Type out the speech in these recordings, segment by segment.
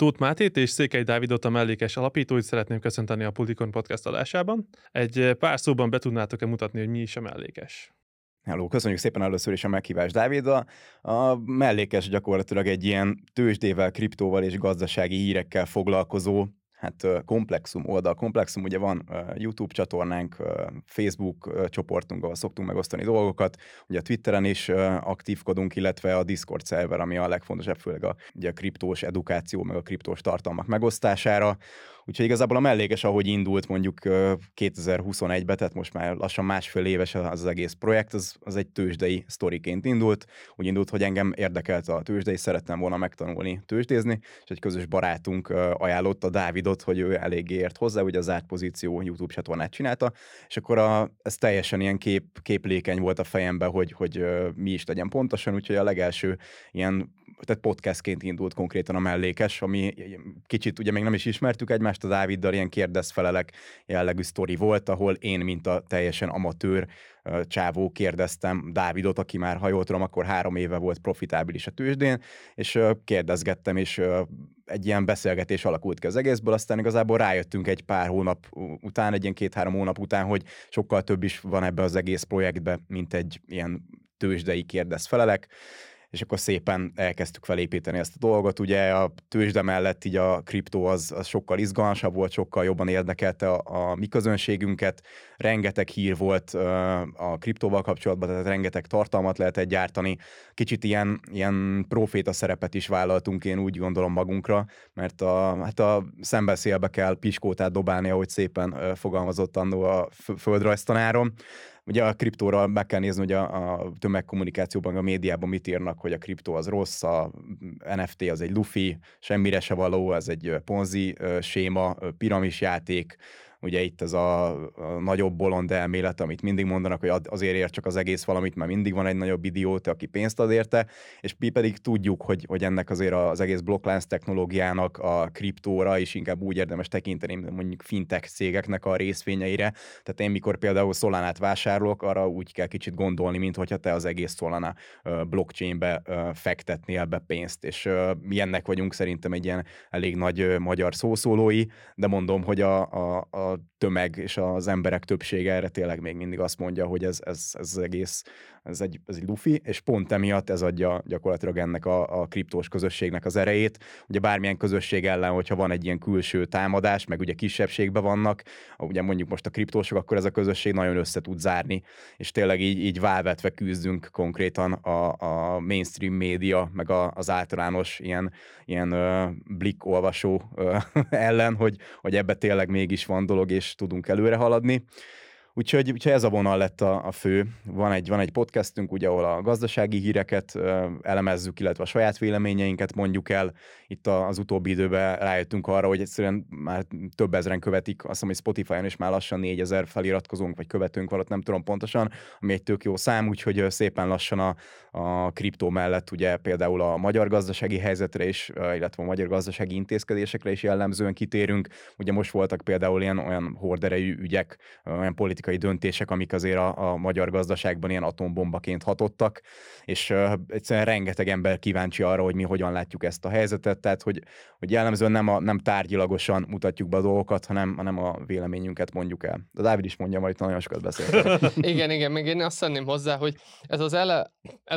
Tóth Mátét és Székely Dávidot, a mellékes alapítóit szeretném köszönteni a Politikon Podcast adásában. Egy pár szóban be tudnátok-e mutatni, hogy mi is a mellékes? Hello, köszönjük szépen először is a meghívást, Dávid. A mellékes gyakorlatilag egy ilyen tőzsdével, kriptóval és gazdasági hírekkel foglalkozó komplexum oldal. Komplexum, ugye van YouTube csatornánk, Facebook csoportunk, ahol szoktunk megosztani dolgokat, ugye a Twitteren is aktívkodunk, illetve a Discord szerver, ami a legfontosabb, főleg a kriptós edukáció, meg a kriptós tartalmak megosztására. Úgyhogy igazából a mellékes, ahogy indult mondjuk 2021-ben, tehát most már lassan másfél éves az egész projekt, az egy tőzsdei sztoriként indult. Úgy indult, hogy engem érdekelt a tőzsde, és szerettem volna megtanulni tőzsdézni, és egy közös barátunk ajánlotta Dávidot, hogy ő eléggé ért hozzá, ugye a zárt pozíció YouTube csatornát csinálta, és akkor ez teljesen ilyen képlékeny volt a fejemben, hogy mi is legyen pontosan, úgyhogy a legelső ilyen, tehát podcastként indult konkrétan a mellékes, ami kicsit ugye még nem is ismertük egymást, a Dáviddal ilyen kérdezfelelek jellegű sztori volt, ahol én, mint a teljesen amatőr csávó, kérdeztem Dávidot, aki már, ha jól tudom, akkor 3 éve volt profitábilis a tőzsdén, és kérdezgettem, és egy ilyen beszélgetés alakult ki az egészből, aztán igazából rájöttünk egy pár hónap után, egy ilyen 2-3 hónap után, hogy sokkal több is van ebbe az egész projektbe, mint egy ilyen tőzsdei kérdezfelelek, és akkor szépen elkezdtük felépíteni ezt a dolgot. Ugye a tőzsde mellett így a kriptó az sokkal izgalmasabb volt, sokkal jobban érdekelte a mi közönségünket. Rengeteg hír volt a kriptóval kapcsolatban, tehát rengeteg tartalmat lehetett gyártani. Kicsit ilyen proféta szerepet is vállaltunk, én úgy gondolom magunkra, mert a szembeszélbe kell piskótát dobálni, ahogy szépen fogalmazott annó a földrajztanárom. Ugye a kriptóra meg kell nézni, hogy a tömegkommunikációban, a médiában mit írnak, hogy a kriptó az rossz, a NFT az egy lufi, semmire se való, ez egy ponzi séma, piramisjáték. Ugye itt ez a nagyobb bolond elmélet, amit mindig mondanak, hogy azért ér csak az egész valamit, mert mindig van egy nagyobb idióta, aki pénzt ad érte, és mi pedig tudjuk, hogy ennek azért az egész blokklánc technológiának a kriptóra is inkább úgy érdemes tekinteni, mint mondjuk fintech cégeknek a részvényeire. Tehát én mikor például Solanát vásárolok, arra úgy kell kicsit gondolni, mint hogyha te az egész Solana blockchainbe fektetnél be pénzt, és mi ennek vagyunk szerintem egy ilyen elég nagy magyar szószólói, de mondom, hogy a tömeg és az emberek többsége erre tényleg még mindig azt mondja, hogy ez egész, ez egy lufi, és pont emiatt ez adja gyakorlatilag ennek a kriptós közösségnek az erejét. Ugye bármilyen közösség ellen, hogyha van egy ilyen külső támadás, meg ugye kisebbségben vannak, ugye mondjuk most a kriptósok, akkor ez a közösség nagyon össze tud zárni, és tényleg így válvetve küzdünk konkrétan a mainstream média, meg az általános ilyen blikkolvasó ellen, hogy ebbe tényleg mégis van dolog, és tudunk előre haladni. Úgyhogy ez a vonal lett a fő. Van egy podcastünk, ugye, ahol a gazdasági híreket elemezzük, illetve a saját véleményeinket mondjuk el. Itt az utóbbi időben rájöttünk arra, hogy egyszerűen már több ezren követik, azt hiszem, hogy Spotify-on is már lassan 4000 feliratkozónk vagy követőnk van, ott nem tudom pontosan, ami egy tök jó szám, úgyhogy szépen lassan a kriptó mellett ugye például a magyar gazdasági helyzetre is, illetve a magyar gazdasági intézkedésekre is jellemzően kitérünk. Ugye most voltak például ilyen olyan horderejű ügyek, olyan politikai döntések, amik azért a magyar gazdaságban ilyen atombombaként hatottak, és egyszerűen rengeteg ember kíváncsi arra, hogy mi hogyan látjuk ezt a helyzetet, tehát hogy jellemzően nem tárgyilagosan mutatjuk be a dolgokat, hanem a véleményünket mondjuk el. De Dávid is mondja, majd nagyon sokat beszéltek. Igen, még én azt tenném hozzá, hogy ez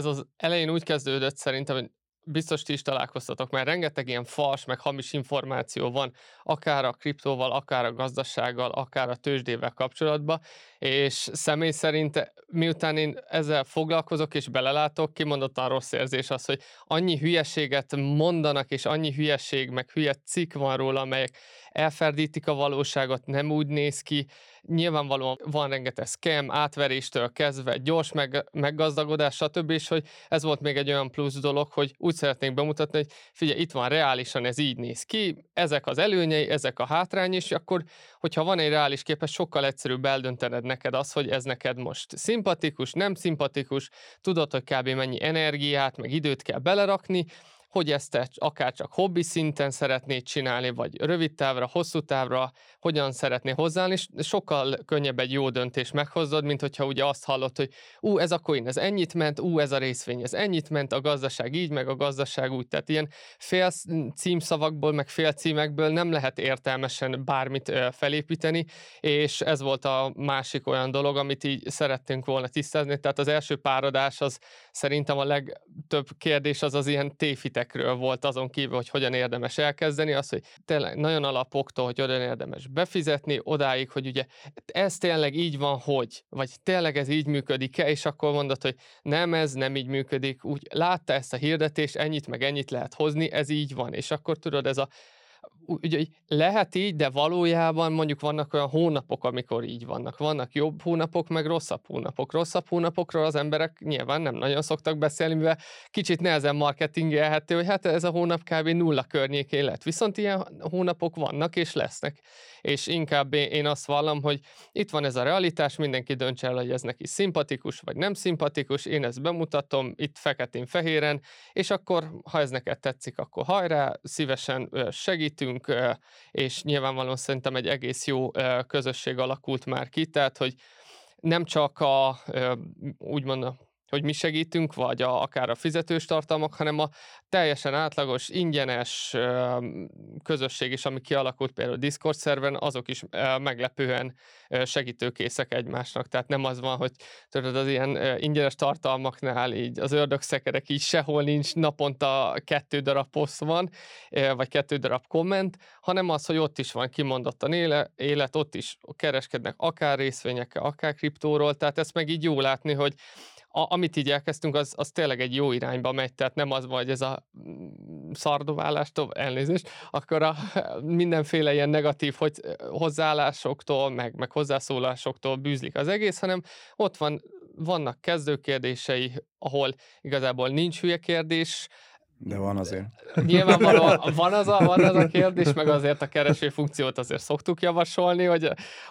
az elején úgy kezdődött szerintem, hogy biztos ti is találkoztatok, mert rengeteg ilyen fals, meg hamis információ van, akár a kriptóval, akár a gazdasággal, akár a tőzsdével kapcsolatban, és személy szerint miután én ezzel foglalkozok és belelátok, kimondottan rossz érzés az, hogy annyi hülyeséget mondanak, és annyi hülyeség, meg hülye cikk van róla, amelyek elferdítik a valóságot, nem úgy néz ki. Nyilvánvalóan van rengeteg scam, átveréstől kezdve, gyors meggazdagodás, stb. És hogy ez volt még egy olyan plusz dolog, hogy úgy szeretnénk bemutatni, hogy figyelj, itt van reálisan, ez így néz ki, ezek az előnyei, ezek a hátrány, és akkor, hogyha van egy reális kép, sokkal egyszerűbb eldöntened neked az, hogy ez neked most szimpatikus, nem szimpatikus, tudod, hogy kb. Mennyi energiát, meg időt kell belerakni, hogy ezt te akár csak hobbi szinten szeretnéd csinálni, vagy rövid távra, hosszú távra, hogyan szeretnél hozzáállni, és sokkal könnyebb egy jó döntést meghoznod, mint hogyha ugye azt hallod, hogy ez a coin, ez ennyit ment, ez a részvény, ez ennyit ment, a gazdaság így, meg a gazdaság úgy. Tehát ilyen fél címszavakból, meg fél címekből nem lehet értelmesen bármit felépíteni, és ez volt a másik olyan dolog, amit így szerettünk volna tisztázni. Tehát az első páradás az szerintem a legtöbb kérdés az ilyen tévhitekről volt, azon kívül, hogy hogyan érdemes elkezdeni, az, hogy tényleg nagyon alapoktól, hogy hogyan érdemes befizetni, odáig, hogy ugye ez tényleg így van, hogy, vagy tényleg ez így működik-e, és akkor mondod, hogy nem, ez nem így működik, úgy látta ezt a hirdetést, ennyit meg ennyit lehet hozni, ez így van, és akkor tudod, ez a ugye lehet így, de valójában mondjuk vannak olyan hónapok, amikor így vannak. Vannak jobb hónapok, meg rosszabb hónapok. Rosszabb hónapokról az emberek nyilván nem nagyon szoktak beszélni, mivel kicsit nehezen marketingelhető, hogy hát ez a hónap kb. Nulla környékén lett. Viszont ilyen hónapok vannak és lesznek. És inkább én azt vallom, hogy itt van ez a realitás, mindenki döntse el, hogy ez neki szimpatikus vagy nem szimpatikus, én ezt bemutatom itt feketén-fehéren, és akkor, ha ez neked tetszik, akkor hajrá, szívesen segítünk, és nyilvánvalóan szerintem egy egész jó közösség alakult már ki, tehát, hogy nem csak úgymond, hogy mi segítünk, vagy akár a fizetős tartalmak, hanem a teljesen átlagos, ingyenes közösség is, ami kialakult például Discord szerveren, azok is meglepően segítőkészek egymásnak. Tehát nem az van, hogy tudod, az ilyen ingyenes tartalmaknál így az ördögszekerek így sehol nincs, naponta 2 darab poszt van, vagy 2 darab komment, hanem az, hogy ott is van kimondottan élet, ott is kereskednek akár részvényekkel, akár kriptóról, tehát ezt meg így jó látni, hogy amit így elkezdtünk, az tényleg egy jó irányba megy, tehát nem az van, hogy ez a szardoválástól, elnézést, akkor a mindenféle ilyen negatív hozzáállásoktól, meg hozzászólásoktól bűzlik az egész, hanem ott vannak kezdőkérdései, ahol igazából nincs hülye kérdés. De van azért. Nyilvánvalóan van az a kérdés, meg azért a kereső funkciót azért szoktuk javasolni,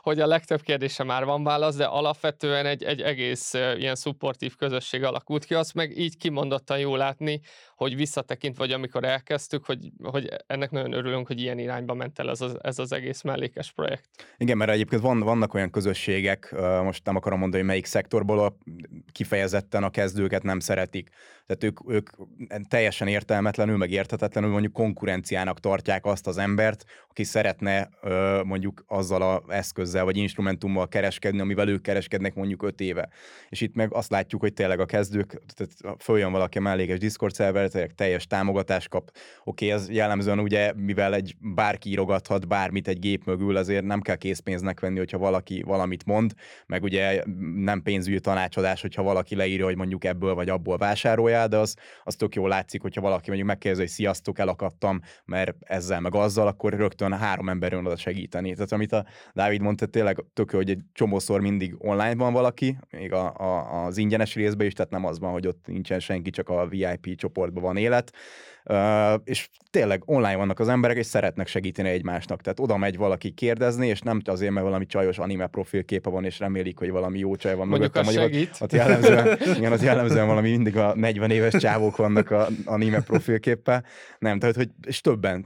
hogy a legtöbb kérdése már van válasz, de alapvetően egy egész ilyen szupportív közösség alakult ki, azt meg így kimondottan jó látni, hogy visszatekint, vagy amikor elkezdtük, hogy ennek nagyon örülünk, hogy ilyen irányba ment el ez az egész mellékes projekt. Igen, mert egyébként vannak olyan közösségek, most nem akarom mondani, melyik szektorból kifejezetten a kezdőket nem szeretik. Tehát ők teljesen értelmetlenül, meg érthetetlenül mondjuk konkurenciának tartják azt az embert, aki szeretne mondjuk azzal az eszközzel vagy instrumentummal kereskedni, amivel ők kereskednek mondjuk 5 éve. És itt meg azt látjuk, hogy tényleg a kezdők, tehát följön valaki a mellékes Discord szervert, teljes támogatást kap. Oké, ez jellemzően ugye, mivel bárki írogathat bármit egy gép mögül, azért nem kell készpénznek venni, hogyha valaki valamit mond, meg ugye nem pénzügyi tanácsadás, hogyha valaki leírja, hogy mondjuk ebből vagy abból vásároljál, de az tök jól látszik, hogyha valaki mondjuk megkérdezi, hogy sziasztok, elakadtam, mert ezzel meg azzal, akkor rögtön 3 ember jön oda segíteni. Tehát amit a Dávid mondta, tényleg tök jó, hogy egy csomószor mindig online van valaki, még az ingyenes részben is, tehát nem az van, hogy ott nincsen senki, csak a VIP csoportban van élet. És tényleg online vannak az emberek, és szeretnek segíteni egymásnak. Tehát oda megy valaki kérdezni, és nem azért, mert valami csajos anime profilképe van, és remélik, hogy valami jó csaj van mögöttem. Igen, az jellemzően valami mindig a 40 éves csávók vannak a anime profilképpel. Nem, tehát hogy és többen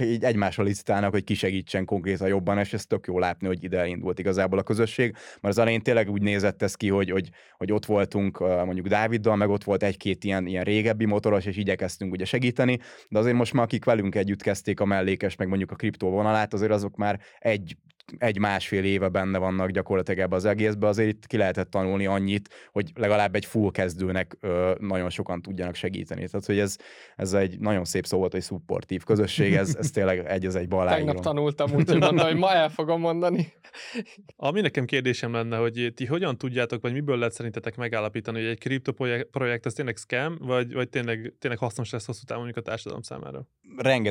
így egymással licitálnak, hogy ki segítsen konkrétan jobban, és ez tök jó látni, hogy ide indult igazából a közösség, mert az elején tényleg úgy nézett ez ki, hogy ott voltunk mondjuk Dáviddal, meg ott volt 1-2 ilyen régebbi motoros, és igyekeztünk ugye segíteni. De azért most már, akik velünk együtt kezdték a mellékes, meg mondjuk a kriptó vonalát, azért azok már 1-1,5 éve benne vannak gyakorlatilag ebbe az egészbe, azért itt ki lehetett tanulni annyit, hogy legalább egy full kezdőnek nagyon sokan tudjanak segíteni. Tehát, hogy ez egy nagyon szép szó volt, hogy szupportív közösség, ez tényleg egy baláírom. Tegnap tanultam, úgyhogy mondom, hogy ma el fogom mondani. Ami nekem kérdésem lenne, hogy ti hogyan tudjátok, vagy miből lehet szerintetek megállapítani, hogy egy kriptoprojekt az tényleg scam, vagy tényleg hasznos lesz hosszú távon mondjuk a társadalom számára?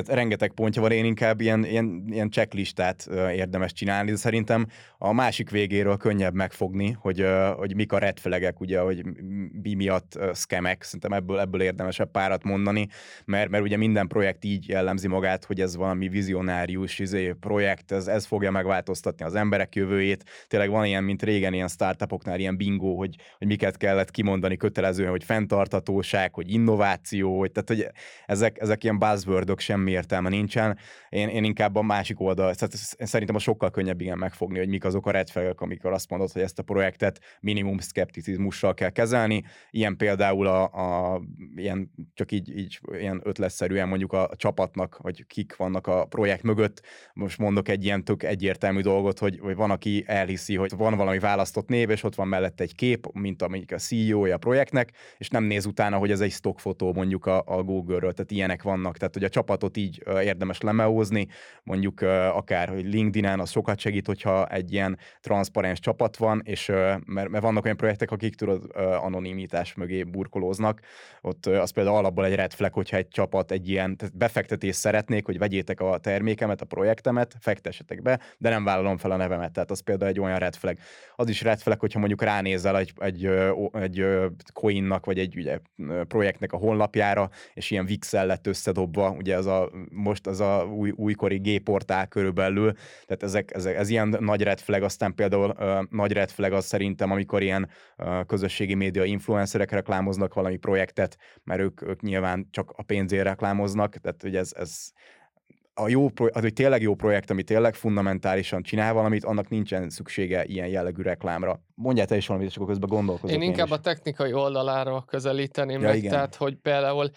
Rengeteg pontja van, én inkább ilyen checklistát érdemes csinálni. csinálni, de szerintem a másik végéről könnyebb megfogni, hogy mik a red flag-ek, ugye, hogy mi miatt szkemek, szerintem ebből érdemesebb párat mondani, mert ugye minden projekt így jellemzi magát, hogy ez valami vizionárius projekt, ez fogja megváltoztatni az emberek jövőjét. Tényleg van ilyen, mint régen ilyen startupoknál ilyen bingo, hogy miket kellett kimondani kötelezően, hogy fenntarthatóság, hogy innováció, tehát hogy ezek ilyen buzzwordok, semmi értelme nincsen. Én inkább a másik oldal, szerintem a sokkal könnyebb igen megfogni, hogy mik azok a red flag-ek, amikor azt mondod, hogy ezt a projektet minimum szkepticizmussal kell kezelni. Ilyen például ilyen, csak így ilyen ötletszerűen mondjuk a csapatnak, hogy kik vannak a projekt mögött. Most mondok egy ilyen tök egyértelmű dolgot, hogy van, aki elhiszi, hogy van valami választott név, és ott van mellette egy kép, mint amelyik a CEO-ja a projektnek, és nem néz utána, hogy ez egy stockfotó mondjuk a Google-ről, tehát ilyenek vannak. Tehát, hogy a csapatot így érdemes lemeózni, mondjuk akár, hogy LinkedIn-en az sokat segít, hogyha egy ilyen transzparens csapat van, és mert vannak olyan projektek, akik anonimitás mögé burkolóznak. Ott az például alapból egy red flag, hogyha egy csapat egy ilyen befektetést szeretnék, hogy vegyétek a termékemet, a projektemet, fektessetek be, de nem vállalom fel a nevemet. Tehát az például egy olyan red flag. Az is red flag, hogyha mondjuk ránézel egy coinnak, vagy egy ugye, projektnek a honlapjára, és ilyen Wix-el lett összedobva, ugye most az a újkori G-portál körülbelül, tehát ez ilyen nagy red flag. Aztán például nagy red flag az szerintem, amikor ilyen közösségi média influencerek reklámoznak valami projektet, mert ők nyilván csak a pénzért reklámoznak, tehát ugye ez az, hogy tényleg jó projekt, ami tényleg fundamentálisan csinál valamit, annak nincsen szüksége ilyen jellegű reklámra. Mondjál te is valamit, csak közben gondolkozok. Én inkább a technikai oldaláról közelíteném meg, igen. Tehát, hogy például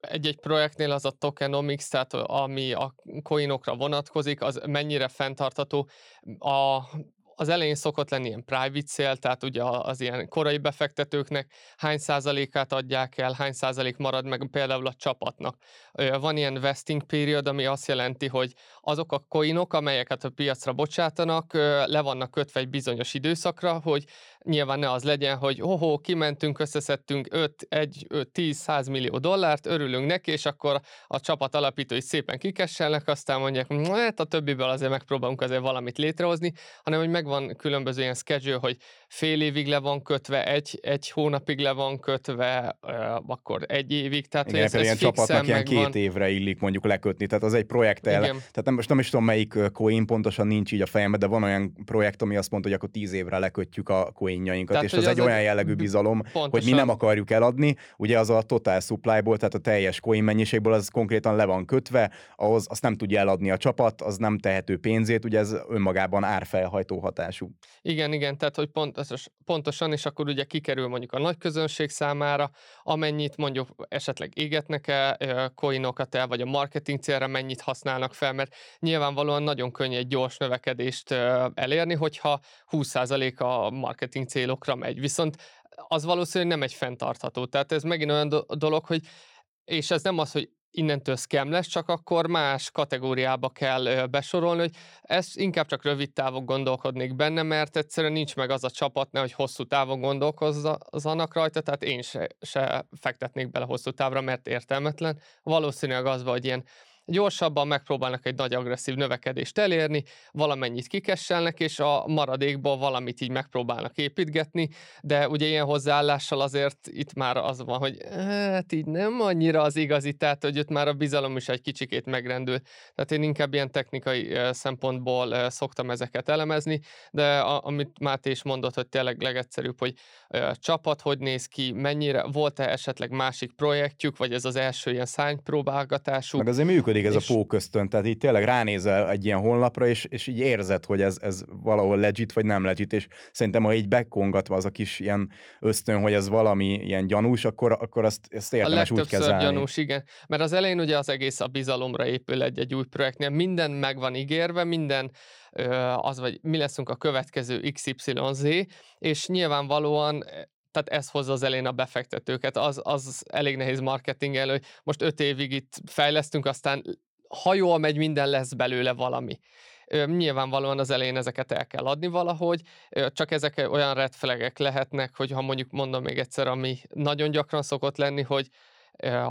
egy projektnél az a tokenomics, tehát ami a coinokra vonatkozik, az mennyire fenntartható. Az elején szokott lenni ilyen private sale, tehát ugye az ilyen korai befektetőknek hány százalékát adják el, hány százalék marad meg például a csapatnak. Van ilyen vesting period, ami azt jelenti, hogy azok a coinok, amelyeket a piacra bocsátanak, le vannak kötve egy bizonyos időszakra, hogy nyilván ne az legyen, hogy kimentünk, összeszedtünk 5, 10, 100 millió dollárt, örülünk neki, és akkor a csapat alapítói szépen kikesselnek, aztán mondják, hát a többiből azért megpróbálunk azért valamit létrehozni, hanem hogy megvan különböző ilyen schedule, hogy fél évig le van kötve, egy hónapig le van kötve, akkor egy évig, tehát igen, ez fixen csapatnak ilyen megvan. 2 évre illik mondjuk lekötni, tehát az egy projekt tehát most nem is tudom melyik coin, pontosan nincs így a fejemben, de van olyan projekt, ami azt mondta, hogy akkor 10 évre lekötjük a coinjainkat, tehát, és ez egy olyan jellegű bizalom, pontosan, hogy mi nem akarjuk eladni, ugye az a total supply-ból, tehát a teljes coin mennyiségból az konkrétan le van kötve, azt nem tudja eladni a csapat, az nem tehető pénzét, ugye ez önmagában árfelhajtó hatású. Igen, tehát hogy pontosan, és akkor ugye kikerül mondjuk a nagy közönség számára, amennyit mondjuk esetleg égetnek-e coinokat el, vagy a marketing célra mennyit használnak fel, mert nyilvánvalóan nagyon könnyű egy gyors növekedést elérni, hogyha 20% a marketing célokra megy, viszont az valószínűleg nem egy fenntartható, tehát ez megint olyan dolog, hogy, és ez nem az, hogy innentől scam lesz, csak akkor más kategóriába kell besorolni, hogy ezt inkább csak rövid távon gondolkodnék benne, mert egyszerűen nincs meg az a csapatnál, hogy hosszú távon gondolkozzanak rajta, tehát én se fektetnék bele hosszú távra, mert értelmetlen. Valószínűleg az, hogy ilyen gyorsabban megpróbálnak egy nagy agresszív növekedést elérni, valamennyit kikesselnek, és a maradékból valamit így megpróbálnak építgetni, de ugye ilyen hozzáállással azért itt már az van, hogy hát így nem annyira az igazi, tehát hogy ott már a bizalom is egy kicsikét megrendül. Tehát én inkább ilyen technikai szempontból szoktam ezeket elemezni, de amit Máté is mondott, hogy tényleg legegyszerűbb, hogy csapat hogy néz ki, mennyire, volt-e esetleg másik projektjük, vagy ez az első ilyen szánypróbálgatásuk. Meg azért működik ez a póköztön, tehát így tényleg ránézel egy ilyen honlapra, és így érzed, hogy ez valahol legit, vagy nem legit, és szerintem, ha így bekongatva az a kis ilyen ösztön, hogy ez valami ilyen gyanús, akkor ezt érdemes úgy kezelni. A legtöbbször gyanús, igen. Mert az elején ugye az egész a bizalomra épül egy új projektnél. Minden meg van ígérve, minden az, vagy mi leszünk a következő XYZ, és nyilvánvalóan tehát ez hozza az elén a befektetőket. Az elég nehéz marketing elő, hogy most 5 évig itt fejlesztünk, aztán ha jól megy, minden lesz belőle valami. Nyilvánvalóan az elején ezeket el kell adni valahogy, csak ezek olyan red flag-ek lehetnek, hogy ha mondjuk mondom még egyszer, ami nagyon gyakran szokott lenni, hogy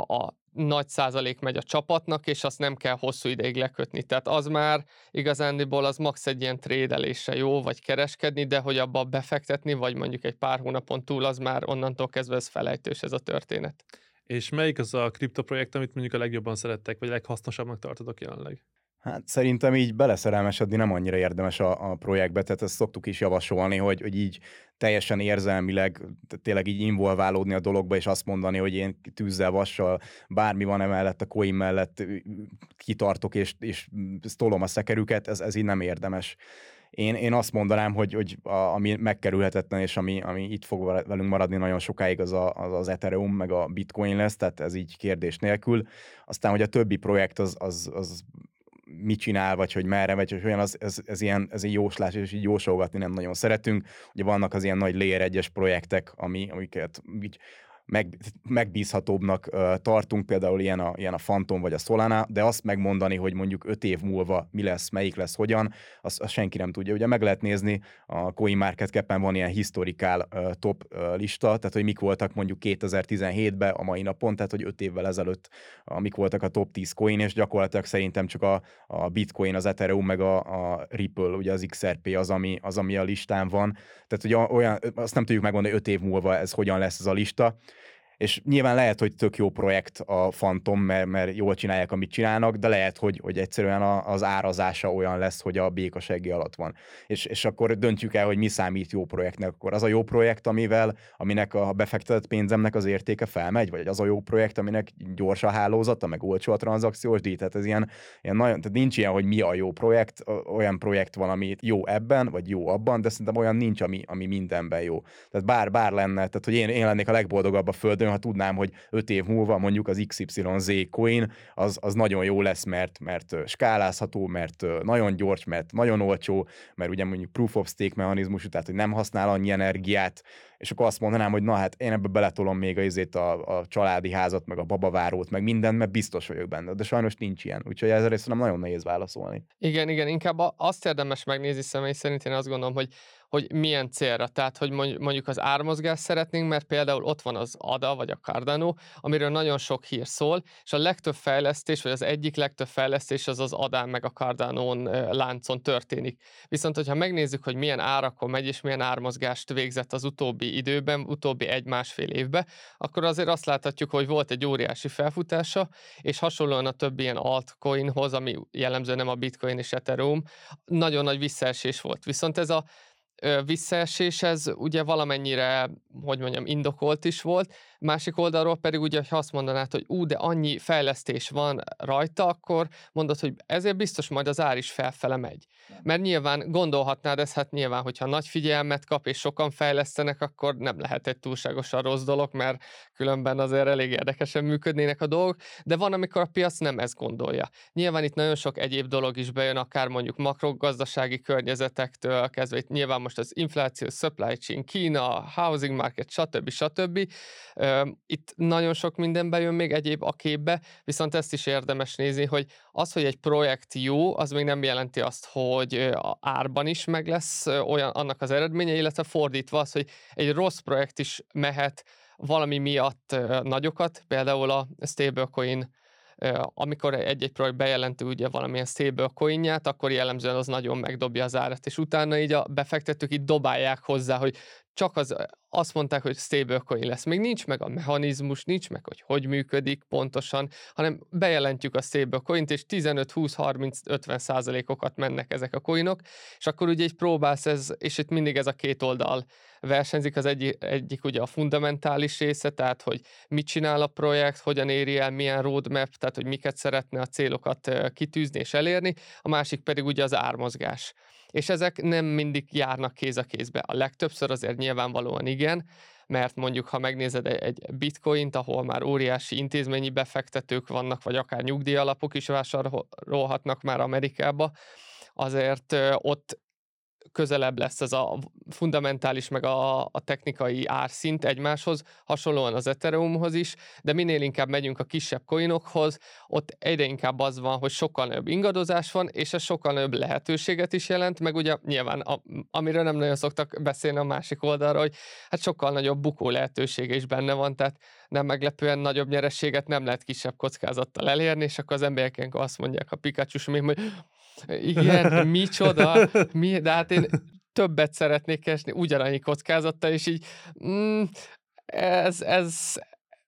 a nagy százalék megy a csapatnak, és azt nem kell hosszú ideig lekötni. Tehát az már igazándiból az max egy ilyen trédelésre jó, vagy kereskedni, de hogy abba befektetni, vagy mondjuk egy pár hónapon túl, az már onnantól kezdve ez felejtős ez a történet. És melyik az a kriptoprojekt, amit mondjuk a legjobban szerettek, vagy leghasznosabbnak tartodok jelenleg? Hát szerintem így beleszerelmesedni nem annyira érdemes a projektbe, tehát ezt szoktuk is javasolni, hogy így teljesen érzelmileg, tényleg így involválódni a dologba, és azt mondani, hogy én tűzzel, vassal, bármi van emellett, a coin mellett kitartok, és tolom a szekerüket, ez így nem érdemes. Én azt mondanám, hogy ami megkerülhetetlen, és ami itt fog velünk maradni nagyon sokáig, az Ethereum, meg a Bitcoin lesz, tehát ez így kérdés nélkül. Aztán, hogy a többi projekt az mit csinál, vagy hogy merre megy, és olyan, ez ilyen jóslás, és így jósolgatni nem nagyon szeretünk. Ugye vannak az ilyen nagy layer 1-es projektek, amiket így megbízhatóbbnak tartunk, például ilyen a Fantom vagy a Solana, de azt megmondani, hogy mondjuk 5 év múlva mi lesz, melyik lesz, hogyan, azt senki nem tudja. Ugye meg lehet nézni, a CoinMarketCap-en van ilyen historikál top lista, tehát hogy mik voltak mondjuk 2017-ben a mai napon, tehát hogy 5 évvel ezelőtt mik voltak a top 10 coin, és gyakorlatilag szerintem csak a Bitcoin, az Ethereum, meg a Ripple, ugye az XRP az, ami a listán van. Tehát hogy olyan, azt nem tudjuk megmondani, hogy 5 év múlva ez hogyan lesz ez a lista. És nyilván lehet, hogy tök jó projekt a Fantom, mert jól csinálják, amit csinálnak, de lehet, hogy egyszerűen az árazása olyan lesz, hogy a béka segge alatt van. És akkor döntjük el, hogy mi számít jó projektnek. Akkor az a jó projekt, aminek a befektetett pénzemnek az értéke felmegy, vagy az a jó projekt, aminek gyors a hálózata, meg olcsó a tranzakciós díj. Tehát ez ilyen nagyon, tehát nincs ilyen, hogy mi a jó projekt, olyan projekt van, ami jó ebben, vagy jó abban, de szerintem olyan nincs, ami mindenben jó. Tehát bár lenne, tehát hogy én lennék a legboldogabb a földön, ha tudnám, hogy 5 év múlva mondjuk az XYZ coin, az nagyon jó lesz, mert skálázható, mert nagyon gyors, mert nagyon olcsó, mert ugye mondjuk proof of stake mechanizmus, tehát hogy nem használ annyi energiát, és akkor azt mondanám, hogy na hát én ebbe beletolom még a családi házat, meg a babavárót, meg mindent, mert biztos vagyok benne, de sajnos nincs ilyen, úgyhogy ezzel szerintem nagyon nehéz válaszolni. Igen, inkább azt érdemes megnézni személy szerint, én azt gondolom, hogy milyen célra, tehát hogy mondjuk az ármozgást szeretnénk, mert például ott van az ADA vagy a Cardano, amiről nagyon sok hír szól, és a legtöbb fejlesztés, vagy az egyik legtöbb fejlesztés az ADA-n meg a Cardano-n láncon történik. Viszont, hogyha megnézzük, hogy milyen árakon megy, és milyen ármozgást végzett az utóbbi időben, utóbbi 1-1,5 évben, akkor azért azt láthatjuk, hogy volt egy óriási felfutása, és hasonlóan a többi ilyen altcoinhoz, ami jellemző nem a Bitcoin és Ethereum, nagyon nagy visszaesés volt. Viszont ez a visszaesés, ez ugye valamennyire, indokolt is volt, másik oldalról pedig ugye, ha azt mondanád, hogy de annyi fejlesztés van rajta, akkor mondod, hogy ezért biztos majd az ár is felfele megy. Mert nyilván gondolhatnád ezt, hát nyilván, hogyha nagy figyelmet kap és sokan fejlesztenek, akkor nem lehet egy túlságosan rossz dolog, mert különben azért elég érdekesen működnének a dolgok, de van, amikor a piac nem ezt gondolja. Nyilván itt nagyon sok egyéb dolog is bejön, akár mondjuk makrogazdasági környezetektől kezdve, itt nyilván most az infláció, supply chain, Kína, housing market, stb. Itt nagyon sok mindenben jön még egyéb a képbe, viszont ezt is érdemes nézni, hogy az, hogy egy projekt jó, az még nem jelenti azt, hogy árban is meg lesz olyan, annak az eredménye, illetve fordítva az, hogy egy rossz projekt is mehet valami miatt nagyokat, például a stablecoin, amikor egy-egy projekt bejelenti ugye valamilyen stablecoinját, akkor jellemzően az nagyon megdobja az árat, és utána így a befektetők itt dobálják hozzá, hogy csak azt mondták, hogy stablecoin lesz. Még nincs meg a mechanizmus, nincs meg, hogy működik pontosan, hanem bejelentjük a stablecoint, és 15-20-30-50%-okat mennek ezek a coinok, és akkor ugye így próbálsz, és itt mindig ez a két oldal versenyzik, az egyik ugye a fundamentális része, tehát hogy mit csinál a projekt, hogyan éri el, milyen roadmap, tehát hogy miket szeretne a célokat kitűzni és elérni, a másik pedig ugye az ármozgás. És ezek nem mindig járnak kéz a kézbe. A legtöbbször azért nyilvánvalóan igen, mert mondjuk, ha megnézed egy bitcoint, ahol már óriási intézményi befektetők vannak, vagy akár nyugdíjalapok is vásárolhatnak már Amerikába, azért ott közelebb lesz ez a fundamentális meg a technikai árszint egymáshoz, hasonlóan az Ethereumhoz is, de minél inkább megyünk a kisebb coinokhoz, ott egyre inkább az van, hogy sokkal nagyobb ingadozás van, és ez sokkal nagyobb lehetőséget is jelent, meg ugye nyilván, amiről nem nagyon szoktak beszélni a másik oldalra, hogy hát sokkal nagyobb bukó lehetősége is benne van, tehát nem meglepően nagyobb nyerességet nem lehet kisebb kockázattal elérni, és akkor az emberek ilyenkor azt mondják a Pikachu-s még, hogy igen, micsoda, de hát én többet szeretnék keresni ugyanannyi kockázattal, és így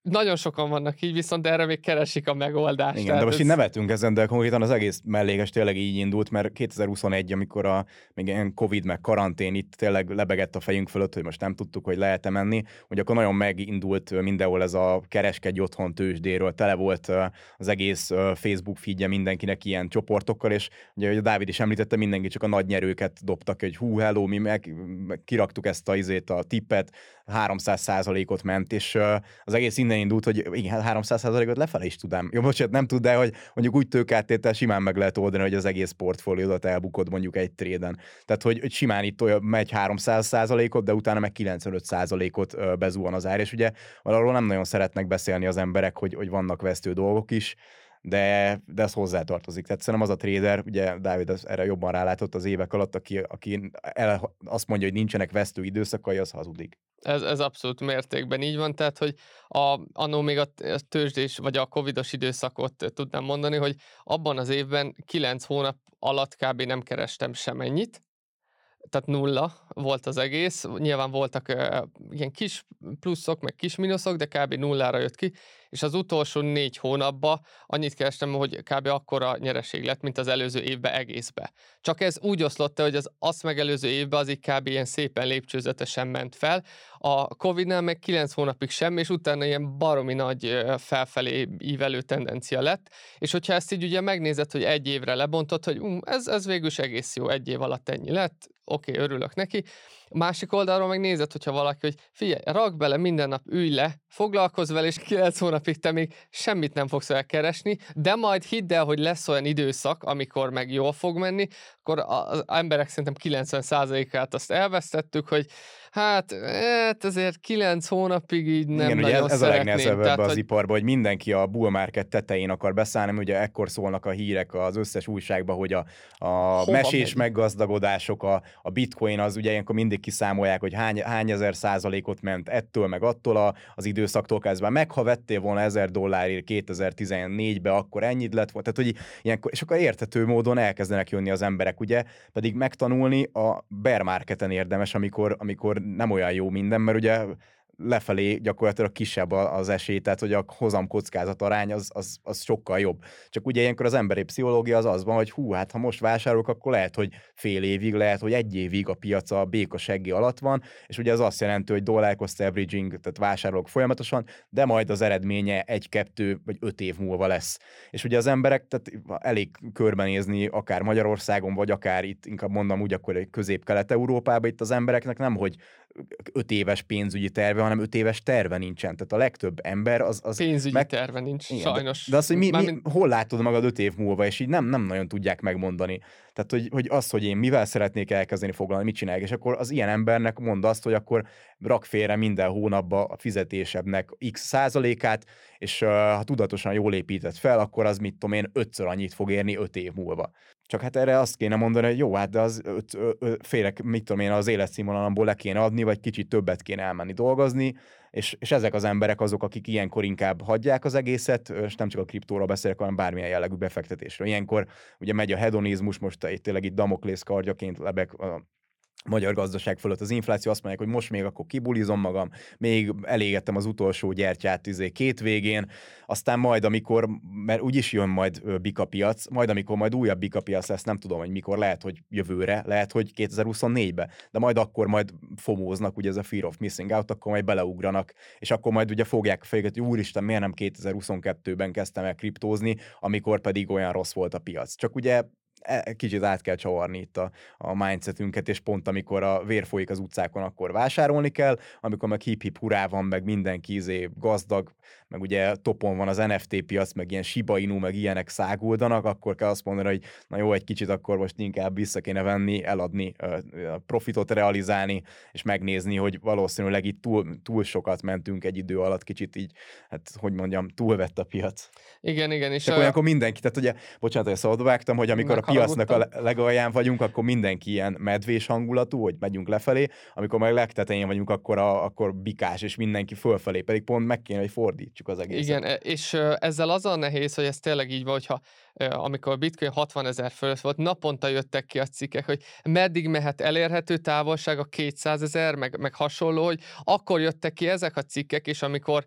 nagyon sokan vannak így, viszont erre még keresik a megoldást. Igen, de most így nevetünk ezen, de konkrétan az egész mellékes tényleg így indult, mert 2021, amikor még ilyen Covid meg karantén itt tényleg lebegett a fejünk fölött, hogy most nem tudtuk, hogy lehet-e menni, hogy akkor nagyon megindult mindenhol ez a kereskedj otthon tőzsdéről, tele volt az egész Facebook feedje mindenkinek ilyen csoportokkal, és ugye a Dávid is említette, mindenki csak a nagy nyerőket dobtak, hogy hú, hello, mi meg kiraktuk ezt a tippet, 300%-ot ment, és az egész innen indult, hogy igen, 300%-ot lefele is tudám. Jó, most nem tud, de hogy mondjuk úgy tőkeáttétel simán meg lehet oldani, hogy az egész portfóliódat elbukod mondjuk egy tréden. Tehát, hogy simán itt olyan megy 300%-ot, de utána meg 95%-ot bezuhan az ár, és ugye arról nem nagyon szeretnek beszélni az emberek, hogy vannak vesztő dolgok is, de ez hozzátartozik. Tehát szerintem az a trader, ugye Dávid erre jobban rálátott az évek alatt, aki azt mondja, hogy nincsenek vesztő időszakai, az hazudik. Ez abszolút mértékben így van, tehát, hogy annó még a tőzsdés, vagy a covidos időszakot tudnám mondani, hogy abban az évben 9 hónap alatt kb. Nem kerestem semennyit, tehát nulla volt az egész, nyilván voltak ilyen kis pluszok, meg kis mínuszok, de kb. Nullára jött ki, és az utolsó 4 hónapban annyit kerestem, hogy kb. Akkora nyereség lett, mint az előző évben egészbe. Csak ez úgy oszlott, hogy az megelőző évben az így kb. Ilyen szépen lépcsőzetesen ment fel, a Covid-nál meg 9 hónapig semmi, és utána ilyen baromi nagy felfelé ívelő tendencia lett, és hogyha ezt így ugye megnézed, hogy egy évre lebontott, hogy ez végül is egész jó, egy év alatt ennyi lett, oké, örülök neki. Másik oldalról meg nézed, hogyha valaki, hogy figyelj, rakd bele, minden nap ülj le, foglalkozz vele, és 9 hónapig te még semmit nem fogsz elkeresni, de majd hidd el, hogy lesz olyan időszak, amikor meg jól fog menni, akkor az emberek szerintem 90%-át azt elvesztettük, hogy hát azért 9 hónapig így nem. Igen, nagyon ez szeretném. Ez a legnehezebb ebben az iparban, hogy mindenki a bull market tetején akar beszállni, ugye ekkor szólnak a hírek az összes újságban, hogy a mesés meggazdagodások, a bitcoin az ugye ilyenkor mindig kiszámolják, hogy hány 1000%-ot ment ettől meg attól az időszaktól kezdve. Meg ha vettél volna $1000 2014-be, akkor ennyit lett volna. Tehát, hogy ilyenkor, és akkor érthető módon elkezdenek jönni az emberek, ugye, pedig megtanulni a bear marketen érdemes, amikor nem olyan jó minden, mert ugye lefelé gyakorlatilag kisebb az esély, tehát hogy a hozamkockázat arány az sokkal jobb. Csak ugye ilyenkor az emberi pszichológia az van, hogy hát ha most vásárolok, akkor lehet, hogy fél évig, lehet, hogy egy évig a piac a béka segge alatt van, és ugye ez azt jelenti, hogy dollar cost averaging, tehát vásárolok folyamatosan, de majd az eredménye 1, 2 vagy 5 év múlva lesz. És ugye az emberek, tehát elég körbenézni akár Magyarországon, vagy akár itt, inkább mondom úgy, akkor Közép-Kelet-Európában, itt az embereknek nem, hogy 5 éves pénzügyi terve, hanem 5 éves terve nincsen. Tehát a legtöbb ember az pénzügyi terve nincs, igen, sajnos. De az, hogy hol látod magad 5 év múlva, és így nem nagyon tudják megmondani. Tehát, hogy az, hogy én mivel szeretnék elkezdeni foglalni, mit csinálják, és akkor az ilyen embernek mond azt, hogy akkor rak félre minden hónapba a fizetésebbnek x%-át, és ha tudatosan jól épített fel, akkor az, mit tudom én, 5-ször annyit fog érni 5 év múlva. Csak hát erre azt kéne mondani, hogy jó, hát de az félek, mit tudom én, az életszínvonalamból le kéne adni, vagy kicsit többet kéne elmenni dolgozni, és ezek az emberek azok, akik ilyenkor inkább hagyják az egészet, és nem csak a kriptóra beszélek, hanem bármilyen jellegű befektetésről. Ilyenkor ugye megy a hedonizmus, most tényleg itt damoklész kardjaként lebeg a magyar gazdaság fölött az infláció, azt mondják, hogy most még akkor kibulizom magam, még elégettem az utolsó gyertyát 2 végén, aztán majd amikor, mert úgyis jön majd bikapiac, majd amikor majd újabb bikapiac lesz, nem tudom, hogy mikor, lehet, hogy jövőre, lehet, hogy 2024-be, de majd akkor majd fomóznak, ugye ez a fear of missing out, akkor majd beleugranak, és akkor majd ugye fogják a fejüket, hogy úristen, miért nem 2022-ben kezdtem el kriptózni, amikor pedig olyan rossz volt a piac. Csak ugye kicsit át kell csavarni itt a mindsetünket, és pont amikor a vér folyik az utcákon, akkor vásárolni kell, amikor meg hip-hip hurrá van, meg mindenki izé gazdag, meg ugye topon van az NFT piac, meg ilyen Shiba Inu, meg ilyenek száguldanak, akkor kell azt mondani, hogy na jó, egy kicsit akkor most inkább vissza kéne venni, eladni, profitot realizálni, és megnézni, hogy valószínűleg itt túl sokat mentünk egy idő alatt, kicsit így, hát hogy mondjam, túlvett a piac. Igen. És olyankor mindenki, tehát ugye, bocsánat, hogy szabadba vágtam, hogy amikor a piacnak a legalján vagyunk, akkor mindenki ilyen medvés hangulatú, hogy megyünk lefelé, amikor meg legtetején vagyunk, akkor bikás, és mindenki fölfelé, pedig pont meg kéne, hogy fordítsuk az egészet. Igen, és ezzel az a nehéz, hogy ez tényleg így van, hogyha amikor Bitcoin 60 000 fölött volt, naponta jöttek ki a cikkek, hogy meddig mehet elérhető távolság a 200 000, meg hasonló, hogy akkor jöttek ki ezek a cikkek, és amikor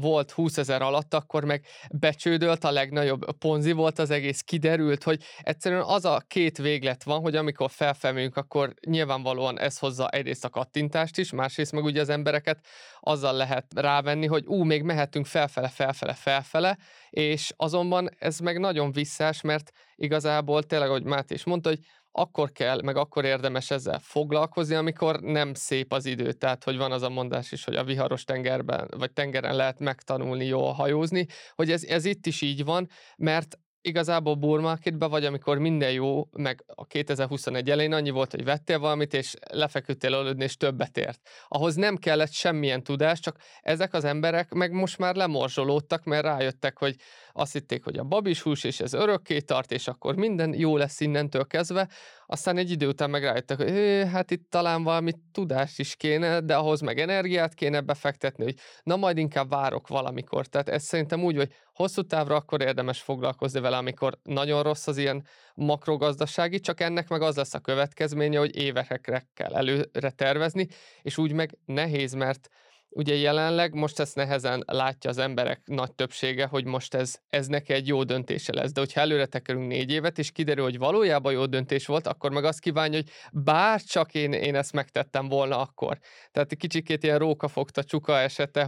volt 20 000 alatt, akkor meg becsődölt a legnagyobb ponzi volt az egész, kiderült, hogy egyszerűen az a két véglet van, hogy amikor felfelmegyünk, akkor nyilvánvalóan ez hozza egyrészt a kattintást is, másrészt meg ugye az embereket azzal lehet rávenni, hogy még mehetünk felfele, és azonban ez meg nagyon visszás, mert igazából tényleg, ahogy Máté is mondta, hogy akkor kell, meg akkor érdemes ezzel foglalkozni, amikor nem szép az idő. Tehát, hogy van az a mondás is, hogy a viharos tengerben, vagy tengeren lehet megtanulni jól hajózni, hogy ez itt is így van, mert igazából Bull Marketben vagy, amikor minden jó, meg a 2021 elején annyi volt, hogy vettél valamit, és lefeküdtél aludni, és többet ért. Ahhoz nem kellett semmilyen tudás, csak ezek az emberek meg most már lemorzsolódtak, mert rájöttek, hogy azt hitték, hogy a babis hús, és ez örökké tart, és akkor minden jó lesz innentől kezdve. Aztán egy idő után meg rájöttek, hogy hát itt talán valami tudást is kéne, de ahhoz meg energiát kéne befektetni, hogy na majd inkább várok valamikor. Tehát ez szerintem úgy, hogy hosszú távra akkor érdemes foglalkozni vele, amikor nagyon rossz az ilyen makrogazdasági, csak ennek meg az lesz a következménye, hogy évekre kell előre tervezni, és úgy meg nehéz, mert ugye jelenleg most ezt nehezen látja az emberek nagy többsége, hogy most ez neki egy jó döntése lesz. De hogyha előre tekerünk 4 évet, és kiderül, hogy valójában jó döntés volt, akkor meg azt kívánja, hogy bárcsak én ezt megtettem volna akkor. Tehát egy kicsikét ilyen rókafogta csuka esete,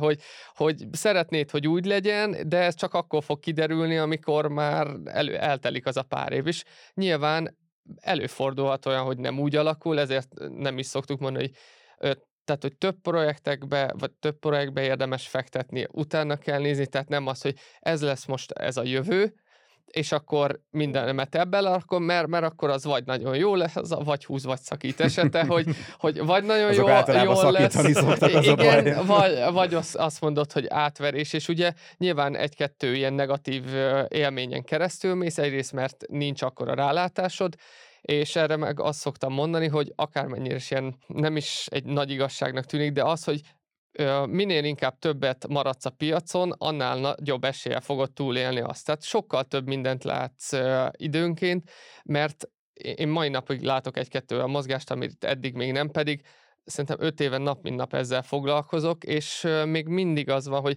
hogy szeretnéd, hogy úgy legyen, de ez csak akkor fog kiderülni, amikor már eltelik az a pár év is. Nyilván előfordulhat olyan, hogy nem úgy alakul, ezért nem is szoktuk mondani, hogy tehát, hogy több projektbe érdemes fektetni, utána kell nézni, tehát nem az, hogy ez lesz most ez a jövő, és akkor mindenemet ebben rakom, mert akkor az vagy nagyon jó lesz, vagy húz, vagy szakít esete, hogy vagy nagyon jól lesz, igen, vagy azt mondod, hogy átverés, és ugye nyilván 1-2 ilyen negatív élményen keresztül mész, egyrészt mert nincs akkora rálátásod, és erre meg azt szoktam mondani, hogy akármennyire is ilyen nem is egy nagy igazságnak tűnik, de az, hogy minél inkább többet maradsz a piacon, annál nagyobb eséllyel fogod túlélni azt. Tehát sokkal több mindent látsz időnként, mert én mai napig látok 1-2 olyan mozgást, amit eddig még nem, pedig szerintem 5 éve nap mint nap ezzel foglalkozok, és még mindig az van, hogy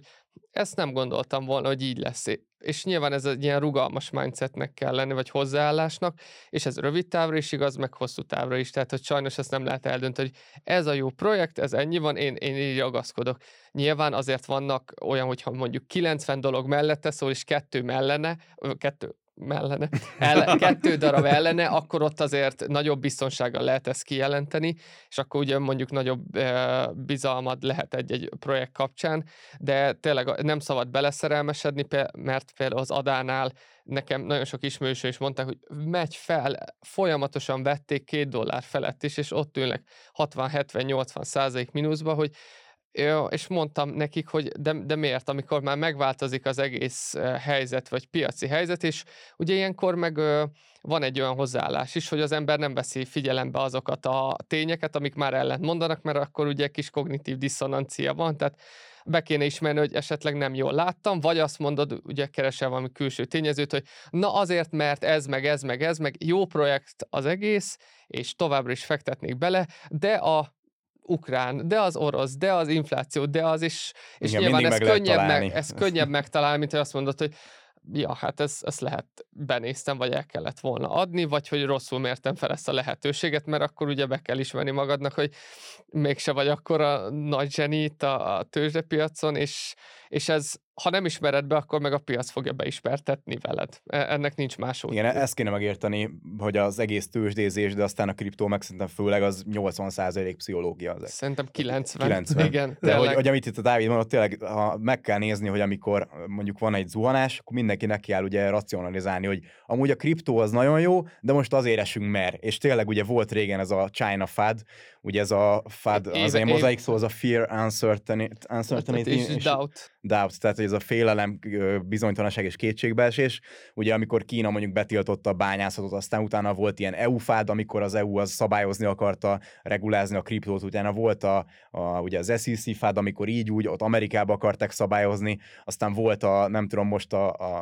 ezt nem gondoltam volna, hogy így lesz. És nyilván ez egy ilyen rugalmas mindsetnek kell lenni, vagy hozzáállásnak, és ez rövid távra is igaz, meg hosszú távra is, tehát hogy sajnos ezt nem lehet eldönteni, hogy ez a jó projekt, ez ennyi van, én így ragaszkodok. Nyilván azért vannak olyan, hogyha mondjuk 90 dolog mellette szól, és 2 darab ellene, akkor ott azért nagyobb biztonsággal lehet ezt kijelenteni, és akkor ugye mondjuk nagyobb bizalmad lehet egy projekt kapcsán, de tényleg nem szabad beleszerelmesedni, mert például az Adánál nekem nagyon sok ismerősöm is mondták, hogy megy fel, folyamatosan vették $2 felett is, és ott ülnek 60-70-80% mínuszba, hogy és mondtam nekik, hogy de miért, amikor már megváltozik az egész helyzet, vagy piaci helyzet, és ugye ilyenkor meg van egy olyan hozzáállás is, hogy az ember nem veszi figyelembe azokat a tényeket, amik már ellent mondanak, mert akkor ugye kis kognitív diszonancia van, tehát be kéne ismerni, hogy esetleg nem jól láttam, vagy azt mondod, ugye keresel valami külső tényezőt, hogy na azért, mert ez meg jó projekt az egész, és továbbra is fektetnék bele, de a ukrán, de az orosz, de az infláció, de az is, és igen, nyilván ez könnyebb megtalálni, mint hogy azt mondod, hogy ja, hát ezt lehet benéztem, vagy el kellett volna adni, vagy hogy rosszul mértem fel ezt a lehetőséget, mert akkor ugye be kell ismerni magadnak, hogy mégse vagy akkora nagy zseni itt a tőzsdepiacon, és és ez, ha nem ismered be, akkor meg a piac fogja beismertetni veled. Ennek nincs más út. Igen, ezt kéne megérteni, hogy az egész tőzsdézés, de aztán a kriptó meg szerintem főleg az 80% pszichológia. Ezek. Szerintem 90. Igen, de hogy amit itt a Dávid mondott, tényleg ha meg kell nézni, hogy amikor mondjuk van egy zuhanás, akkor mindenki neki áll ugye racionalizálni, hogy amúgy a kriptó az nagyon jó, de most azért esünk mer. És tényleg ugye volt régen ez a China FUD, ugye ez a FUD, az egy mozaik szó, az a fear, uncertainty és doubt, tehát ez a félelem, bizonytalanság és kétségbeesés. Ugye amikor Kína mondjuk betiltotta a bányászatot, aztán utána volt ilyen EU FUD, amikor az EU az szabályozni akarta, regulázni a kriptót, utána volt ugye az SEC FUD, amikor így úgy ott Amerikába akarták szabályozni, aztán volt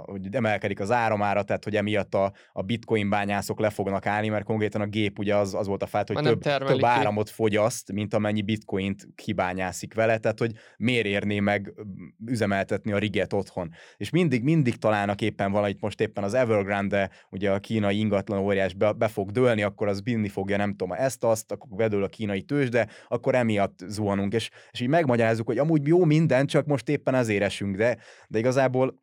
hogy emelkedik az áramára, tehát hogy emiatt a bitcoin bányászok le fognak állni, mert konkrétan a gép ugye az volt a FUD, hogy több áramot fogyaszt, mint amennyi bitcoint kibányászik vele, tehát hogy miért érné meg üzemeltetni a riget otthon. És mindig találnak éppen valamit, most éppen az Evergrande, ugye a kínai ingatlan óriás be fog dőlni, akkor az bírni fogja, nem tudom, ezt-azt, akkor bedől a kínai tőzsde, akkor emiatt zuhanunk. És így megmagyarázzuk, hogy amúgy jó minden, csak most éppen azért esünk, de igazából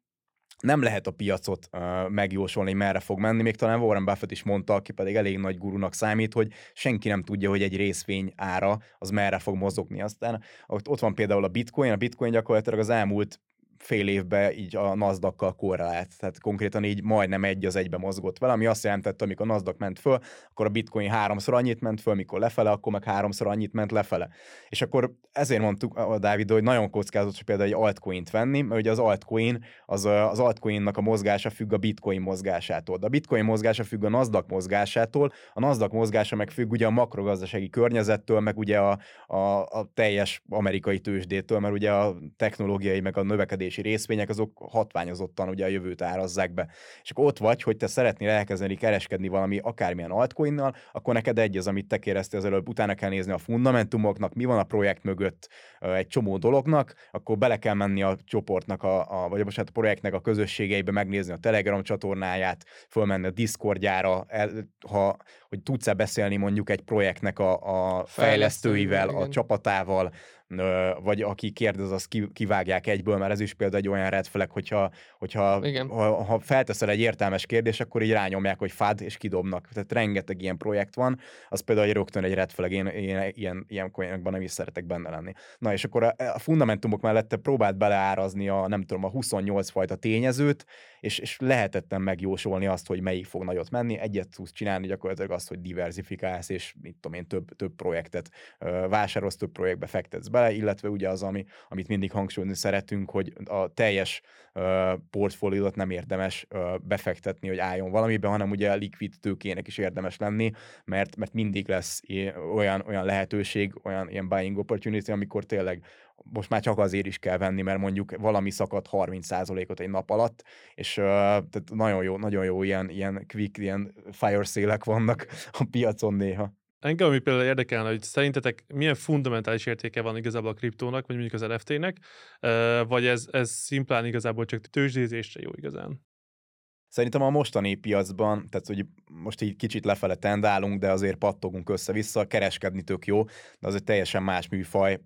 nem lehet a piacot megjósolni, merre fog menni, még talán Warren Buffett is mondta, aki pedig elég nagy gurunak számít, hogy senki nem tudja, hogy egy részvény ára az merre fog mozogni. Aztán ott van például a bitcoin gyakorlatilag az elmúlt fél évben így a Nasdakkal korrelált, tehát konkrétan így majdnem egy az egybe mozgott vele, ami azt jelentette, amikor a Nasdaq ment föl, akkor a bitcoin 3-szor annyit ment föl, mikor lefele, akkor meg 3-szor annyit ment lefele. És akkor ezért mondtuk a Dávid, hogy nagyon kockázatos például egy altcoint venni, mert ugye az altcoin, az altcoinnak a mozgása függ a bitcoin mozgásától. De a bitcoin mozgása függ a Nasdaq mozgásától, a Nasdaq mozgása meg függ ugye a makrogazdasági környezettől, meg ugye a teljes amerikai tőzsdétől, mert ugye a technológiai meg a növekedés részvények, azok hatványozottan ugye a jövőt árazzák be. És akkor ott vagy, hogy te szeretnél elkezdeni kereskedni valami akármilyen altcoinnal, akkor neked egy az, amit te kérdeztél az előbb, utána kell nézni a fundamentumoknak, mi van a projekt mögött egy csomó dolognak, akkor bele kell menni a csoportnak, a projektnek a közösségeibe, megnézni a Telegram csatornáját, fölmenni a Discordjára, hogy tudsz-e beszélni mondjuk egy projektnek a fejlesztőivel, igen. A csapatával, vagy aki kérdez, azt kivágják egyből, mert ez is például egy olyan red flag, hogyha felteszel egy értelmes kérdést, akkor így rányomják, hogy FUD, és kidobnak. Tehát rengeteg ilyen projekt van, az például rögtön egy red flag, én ilyen coinokban nem is szeretek benne lenni. Na és akkor a fundamentumok mellett próbált beleárazni a 28 fajta tényezőt, és lehetetlen megjósolni azt, hogy melyik fog nagyot menni. Egyet tudsz csinálni gyakorlatilag azt, hogy diverzifikálsz, és mit tudom én, több projektet vásárolsz, több projektbe fektetsz bele, illetve ugye az, amit mindig hangsúlyozni szeretünk, hogy a teljes portfóliót nem érdemes befektetni, hogy álljon valamiben, hanem ugye a likvid tőkének is érdemes lenni, mert mindig lesz olyan lehetőség, olyan ilyen buying opportunity, amikor tényleg most már csak azért is kell venni, mert mondjuk valami szakad 30%-ot egy nap alatt, és tehát nagyon jó ilyen quick, ilyen fire sale-ek vannak a piacon néha. Engem, ami például érdekelne, hogy szerintetek milyen fundamentális értéke van igazából a kriptónak, vagy mondjuk az NFT-nek, vagy ez szimplán igazából csak tőzsdézésre jó igazán? Szerintem a mostani piacban, tehát hogy most így kicsit lefele tendálunk, de azért pattogunk össze-vissza, kereskedni tök jó, de az egy teljesen más műfaj,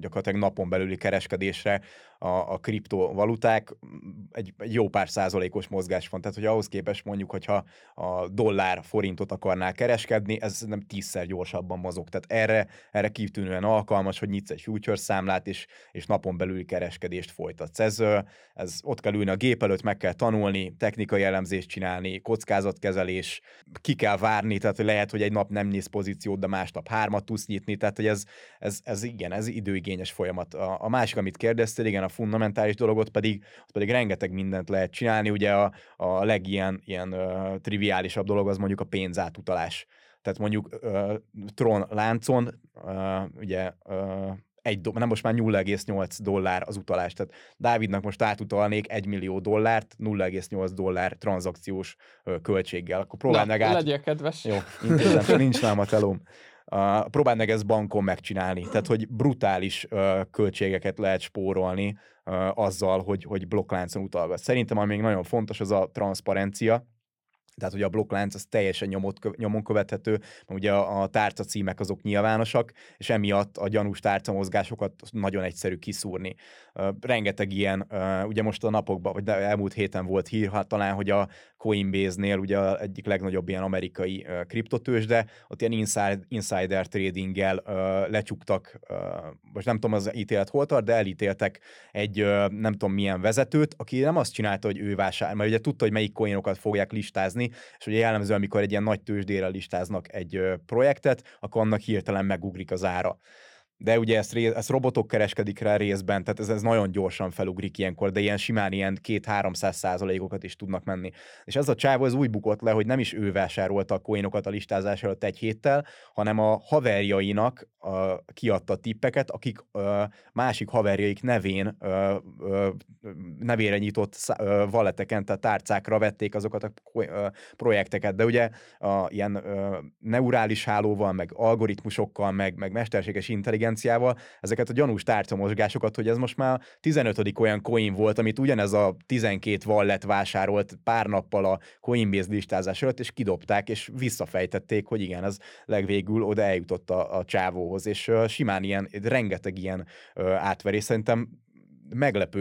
gyakorlatilag napon belüli kereskedésre a kriptovaluták egy jó pár százalékos mozgás van. Tehát, hogy ahhoz képest mondjuk, hogyha a dollár forintot akarnál kereskedni, ez nem 10-szer gyorsabban mozog. Tehát erre kitűnően alkalmas, hogy nyitsz egy futures számlát, és napon belüli kereskedést folytatsz. Ez ott kell ülni a gép előtt, meg kell tanulni, technikai elemzést csinálni, kockázatkezelés, ki kell várni, tehát hogy lehet, hogy egy nap nem nyitsz pozíciót, de másnap 3-at tudsz nyitni, tehát hogy ez igen, ez időigényes folyamat. A másik, amit kérdeztél, igen, a fundamentális dologot pedig rengeteg mindent lehet csinálni, ugye a legilyen triviálisabb dolog az mondjuk a pénzátutalás. Tehát mondjuk Tron láncon, ugye nem most már 0,8 dollár az utalás. Tehát Dávidnak most átutalnék 1 millió dollárt 0,8 dollár tranzakciós költséggel. Akkor próbálj meg át. Legyél kedves. Jó, intézem, nincs nálam a telóm. Próbáld meg ezt bankon megcsinálni, tehát hogy brutális költségeket lehet spórolni azzal, hogy blokkláncon utalgat. Szerintem ami még nagyon fontos, az a transzparencia, Tehát, hogy a blokklánc az teljesen nyomon követhető, mert ugye a tárca címek azok nyilvánosak, és emiatt a gyanús tárcamozgásokat nagyon egyszerű kiszúrni. Rengeteg ilyen, ugye most a napokban, vagy elmúlt héten volt hír, hát talán, hogy a Coinbase-nél ugye egyik legnagyobb ilyen amerikai kriptotőzsde, ott ilyen insider tradinggel lecsuktak, most nem tudom az ítélet hol tart, de elítéltek egy nem tudom milyen vezetőt, aki nem azt csinálta, hogy ő vásárol, mert ugye tudta, hogy melyik coinokat fogják listázni, és ugye jellemzően, amikor egy ilyen nagy tőzsdére listáznak egy projektet, akkor annak hirtelen megugrik az ára. De ugye ezt robotok kereskedik rá részben, tehát ez nagyon gyorsan felugrik ilyenkor, de ilyen simán ilyen 200-300%-okat is tudnak menni. És ez a csávó, ez úgy bukott le, hogy nem is ő vásárolta a coinokat a listázás előtt egy héttel, hanem a haverjainak kiadta tippeket, akik másik haverjaik nevére nyitott walleteken, tehát tárcákra vették azokat a projekteket. De ugye ilyen neurális hálóval, meg algoritmusokkal, meg mesterséges intelligenciával, ezeket a gyanús tárcamozgásokat, hogy ez most már 15. olyan coin volt, amit ugyanez a 12 wallet vásárolt pár nappal a Coinbase listázás előtt, és kidobták, és visszafejtették, hogy igen, ez legvégül oda eljutott a csávóhoz, és simán ilyen, rengeteg ilyen átverés, szerintem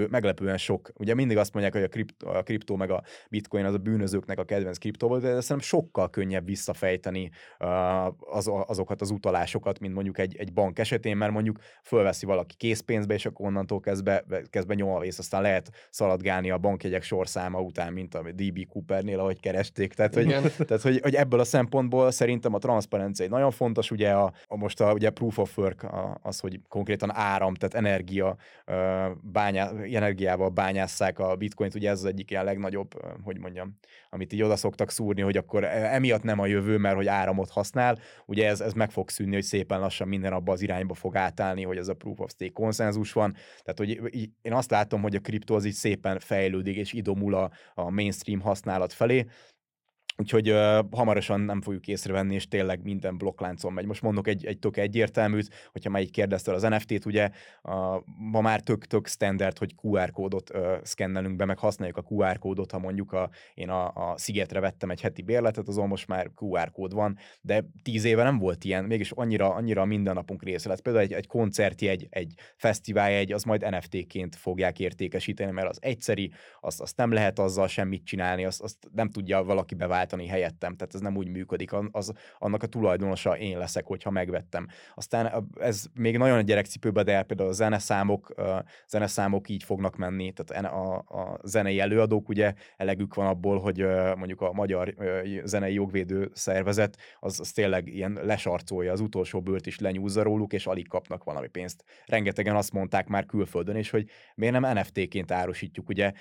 meglepően sok. Ugye mindig azt mondják, hogy a kriptó meg a bitcoin az a bűnözőknek a kedvenc kriptóval, de szerintem sokkal könnyebb visszafejteni azokat az utalásokat, mint mondjuk egy bank esetén, mert mondjuk fölveszi valaki készpénzbe, és akkor onnantól kezdve nyomavész, aztán lehet szaladgálni a bankjegyek sorszáma után, mint a DB Coopernél, ahogy keresték. Tehát, hogy ebből a szempontból szerintem a transzparencia egy nagyon fontos, ugye most a proof of work, az, hogy konkrétan áram, tehát energia, energiával bányásszák a bitcoint, ugye ez az egyik ilyen legnagyobb, hogy mondjam, amit így oda szoktak szúrni, hogy akkor emiatt nem a jövő, mert hogy áramot használ, ugye ez meg fog szűnni, hogy szépen lassan minden abba az irányba fog átállni, hogy ez a proof of stake konszenzus van, tehát hogy én azt látom, hogy a kriptó az így szépen fejlődik, és idomul a mainstream használat felé, úgyhogy hamarosan nem fogjuk észrevenni, és tényleg minden blokkláncon megy. Most mondok egy tök egyértelműt, hogyha már így kérdeztél az NFT-t, ugye ma már tök standard, hogy QR kódot szkennelünk be, meg használjuk a QR kódot, ha mondjuk én a Szigetre vettem egy heti bérletet, azon most már QR kód van, de 10 éve nem volt ilyen, mégis annyira minden napunk része lett. Például egy koncertjegy, egy fesztiváljegy, az majd NFT-ként fogják értékesíteni, mert az egyszeri, azt nem lehet azzal semmit csinálni, azt nem tudja valaki beváltani helyettem, tehát ez nem úgy működik, annak a tulajdonosa én leszek, hogyha megvettem. Aztán ez még nagyon a gyerekcipőbe, de például a zeneszámok így fognak menni, tehát a zenei előadók ugye elegük van abból, hogy mondjuk a Magyar Zenei Jogvédő Szervezet az tényleg ilyen lesarcolja, az utolsó bőrt is lenyúzza róluk, és alig kapnak valami pénzt. Rengetegen azt mondták már külföldön is, hogy miért nem NFT-ként árusítjuk, ugye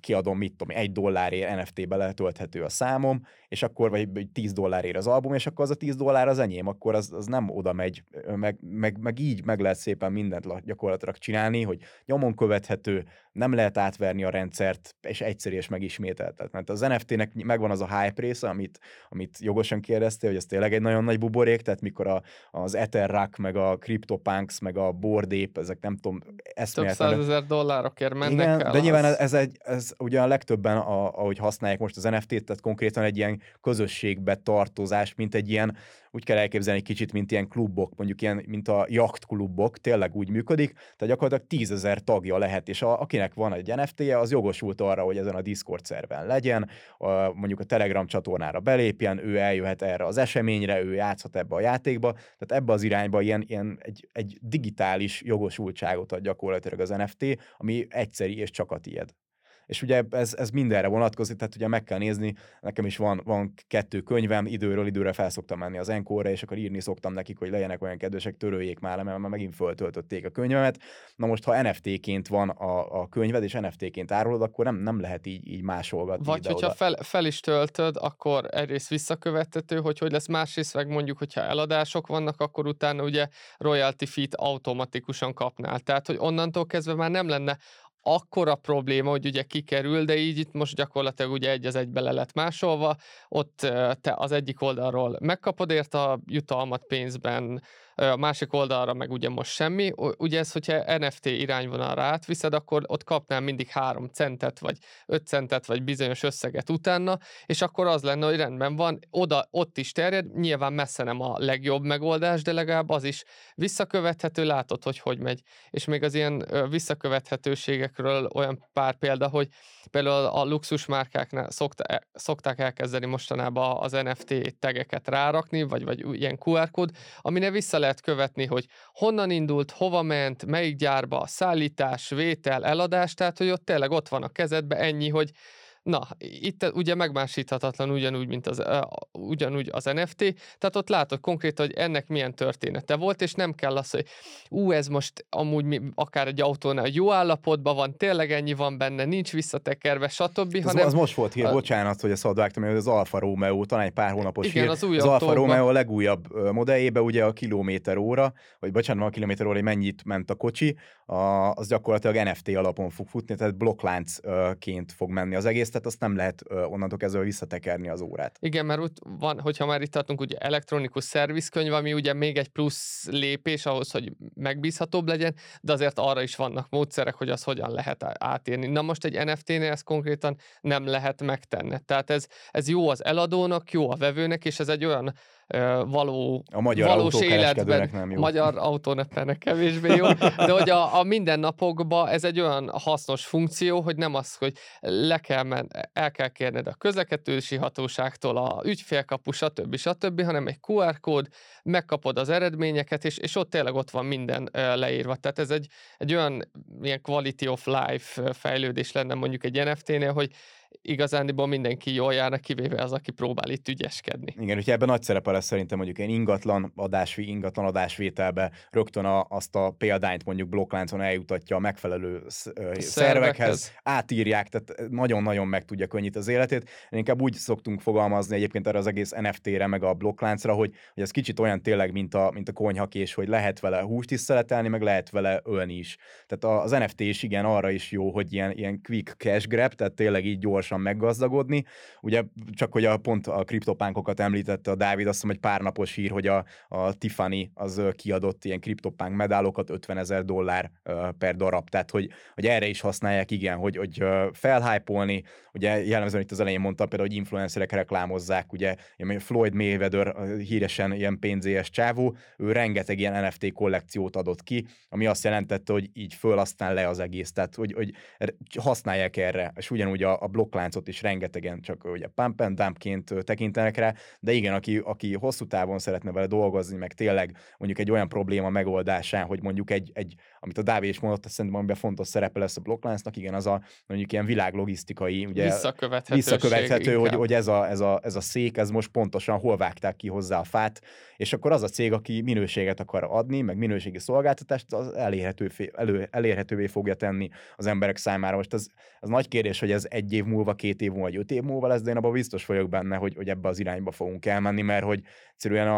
kiadom, mit tudom, $1 NFT-be letölthető a számom, és akkor vagy $10 az album, és akkor az a $10 az enyém, akkor az nem oda megy, meg így meg lehet szépen mindent gyakorlatilag csinálni, hogy nyomon követhető, nem lehet átverni a rendszert, és egyszerű és megismételtet. Mert az NFT-nek megvan az a hype része, amit jogosan kérdeztél, hogy ez tényleg egy nagyon nagy buborék, tehát mikor az Ethereum, meg a CryptoPunks, meg a Bored Ape, ezek nem tudom, eszméletlen. Több $100,000 mennek el. Igen, de nyilván ez ugye a legtöbben, ahogy használják most az NFT-t, tehát konkrétan egy ilyen közösségbe tartozás, mint egy ilyen, úgy kell elképzelni egy kicsit, mint ilyen klubok, mondjuk ilyen, mint a jachtklubok, tényleg úgy működik, tehát gyakorlatilag 10,000 tagja lehet, és akinek van egy NFT-je, az jogosult arra, hogy ezen a Discord szerven legyen, mondjuk a Telegram csatornára belépjen, ő eljöhet erre az eseményre, ő játszhat ebbe a játékba, tehát ebbe az irányba ilyen egy digitális jogosultságot ad gyakorlatilag az NFT, ami egyszeri és csak a tiéd. És ugye ez mindenre vonatkozik, tehát ugye meg kell nézni, nekem is van 2 könyvem, időről időre felszoktam menni az Encore-ra, és akkor írni szoktam nekik, hogy legyenek olyan kedvesek, töröljék már, mert már megint föltöltötték a könyvemet. Na most, ha NFT-ként van a könyved, és NFT-ként árulod, akkor nem lehet így másolgatni. Vagy hogyha fel is töltöd, akkor egyrészt visszakövethető, hogy lesz, másrészt meg mondjuk, hogyha eladások vannak, akkor utána ugye royalty fee-t automatikusan kapnál. Tehát, hogy onnantól kezdve már nem lenne akkora probléma, hogy ugye kikerül, de így itt most gyakorlatilag ugye egy az egybe le lett másolva, ott te az egyik oldalról megkapod érte a jutalmat pénzben, a másik oldalra meg ugye most semmi. Ugye ez, hogyha NFT irányvonalra átviszed, akkor ott kapnál mindig 3 centet, vagy 5 centet, vagy bizonyos összeget utána, és akkor az lenne, hogy rendben van, oda, ott is terjed, nyilván messze nem a legjobb megoldás, de legalább az is visszakövethető, látod, hogy megy. És még az ilyen visszakövethetőségekről olyan pár példa, hogy például a luxusmárkáknál szokták elkezdeni mostanában az NFT tegeket rárakni, vagy ilyen QR kód, amire vissza lehet követni, hogy honnan indult, hova ment, melyik gyárba, szállítás, vétel, eladás, tehát hogy ott tényleg ott van a kezedben ennyi, hogy na, itt ugye megmásíthatatlan ugyanúgy, mint ugyanúgy az NFT, tehát ott látod konkrétan, hogy ennek milyen története volt, és nem kell az, hogy ez most amúgy akár egy autónál jó állapotban van, tényleg ennyi van benne, nincs visszatekerve, stb. Az most volt hír, bocsánat, hogy ezt advágtam, hogy az Alfa Romeo, talán egy pár hónapos igen, hír, az Alfa Romeo a legújabb modelljébe, ugye a kilométer óra, vagy bocsánat, a kilométer óra, hogy mennyit ment a kocsi, az gyakorlatilag NFT alapon fog futni, tehát blokkláncként fog menni az egész, tehát azt nem lehet onnantól kezdve visszatekerni az órát. Igen, mert ott van, hogyha már itt tartunk, ugye elektronikus szervizkönyv, ami ugye még egy plusz lépés ahhoz, hogy megbízhatóbb legyen, de azért arra is vannak módszerek, hogy az hogyan lehet átírni. Na most egy NFT-nél ezt konkrétan nem lehet megtenni. Tehát ez jó az eladónak, jó a vevőnek, és ez egy olyan valós életben nem jó. Magyar autónepelnek kevésbé jó, de hogy a mindennapokban ez egy olyan hasznos funkció, hogy nem az, hogy el kell kérned a közlekedési hatóságtól, a ügyfélkapu, stb., hanem egy QR kód, megkapod az eredményeket, és ott tényleg ott van minden leírva. Tehát ez egy olyan ilyen quality of life fejlődés lenne mondjuk egy NFT-nél, hogy igazándiból mindenki jól járna, kivéve az, aki próbál itt ügyeskedni. Igen, úgyhogy ebben nagy szerepe lesz szerintem mondjuk egy ingatlan adásvételbe rögtön azt a példányt mondjuk blokkláncon eljutatja a megfelelő szervekhez, átírják, tehát nagyon-nagyon meg tudja könnyíteni az életét. Inkább úgy szoktunk fogalmazni egyébként erre az egész NFT-re, meg a blokkláncra, hogy ez kicsit olyan tényleg, mint a konyhakés, hogy lehet vele húst is szeletelni, meg lehet vele ölni is. Tehát az NFT is igen arra is jó, hogy ilyen quick cash grab, tehát tényleg így gyors meggazdagodni. Ugye csak, hogy pont a CryptoPunkokat említette a Dávid, azt hiszem, egy párnapos hír, hogy a Tiffany az kiadott ilyen CryptoPunk medálokat $50,000 per darab. Tehát, hogy erre is használják, igen, hogy felhypolni. Ugye jellemzően itt az elején mondtam például, hogy influencerek reklámozzák, ugye Floyd Mayweather híresen ilyen pénzélyes csávó, ő rengeteg ilyen NFT kollekciót adott ki, ami azt jelentette, hogy így föl, aztán le az egész. Tehát, hogy használják erre, és ugyanúgy a blokkláncot is rengetegen csak ugye pump and dumpként tekintenek rá, de igen, aki hosszú távon szeretne vele dolgozni, meg tényleg mondjuk egy olyan probléma megoldásán, hogy mondjuk egy amit a Dávid is mondott, szerintem amiben fontos szerepe lesz a blokkláncnak, igen, az a mondjuk ilyen világlogisztikai, ugye visszakövethető, hogy ez a szék, ez most pontosan hol vágták ki hozzá a fát, és akkor az a cég, aki minőséget akar adni, meg minőségi szolgáltatást, az elérhetővé fogja tenni az emberek számára. Most ez nagy kérdés, hogy ez egy év múlva, 2 év múlva, vagy 5 év múlva lesz, de én abban biztos vagyok benne, hogy ebbe az irányba fogunk elmenni, mert hogy egyszerűen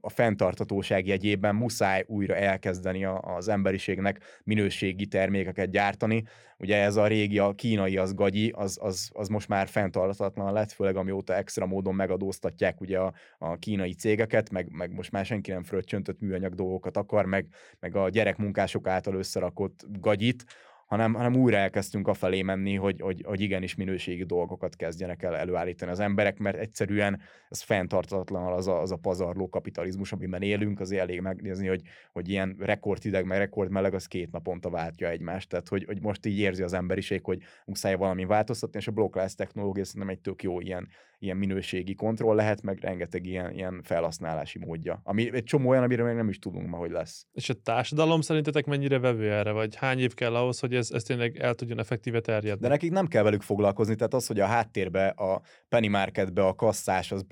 a fenntarthatóság jegyében muszáj újra elkezdeni az emberiségnek minőségi termékeket gyártani. Ugye ez a régi, a kínai, az gagyi, az most már fenntarthatatlan lett, főleg amióta extra módon megadóztatják ugye a kínai cégeket, meg most már senki nem fröccsöntött műanyag dolgokat akar, meg a gyerekmunkások által összerakott gagyit, hanem újra elkezdtünk afelé menni, hogy igenis minőségi dolgokat kezdjenek el előállítani az emberek, mert egyszerűen ez fenntartatlan az a pazarló kapitalizmus, amiben élünk, azért elég megnézni, hogy ilyen rekordhideg, meg rekordmeleg az 2 naponta váltja egymást, tehát hogy most így érzi az emberiség, hogy muszáj valami változtatni, és a blokklánc technológia szerintem egy tök jó ilyen minőségi kontroll lehet, meg rengeteg ilyen felhasználási módja, ami egy csomó olyan, amire még nem is tudunk ma, hogy lesz. És a társadalom szerintetek mennyire vevő erre, vagy hány év kell ahhoz, hogy ez tényleg el tudjon effektíve terjedni? De nekik nem kell velük foglalkozni, tehát az, hogy a háttérbe, a Penny Marketbe a kasszás, az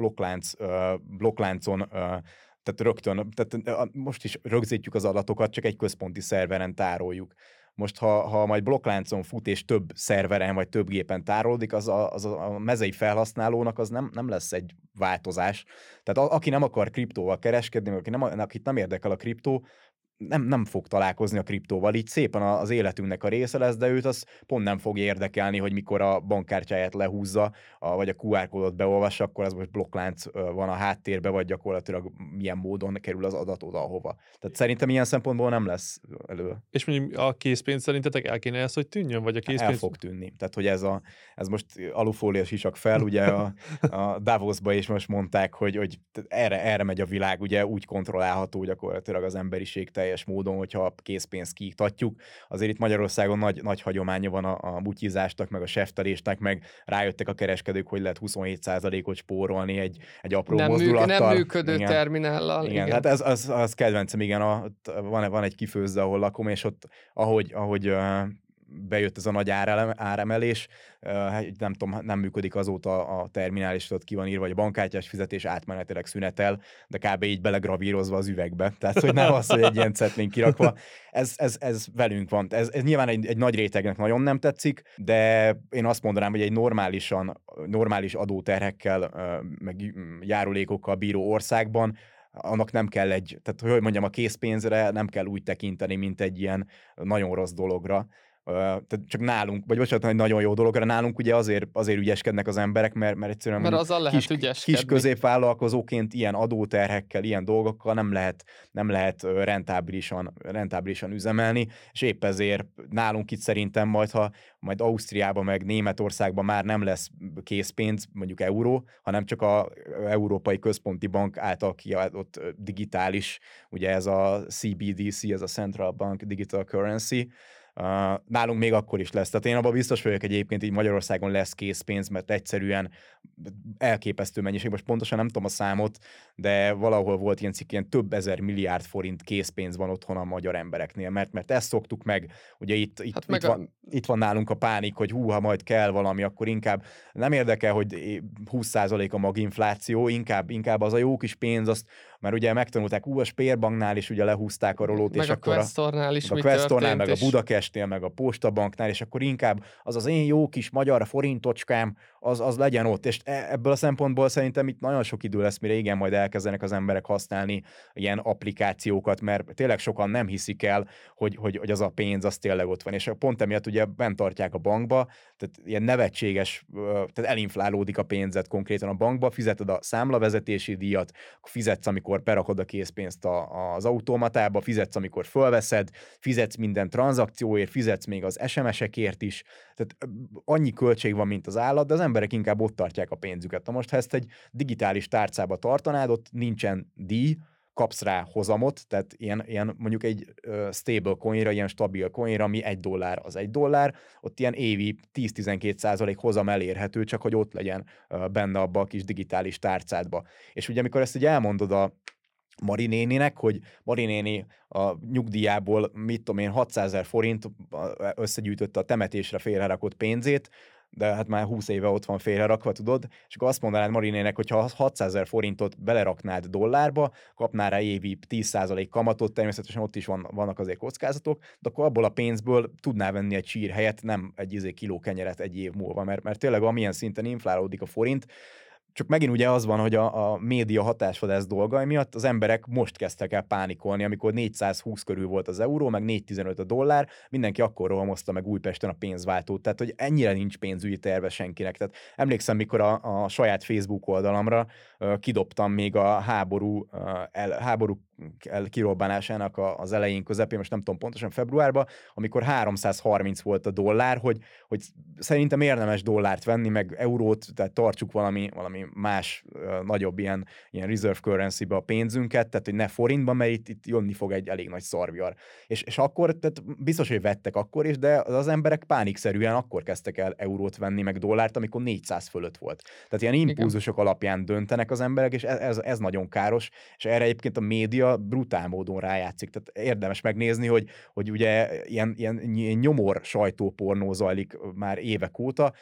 blokkláncon tehát rögtön, tehát most is rögzítjük az adatokat, csak egy központi szerveren tároljuk. Most, ha majd blokkláncon fut és több szerveren vagy több gépen tárolódik, az a mezei felhasználónak az nem lesz egy változás. Tehát aki nem akar kriptóval kereskedni, akit nem érdekel a kriptó, nem fog találkozni a kriptóval, így szépen az életünknek a része lesz, de őt az pont nem fog érdekelni, hogy mikor a bankkártyáját lehúzza, vagy a QR kódot beolvassa, akkor az most blokklánc van a háttérbe, vagy gyakorlatilag milyen módon kerül az adat oda, ahova. Tehát szerintem ilyen szempontból nem lesz elő. És mondjuk a készpénz szerintetek el kéne ezt, hogy tűnjön, vagy a készpénz? El fog tűnni. Tehát, hogy ez most alufóliás sisak fel, ugye a Davosba is most mondták, hogy erre megy a világ, ugye úgy kontrollálható gyakorlatilag az emberiség teljes módon, hogyha a készpénzt kiiktatjuk. Azért itt Magyarországon nagy hagyománya van a butyizásnak, meg a seftelésnek, meg rájöttek a kereskedők, hogy lehet 27%-ot spórolni egy apró mozdulattal. Nem működő terminállal. Igen, hát az kedvencem, igen, van egy Kifőzde, ahol lakom, és ott ahogy bejött ez a nagy áremelés, nem tudom, nem működik azóta a terminális, ott ki van írva, hogy a bankkártyás fizetés átmenetileg szünetel, de kb. Így belegravírozva az üvegbe. Tehát, hogy nem az, hogy egy ilyen cetlink kirakva. Ez velünk van. Ez nyilván egy nagy rétegnek nagyon nem tetszik, de én azt mondanám, hogy egy normális adóterhekkel, meg járulékokkal bíró országban annak nem kell tehát hogy mondjam, a készpénzre nem kell úgy tekinteni, mint egy ilyen nagyon rossz dologra. Tehát csak nálunk, vagy bocsánat, egy nagyon jó dologra, nálunk ugye azért ügyeskednek az emberek, mert egyszerűen kis középvállalkozóként ilyen adóterhekkel, ilyen dolgokkal nem lehet rentábilisan üzemelni, és épp ezért nálunk itt szerintem majd Ausztriában, meg Németországban már nem lesz készpénz, mondjuk euró, hanem csak az Európai Központi Bank által kiadott digitális, ugye ez a CBDC, ez a Central Bank Digital Currency, nálunk még akkor is lesz. Tehát én abban biztos vagyok egyébként, így Magyarországon lesz készpénz, mert egyszerűen elképesztő mennyiség. Most pontosan nem tudom a számot, de valahol volt ilyen cikk, ilyen több ezer milliárd forint készpénz van otthon a magyar embereknél, mert ezt szoktuk meg. Ugye itt van nálunk a pánik, hogy ha majd kell valami, akkor inkább nem érdekel, hogy 20% a maginfláció, inkább az a jó kis pénz, azt már ugye megtanulták, a Spérbanknál is ugye lehúzták a rolót, meg és a Questornál is, a Questornál, meg a Budakestnél, meg a Postabanknál, és akkor inkább az én jó kis magyar forintocskám, az legyen ott, és ebből a szempontból szerintem itt nagyon sok idő lesz, mire igen, majd elkezdenek az emberek használni ilyen applikációkat, mert tényleg sokan nem hiszik el, hogy az a pénz, az tényleg ott van, és pont emiatt ugye bent tartják a bankba, tehát ilyen nevetséges, tehát elinflálódik a pénzed konkrétan a bankba, fizeted a számlavezetési díjat, fizetsz, amikor berakod a készpénzt az automatába, fizetsz, amikor fölveszed, fizetsz minden tranzakcióért, fizetsz még az SMS-ekért is, tehát annyi költség van, mint az állat, de az emberek inkább ott tartják a pénzüket. Na most, ha ezt egy digitális tárcába tartanád, ott nincsen díj, kapsz rá hozamot, tehát ilyen mondjuk egy stable coinra, ilyen stabil coinra, ami $1 az $1, ott ilyen évi 10-12% hozam elérhető, csak hogy ott legyen benne abba a kis digitális tárcádba. És ugye amikor ezt így elmondod a Mari néninek, hogy Mari néni a nyugdíjából, mit tudom én, 600 000 forint összegyűjtötte a temetésre félrerakott pénzét, de hát már 20 éve ott van félrerakva, tudod, és akkor azt mondanád Marinének, hogy ha 600 000 forintot beleraknád $-ba, kapnál rá évi 10% kamatot, természetesen ott is vannak azért kockázatok, de akkor abból a pénzből tudnál venni egy sír helyett, nem egy kiló kenyeret egy év múlva, mert tényleg amilyen szinten inflálódik a forint. Csak megint ugye az van, hogy a média hatásvadász dolgai miatt az emberek most kezdtek el pánikolni, amikor 420 körül volt az euró, meg 415 a $, mindenki akkor rohamozta meg Újpesten a pénzváltót, tehát hogy ennyire nincs pénzügyi terve senkinek. Tehát emlékszem, mikor a saját Facebook oldalamra kidobtam még a háború kirobbanásának az elején, közepén, most nem tudom pontosan, februárban, amikor 330 volt a $, hogy szerintem érdemes $t venni, meg eurót, tehát tartsuk valami más, nagyobb ilyen reserve currency-be a pénzünket, tehát hogy ne forintban, mert itt jönni fog egy elég nagy szarvihar. És akkor, tehát biztos, hogy vettek akkor is, de az emberek pánikszerűen akkor kezdtek el eurót venni, meg $t, amikor 400 fölött volt. Tehát ilyen impulzusok igen, alapján döntenek az emberek, és ez nagyon káros, és erre egyébként a média brutál módon rájátszik. Tehát érdemes megnézni, hogy ugye ilyen nyomor sajtópornó zajlik már évek óta,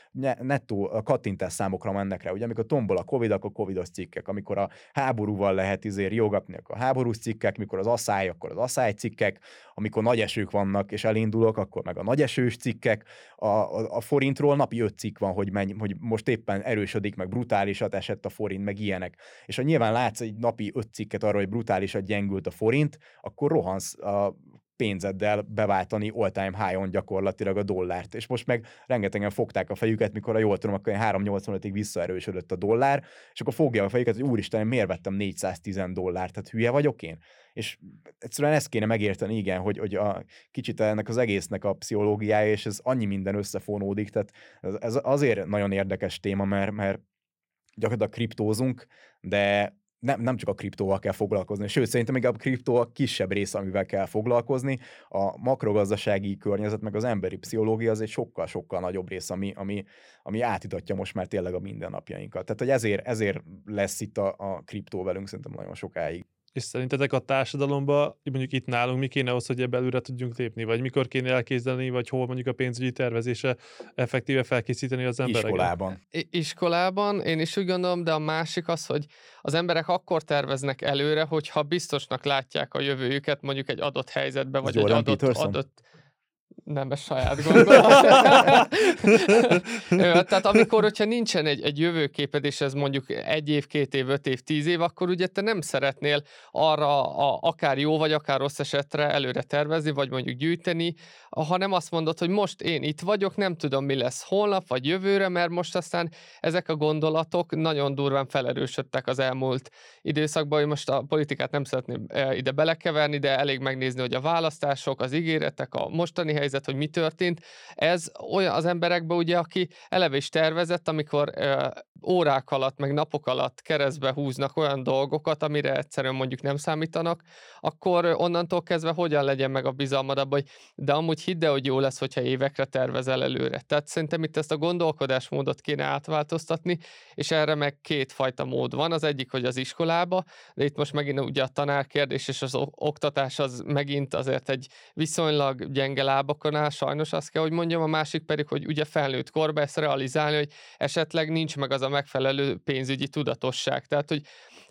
nettó a kattintás számokra mennek rá. Ugye amikor tombol a Covid, akkor Covidos cikkek, amikor a háborúval lehet riogatni, akkor a háborús cikkek, mikor az asszály, akkor az asszály cikkek, amikor nagy esők vannak és elindulok, akkor meg a nagy esős cikkek, a forintról napi 5 cikk van, hogy most éppen erősödik, meg brutálisat esett a forint, meg ilyenek. És nyilván látsz egy napi 5 cikket arról, hogy brutális gyengült a forint, akkor rohansz a pénzeddel beváltani all-time high-on gyakorlatilag a dollárt. És most meg rengetegen fogták a fejüket, mikor a jól tudom, akkor 3.85-ig visszaerősödött a dollár, és akkor fogja a fejüket, hogy úristen, miért vettem 410 dollárt, tehát hülye vagyok én? És egyszerűen ezt kéne megérteni, igen, hogy a kicsit ennek az egésznek a pszichológiája, és ez annyi minden összefonódik, tehát ez azért nagyon érdekes téma, mert gyakorlatilag kriptózunk, de nem csak a kriptóval kell foglalkozni, sőt, szerintem még a kriptó a kisebb része, amivel kell foglalkozni. A makrogazdasági környezet, meg az emberi pszichológia az egy sokkal-sokkal nagyobb rész, ami átitatja most már tényleg a mindennapjainkat. Tehát, hogy ezért lesz itt a kriptó velünk szerintem nagyon sokáig. És szerintetek a társadalomban, mondjuk itt nálunk, mi kéne ahhoz, hogy ebbe előre tudjunk lépni? Vagy mikor kéne elkézdeni, vagy hol mondjuk a pénzügyi tervezése effektíve felkészíteni az embereket? Iskolában, én is úgy gondolom, de a másik az, hogy az emberek akkor terveznek előre, hogyha biztosnak látják a jövőjüket mondjuk egy adott helyzetben, vagy Jordan egy adott... Nem, ez saját gondolat. Tehát amikor, hogyha nincsen egy jövőképed, és ez mondjuk 1 év, 2 év, 5 év, 10 év, akkor ugye te nem szeretnél arra akár jó vagy akár rossz esetre előre tervezni, vagy mondjuk gyűjteni, hanem azt mondod, hogy most én itt vagyok, nem tudom mi lesz holnap, vagy jövőre, mert most aztán ezek a gondolatok nagyon durván felerősödtek az elmúlt időszakban, hogy most a politikát nem szeretném ide belekeverni, de elég megnézni, hogy a választások, az ígéretek, a mostani helyzet, hogy mi történt. Ez olyan az emberekben, ugye, aki eleve is tervezett, amikor órák alatt, meg napok alatt keresztbe húznak olyan dolgokat, amire egyszerűen mondjuk nem számítanak, akkor onnantól kezdve hogyan legyen meg a bizalmad abban, hogy de amúgy hidd el, hogy jó lesz, hogyha évekre tervezel előre. Tehát szerintem itt ezt a gondolkodásmódot kéne átváltoztatni, és erre meg kétfajta mód van. Az egyik, hogy az iskolába, de itt most megint ugye a tanárkérdés és az oktatás az megint azért egy viszonylag gyenge lábakonál, sajnos azt kell, hogy mondjam, a másik pedig, hogy ugye felnőtt korba ezt realizálni, hogy esetleg nincs meg az a megfelelő pénzügyi tudatosság. Tehát, hogy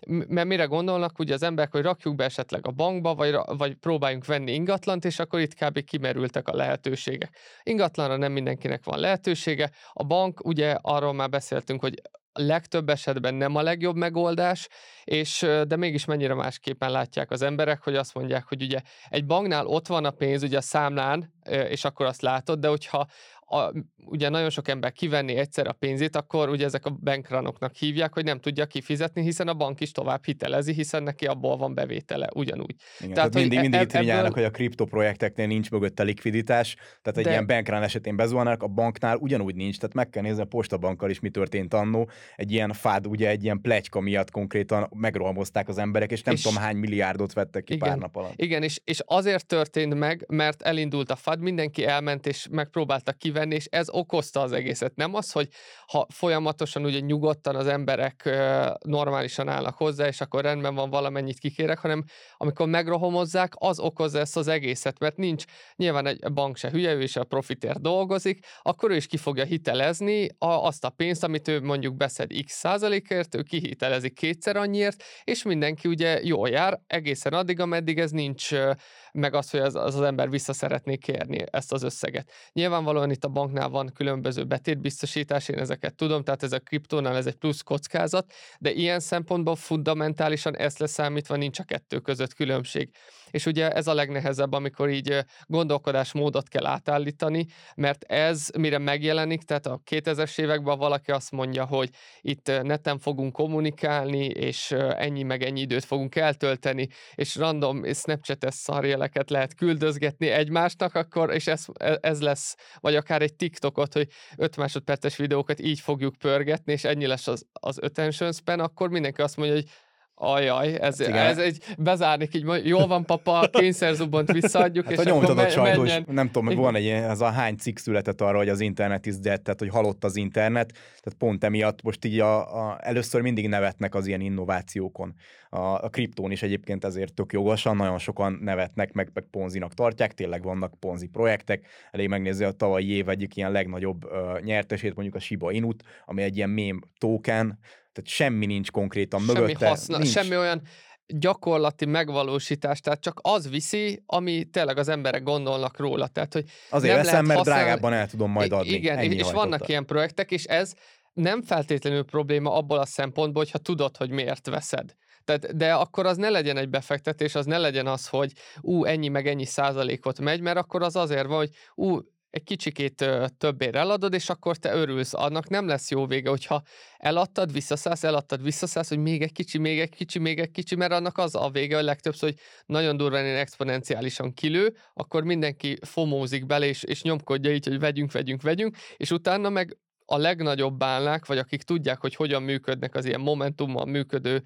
mert mire gondolnak ugye az emberek, hogy rakjuk be esetleg a bankba, vagy próbáljunk venni ingatlant, és akkor itt kb. Kimerültek a lehetőségek. Ingatlanra nem mindenkinek van lehetősége. A bank, ugye arról már beszéltünk, hogy legtöbb esetben nem a legjobb megoldás, de mégis mennyire másképpen látják az emberek, hogy azt mondják, hogy ugye egy banknál ott van a pénz ugye a számlán, és akkor azt látod, de hogyha ugye nagyon sok ember kivenni egyszer a pénzét, akkor ugye ezek a bankranoknak hívják, hogy nem tudja kifizetni, hiszen a bank is tovább hitelezi, hiszen neki abból van bevétele, ugyanúgy. Igen, tehát mindig itt vigyálnak, hogy a kriptoprojekteknél nincs mögötte likviditás, tehát egy ilyen bankran esetén bezuhannak, a banknál ugyanúgy nincs, tehát meg kell nézni a postabankkal is, mi történt annó. Egy ilyen fád, ugye egy ilyen pletyka miatt konkrétan megrohamozták az emberek, és nem tudom hány milliárdot vettek ki pár nap alatt. Igen, és azért történt meg, mert elindult a fád, mindenki elment, és megpróbáltak kivenni, és ez okozta az egészet. Nem az, hogy ha folyamatosan ugye nyugodtan az emberek normálisan állnak hozzá, és akkor rendben van, valamennyit kikérek, hanem amikor megrohamozzák, az okozza ezt az egészet, mert nincs, nyilván egy bank se hülye, ő is a profitért dolgozik, akkor ő is ki fogja hitelezni azt a pénzt, amit ő mondjuk beszed x százalékért, ő kihitelezi 2-szer annyiért, és mindenki ugye jól jár egészen addig, ameddig ez nincs meg az, hogy az ember vissza szeretné kérni ezt az összeget. Nyilvánvalóan itt a banknál van különböző betétbiztosítás, én ezeket tudom, tehát ez a kriptónál ez egy plusz kockázat, de ilyen szempontból fundamentálisan ezt leszámítva nincs a kettő között különbség. És ugye ez a legnehezebb, amikor így gondolkodásmódot kell átállítani, mert ez mire megjelenik, tehát a 2000-es években valaki azt mondja, hogy itt neten fogunk kommunikálni, és ennyi meg ennyi időt fogunk eltölteni, és random Snapchat-es szarjeleket lehet küldözgetni egymásnak, akkor, és ez lesz, vagy akár egy TikTokot, hogy 5 másodperces videókat így fogjuk pörgetni, és ennyi lesz az attention span, akkor mindenki azt mondja, hogy ajaj, ez egy bezárnik, így jól van papa, kényszerzubbont visszaadjuk, hát és akkor menjen. Nem tudom, hogy van egy ilyen, az a hány cikk született arra, hogy az internet is dead, tehát hogy halott az internet, tehát pont emiatt most így először mindig nevetnek az ilyen innovációkon. A kriptón is egyébként ezért tök jogosan, nagyon sokan nevetnek, meg ponzinak tartják, tényleg vannak ponzi projektek, elég megnézni a tavalyi év egyik ilyen legnagyobb nyertesét, mondjuk a Shiba Inut, ami egy ilyen meme token, tehát semmi nincs konkrétan mögötte. Semmi haszna, semmi olyan gyakorlati megvalósítás, tehát csak az viszi, ami tényleg az emberek gondolnak róla. Tehát, hogy azért veszem, mert drágábban el tudom majd adni. Igen, és vannak ilyen projektek, és ez nem feltétlenül probléma abból a szempontból, hogyha tudod, hogy miért veszed. Tehát, de akkor az ne legyen egy befektetés, az ne legyen az, hogy ennyi meg ennyi százalékot megy, mert akkor az azért van, hogy egy kicsikét többért eladod, és akkor te örülsz. Annak nem lesz jó vége, hogyha eladtad, visszaszállsz, hogy még egy kicsi, mert annak az a vége, hogy legtöbbször, hogy nagyon durván exponenciálisan kilő, akkor mindenki fomózik bele, és nyomkodja így, hogy vegyünk, és utána meg a legnagyobb bálnák, vagy akik tudják, hogy hogyan működnek az ilyen momentummal működő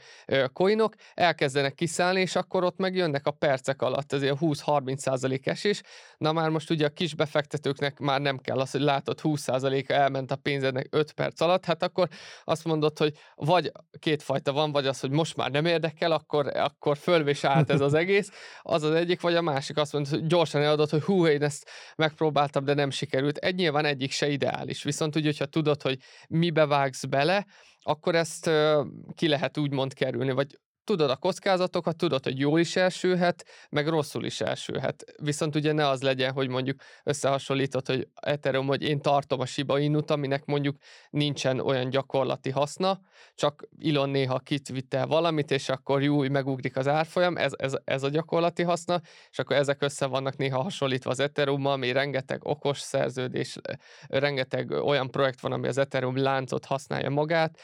coinok, elkezdenek kiszállni, és akkor ott megjönnek a percek alatt, ez ilyen 20-30% esés. Na már most ugye a kis befektetőknek már nem kell az, hogy látod 20%-a elment a pénzednek 5 perc alatt, hát akkor azt mondod, hogy vagy kétfajta van, vagy az, hogy most már nem érdekel, akkor fölvés állt ez az egész, az az egyik, vagy a másik azt mondod, hogy gyorsan eladod, hogy én ezt megpróbáltam, de nem sikerült. Egy nyilván egyik se ideális, viszont ugye, hogyha tudod, hogy mibe vágsz bele, akkor ezt ki lehet úgymond kerülni, vagy tudod a kockázatokat, tudod, hogy jól is elsülhet, meg rosszul is elsülhet. Viszont ugye ne az legyen, hogy mondjuk összehasonlítod, hogy Ethereum, hogy én tartom a Shiba Inut, aminek mondjuk nincsen olyan gyakorlati haszna, csak Elon néha kitvitte valamit, és akkor megugrik az árfolyam, ez a gyakorlati haszna, és akkor ezek össze vannak néha hasonlítva az Ethereummal, ami rengeteg okos szerződés, rengeteg olyan projekt van, ami az Ethereum láncot használja magát,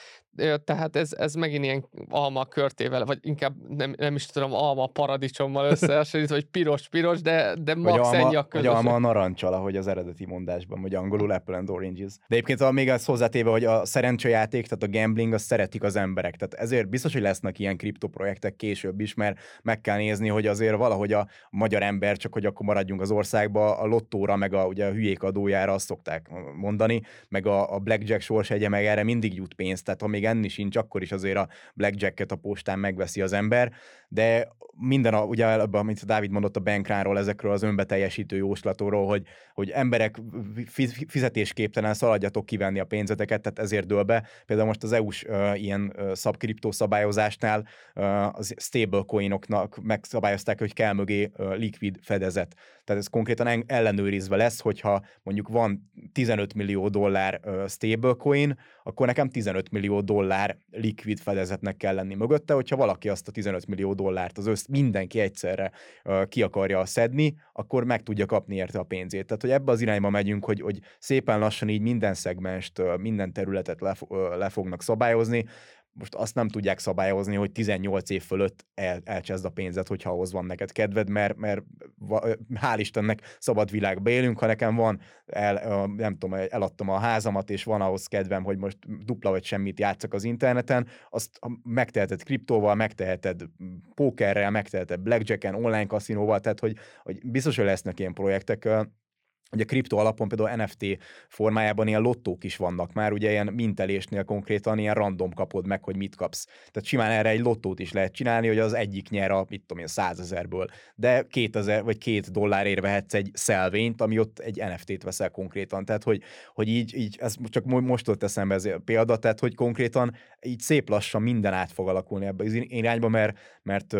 tehát ez megint ilyen alma körtével, vagy inkább nem is tudom, alma paradicsommal összehasonlítva, vagy piros, de max ennyi a közösség. Vagy alma a narancsal, ahogy az eredeti mondásban, vagy angolul apple and oranges. De egyébként még az hozzátéve, hogy a szerencsejáték, tehát a gambling, azt szeretik az emberek. Tehát ezért biztos, hogy lesznek ilyen kriptoprojektek később is, mert meg kell nézni, hogy azért valahogy a magyar ember, csak hogy akkor maradjunk az országba, a lottóra, meg ugye a hülyék adójára azt szokták mondani, meg a blackjack sorsjegye, meg erre mindig jut pénz, tehát ha még enni sincs, akkor is azért a blackjacket a postán megveszi az ember, de minden, ugye abban, amit Dávid mondott a bankránról, ezekről az önbeteljesítő jóslatról, hogy emberek fizetésképtelen, szaladjatok kivenni a pénzeteket, tehát ezért dől be. Például most az EU-s ilyen szabkriptószabályozásnál az stablecoinoknak megszabályozták, hogy kell mögé likvid fedezet. Tehát ez konkrétan ellenőrizve lesz, hogyha mondjuk van 15 millió dollár stablecoin, akkor nekem 15 millió dollár likvid fedezetnek kell lenni mögötte, hogyha valaki azt a 15 millió dollárt mindenki egyszerre ki akarja szedni, akkor meg tudja kapni érte a pénzét. Tehát, hogy ebbe az irányba megyünk, hogy szépen lassan így minden szegmest, minden területet le fognak szabályozni. Most azt nem tudják szabályozni, hogy 18 év fölött elcseszd a pénzed, hogyha ahhoz van neked kedved, mert hál' Istennek szabad világba élünk, ha nekem van, nem tudom, eladtam a házamat, és van ahhoz kedvem, hogy most dupla vagy semmit játszak az interneten, azt megteheted kriptóval, megteheted pókerrel, megteheted blackjacken, online kaszinóval, tehát hogy biztos, hogy lesznek ilyen projektek. Ugye kripto alapon például NFT formájában ilyen lottók is vannak már, ugye ilyen mintelésnél konkrétan ilyen random kapod meg, hogy mit kapsz. Tehát simán erre egy lottót is lehet csinálni, hogy az egyik nyer a, mit tudom én, 100 000-ből, de 2000 vagy $2 vehetsz egy szelvényt, ami ott egy NFT-t veszel konkrétan. Tehát, hogy így ez csak most ott eszembe ez a példa, tehát, hogy konkrétan így szép lassan minden át fog alakulni ebbe az irányba, mert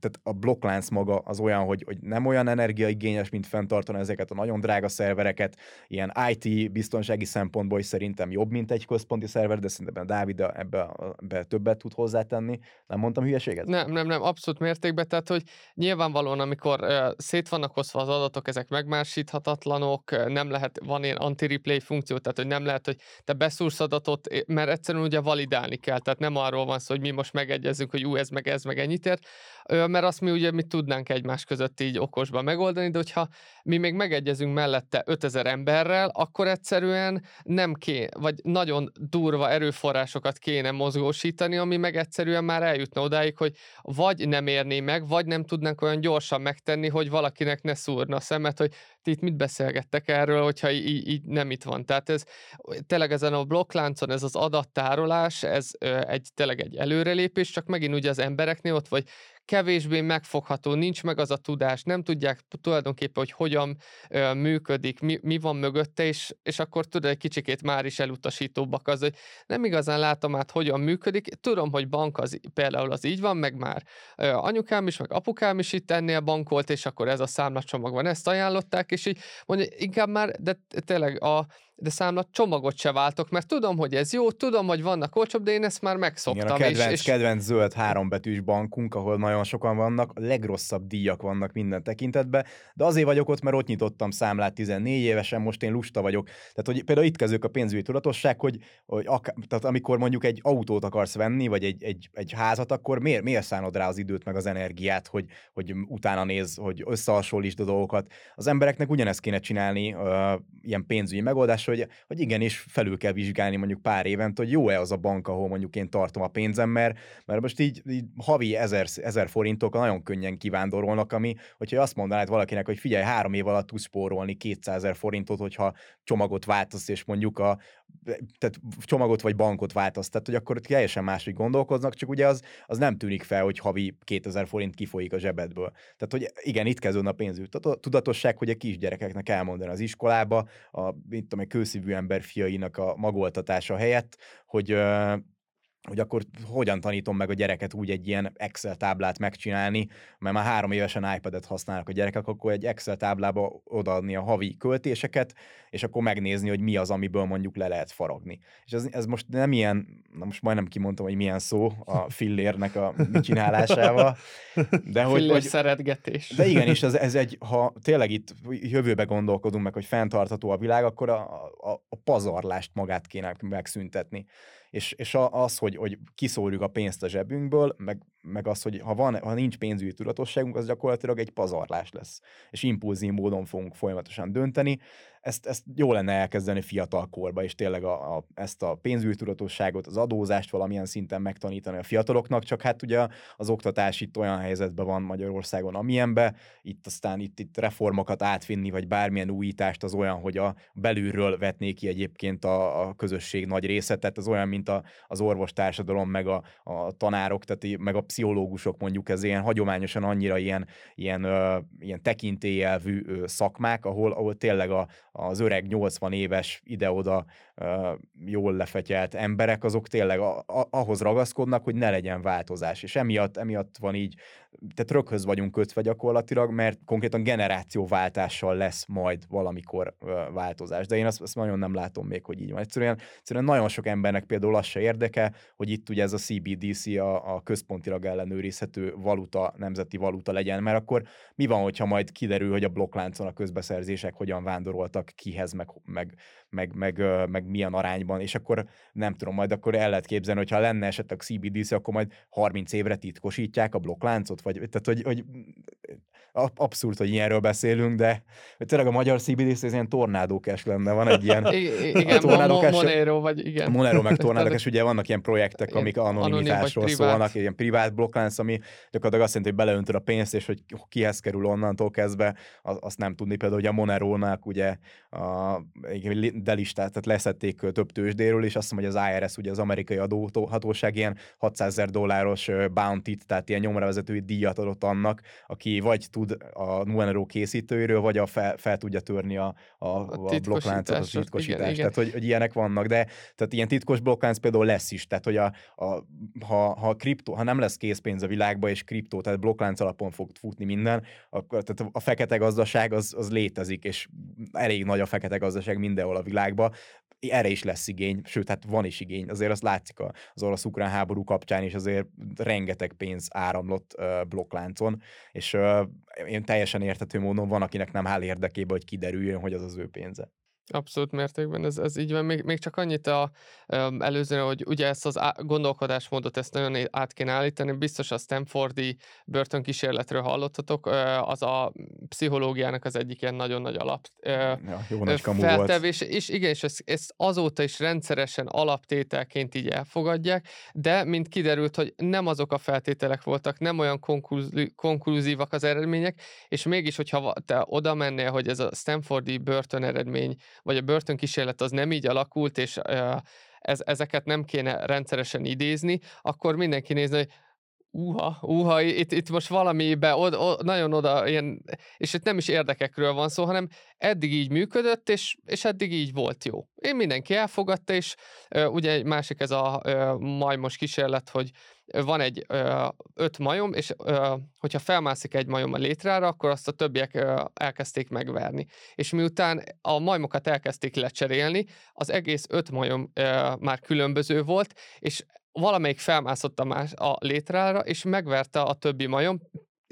tehát a blokklánc maga az olyan, hogy nem olyan energiaigényes, mint fenntartani ezeket a nagyon drága szervereket, ilyen IT biztonsági szempontból is szerintem jobb, mint egy központi szerver, de szerintem Dávid ebbe többet tud hozzátenni. Nem mondtam hülyeséget? Nem, abszolút mértékben, tehát hogy nyilvánvalóan, amikor szét vannak oszva az adatok, ezek megmásíthatatlanok, nem lehet, van ilyen anti-replay funkció, tehát hogy nem lehet, hogy te beszúrsz adatot, mert egyszerűen ugye validálni kell, tehát nem arról van szó, hogy mi most megegyezünk, hogy ez meg ennyit ér, mert azt mi ugye mi tudnánk egymás között így okosban megoldani, de hogyha mi még megegyezünk mellette 5000 emberrel, akkor egyszerűen nem kéne, vagy nagyon durva erőforrásokat kéne mozgósítani, ami meg egyszerűen már eljutna odáig, hogy vagy nem érné meg, vagy nem tudnánk olyan gyorsan megtenni, hogy valakinek ne szúrna a szemet, hogy ti itt mit beszélgettek erről, hogyha így nem itt van. Tehát ez tényleg ezen a blokkláncon, ez az adattárolás, ez tényleg egy előrelépés, csak megint ugye az embereknél ott vagy kevésbé megfogható, nincs meg az a tudás, nem tudják tulajdonképpen, hogy hogyan működik, mi van mögötte, és akkor tudod, egy kicsikét már is elutasítóbbak az, hogy nem igazán látom át, hogyan működik. Tudom, hogy bank az, például az így van, meg már anyukám is, meg apukám is itt ennél bankolt, és akkor ez a számlacsomagban ezt ajánlották, és így mondja, inkább már, de tényleg de számla csomagot se váltok, mert tudom, hogy ez jó, tudom, hogy vannak olcsóbb, de én ezt már megszoktam. Igen, a kedvenc zöld hárombetűs bankunk, ahol nagyon sokan vannak, a legrosszabb díjak vannak minden tekintetben, de azért vagyok ott, mert ott nyitottam számlát 14 évesen, most én lusta vagyok. Tehát, hogy például itt kezdődik a pénzügyi tudatosság, hogy tehát amikor mondjuk egy autót akarsz venni, vagy egy házat, akkor miért szánod rá az időt meg az energiát, hogy utána néz, hogy összehasonlítsd a dolgokat. Az embereknek ugyanezt kéne csinálni, ilyen pénzügyi megoldás, hogy igenis felül kell vizsgálni mondjuk pár évent, hogy jó-e az a bank, ahol mondjuk én tartom a pénzem, mert most így havi 1000 forintok nagyon könnyen kivándorolnak, ami, hogyha azt mondanád valakinek, hogy figyelj, 3 év alatt tudsz spórolni 200 000 forintot, hogyha csomagot váltasz, és mondjuk tehát csomagot vagy bankot váltasz, tehát hogy akkor teljesen máshogy gondolkoznak, csak ugye az nem tűnik fel, hogy havi 2000 forint kifolyik a zsebedből. Tehát, hogy igen, itt kezdődne a pénzügyi tudatosság, hogy a kisgyerekeknek elmondani az iskolába, egy kőszívű ember fiainak a magoltatása helyett, hogy akkor hogyan tanítom meg a gyereket úgy egy ilyen Excel táblát megcsinálni, mert már 3 évesen iPad-et használnak a gyerekek, akkor egy Excel táblába odaadni a havi költéseket, és akkor megnézni, hogy mi az, amiből mondjuk le lehet faragni. És ez most nem ilyen, na most majdnem kimondtam, hogy milyen szó a fillérnek a csinálásával. De fillér szeretgetés. De igenis, ez egy, ha tényleg itt jövőbe gondolkodunk meg, hogy fenntartható a világ, akkor a pazarlást magát kéne megszüntetni. És az, hogy kiszórjuk a pénzt a zsebünkből, meg az, hogy ha nincs pénzügyi tudatosságunk, az gyakorlatilag egy pazarlás lesz. És impulzív módon fogunk folyamatosan dönteni. Ezt jó lenne elkezdeni fiatal korba, és tényleg ezt a pénzügyi tudatosságot, az adózást valamilyen szinten megtanítani a fiataloknak, csak hát ugye az oktatás itt olyan helyzetben van Magyarországon, amilyenben, itt aztán itt reformokat átvinni, vagy bármilyen újítást az olyan, hogy a belülről vetné ki egyébként a közösség nagy része, tehát az olyan, mint az orvostársadalom, meg a tanárok, tehát meg a pszichológusok mondjuk, ez ilyen hagyományosan annyira ilyen tekintélyelvű szakmák, ahol tényleg az öreg 80 éves ide-oda jól lefetyelt emberek, azok tényleg ahhoz ragaszkodnak, hogy ne legyen változás. És emiatt van így, tehát röghöz vagyunk kötve gyakorlatilag, mert konkrétan generációváltással lesz majd valamikor változás. De én azt nagyon nem látom még, hogy így van. Egyszerűen nagyon sok embernek például az se érdeke, hogy itt ugye ez a CBDC, a központilag ellenőrizhető valuta, nemzeti valuta legyen, mert akkor mi van, hogyha majd kiderül, hogy a blokkláncon a közbeszerzések hogyan vándoroltak kihez, meg milyen arányban, és akkor nem tudom, majd akkor el lehet képzelni, hogyha lenne esetleg CBDC, akkor majd 30 évre titkosítják a blokkláncot, vagy tehát, hogy abszurd, hogy ilyenről beszélünk, de tényleg a magyar CBDC ez ilyen tornádókás lenne, van egy ilyen igen, Monero, vagy igen. Monero meg tornádókás, ugye vannak ilyen projektek, ilyen amik anonimitásról szólnak, ilyen privát blokklánc, ami gyakorlatilag azt jelenti, hogy beleöntöd a pénzt, és hogy kihez kerül onnantól kezdve, azt nem tudni, például, hogy a Monerónak ugye delistát, tehát leszették több tőzsdéről, és azt hiszem, hogy az IRS, ugye az amerikai adóhatóság ilyen $600,000 bounty-t, tehát ilyen nyomravezetői díjat adott annak, aki vagy tud a Monero készítőiről, vagy fel tudja törni a blokkláncot, a titkosítást. Igen. Tehát, hogy ilyenek vannak, de tehát ilyen titkos blokklánc például lesz is, tehát, hogy ha nem lesz készpénz a világba, és kriptó, tehát blokklánc alapon fog futni minden, akkor tehát a fekete gazdaság az létezik, és elég nagy a fekete gazdaság mindenhol a világban. Erre is lesz igény, sőt, hát van is igény. Azért azt látszik az orosz-ukrán háború kapcsán, és azért rengeteg pénz áramlott blokkláncon, és én teljesen érthető módon van, akinek nem áll érdekében, hogy kiderüljön, hogy az ő pénze. Abszolút mértékben, ez így van. Még csak annyit előzőre, hogy ugye ezt az gondolkodásmódot ezt nagyon át kéne állítani. Biztos a Stanfordi börtönkísérletről hallottatok, az a pszichológiának az egyik ilyen nagyon nagy alap feltevés, és igen, és ezt azóta is rendszeresen alaptételként így elfogadják, de mint kiderült, hogy nem azok a feltételek voltak, nem olyan konkluzívak az eredmények, és mégis, hogyha te oda mennél, hogy ez a Stanfordi börtön eredmény vagy a börtönkísérlet az nem így alakult, és ezeket nem kéne rendszeresen idézni, akkor mindenki nézni, hogy itt most valamibe, nagyon oda, ilyen, és itt nem is érdekekről van szó, hanem eddig így működött, és eddig így volt jó. Én mindenki elfogadta, és ugye egy másik ez a majmos kísérlet, hogy van egy 5 majom, és hogyha felmászik egy majom a létrára, akkor azt a többiek elkezdték megverni. És miután a majmokat elkezdték lecserélni, az egész 5 majom már különböző volt, és valamelyik felmászott a létrára, és megverte a többi majom,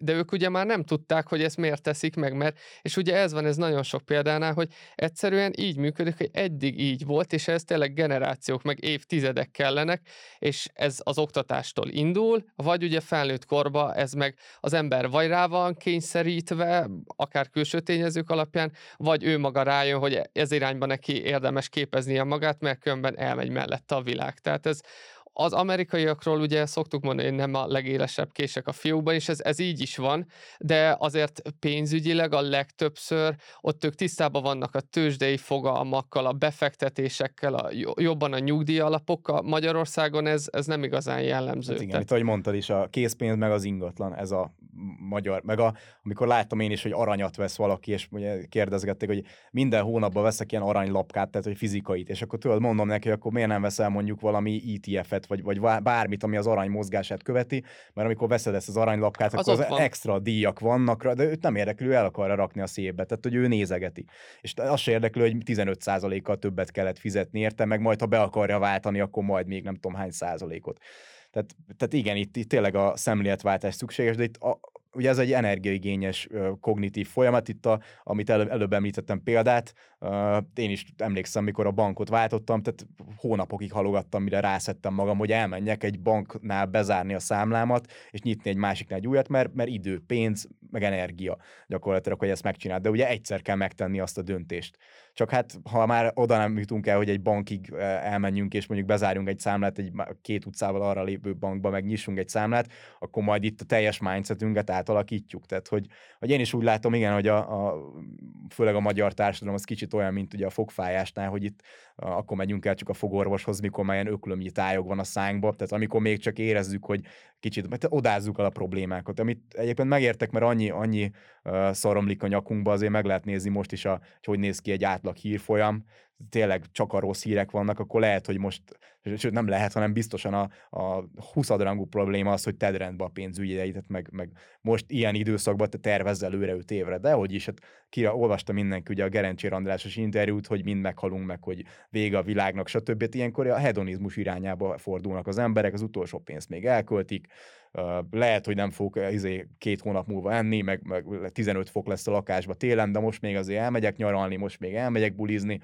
de ők ugye már nem tudták, hogy ezt miért teszik meg, mert, és ugye ez van, ez nagyon sok példánál, hogy egyszerűen így működik, hogy eddig így volt, és ez tényleg generációk, meg évtizedek kellenek, és ez az oktatástól indul, vagy ugye felnőtt korba ez meg az ember vagy rá van kényszerítve, akár külső tényezők alapján, vagy ő maga rájön, hogy ez irányba neki érdemes képeznie magát, mert különben elmegy mellette a világ. Tehát ez az amerikaiakról ugye szoktuk mondani, hogy nem a legélesebb kések a fiúkban, és ez így is van, de azért pénzügyileg a legtöbbször ott ők tisztában vannak a tőzsdei fogalmakkal, a befektetésekkel, jobban a nyugdíjalapokkal. Magyarországon ez nem igazán jellemző. Hát igen, tehát, ahogy mondtad is, a készpénz meg az ingatlan, ez a magyar, meg amikor láttam én is, hogy aranyat vesz valaki, és ugye kérdezgették, hogy minden hónapban veszek ilyen aranylapkát, tehát hogy fizikait, és akkor tudod, mondom neki, hogy akkor miért nem veszel mondjuk valami ETF-et, vagy bármit, ami az arany mozgását követi, mert amikor veszed ezt az aranylapkát, az akkor az extra díjak vannak rá, de őt nem érdekli, ő el akarja rakni a szébe, tehát hogy ő nézegeti. És az se érdekli, hogy 15%-kal többet kellett fizetni érte, meg majd ha be akarja váltani, akkor majd még nem tudom hány százalékot. Tehát igen, itt tényleg a szemléletváltás szükséges, de itt ugye ez egy energiaigényes kognitív folyamat, itt amit előbb említettem példát, én is emlékszem, mikor a bankot váltottam, tehát hónapokig halogattam, mire rászedtem magam, hogy elmenjek egy banknál bezárni a számlámat, és nyitni egy másiknál egy újat, mert idő, pénz, meg energia gyakorlatilag, hogy ezt megcsináld, de ugye egyszer kell megtenni azt a döntést. Csak hát, ha már oda nem jutunk el, hogy egy bankig elmenjünk, és mondjuk bezárjunk egy számlát, egy két utcával arra lépő bankba, meg nyissunk egy számlát, akkor majd itt a teljes mindsetünket átalakítjuk. Tehát, hogy én is úgy látom, igen, hogy főleg a magyar társadalom az kicsit olyan, mint ugye a fogfájásnál, hogy itt akkor megyünk el csak a fogorvoshoz, mikor már ilyen öklömnyi tájog van a szánkba, tehát amikor még csak érezzük, hogy kicsit odázzuk el a problémákat, amit egyébként megértek, mert annyi szaromlik a nyakunkba, azért meg lehet nézni most is, hogy néz ki egy átlag hírfolyam, tényleg csak a rossz hírek vannak, akkor lehet, hogy most, sőt nem lehet, hanem biztosan a 20. rangú probléma az, hogy tedd rendbe a pénzügyeidet, meg most ilyen időszakban te tervezz előre 5 évre, de hogy is, hát olvasta mindenki ugye a Gerencsér Andrásos interjút, hogy mind meghalunk meg, hogy vége a világnak, stb. Ilyenkor a hedonizmus irányába fordulnak az emberek, az utolsó pénzt még elköltik, lehet, hogy nem fog 2 hónap múlva enni, meg 15 fok lesz a lakásba télen, de most még azért elmegyek nyaralni, most még elmegyek bulizni.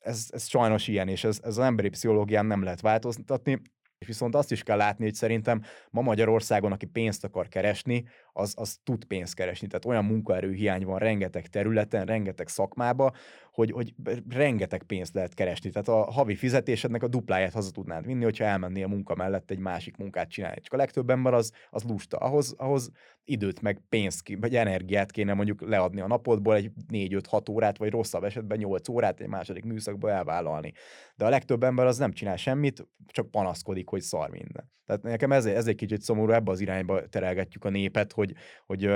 Ez sajnos ilyen, és ez az emberi pszichológián nem lehet változtatni, és viszont azt is kell látni, hogy szerintem ma Magyarországon, aki pénzt akar keresni, az tud pénzt keresni. Tehát olyan munkaerőhiány van rengeteg területen, rengeteg szakmába, hogy rengeteg pénzt lehet keresni. Tehát a havi fizetésednek a dupláját haza tudnád vinni, hogyha elmennél a munka mellett egy másik munkát csinálni. Csak a legtöbb ember az lusta. Ahhoz időt, meg pénzt, vagy energiát kéne mondjuk leadni a napodból, egy 4-5-6 órát, vagy rosszabb esetben 8 órát egy második műszakba elvállalni. De a legtöbb ember az nem csinál semmit, csak panaszkodik, hogy szar minden. Tehát nekem ez egy kicsit szomorú, ebbe az irányba terelgetjük a népet, hogy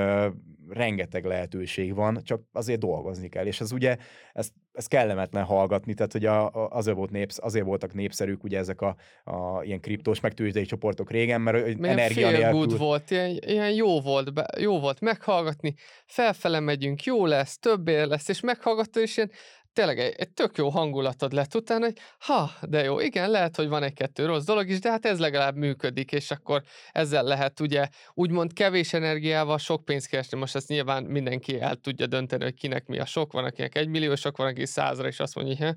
rengeteg lehetőség van, csak azért dolgozni kell. És ez ugye, ez kellemetlen hallgatni, tehát hogy azért voltak népszerűk ugye ezek a ilyen kriptós, meg tőzsdei csoportok régen, mert energia nélkül. Feel volt, ilyen jó volt meghallgatni, felfele megyünk, jó lesz, többért lesz, és meghallgató, és ilyen tényleg egy tök jó hangulatod lett utána, hogy de jó, igen, lehet, hogy van egy-kettő rossz dolog is, de hát ez legalább működik, és akkor ezzel lehet ugye úgymond kevés energiával sok pénzt keresni. Most ezt nyilván mindenki el tudja dönteni, hogy kinek mi a sok, van akinek 1 millió, sok van, aki 100-ra is azt mondja, hogy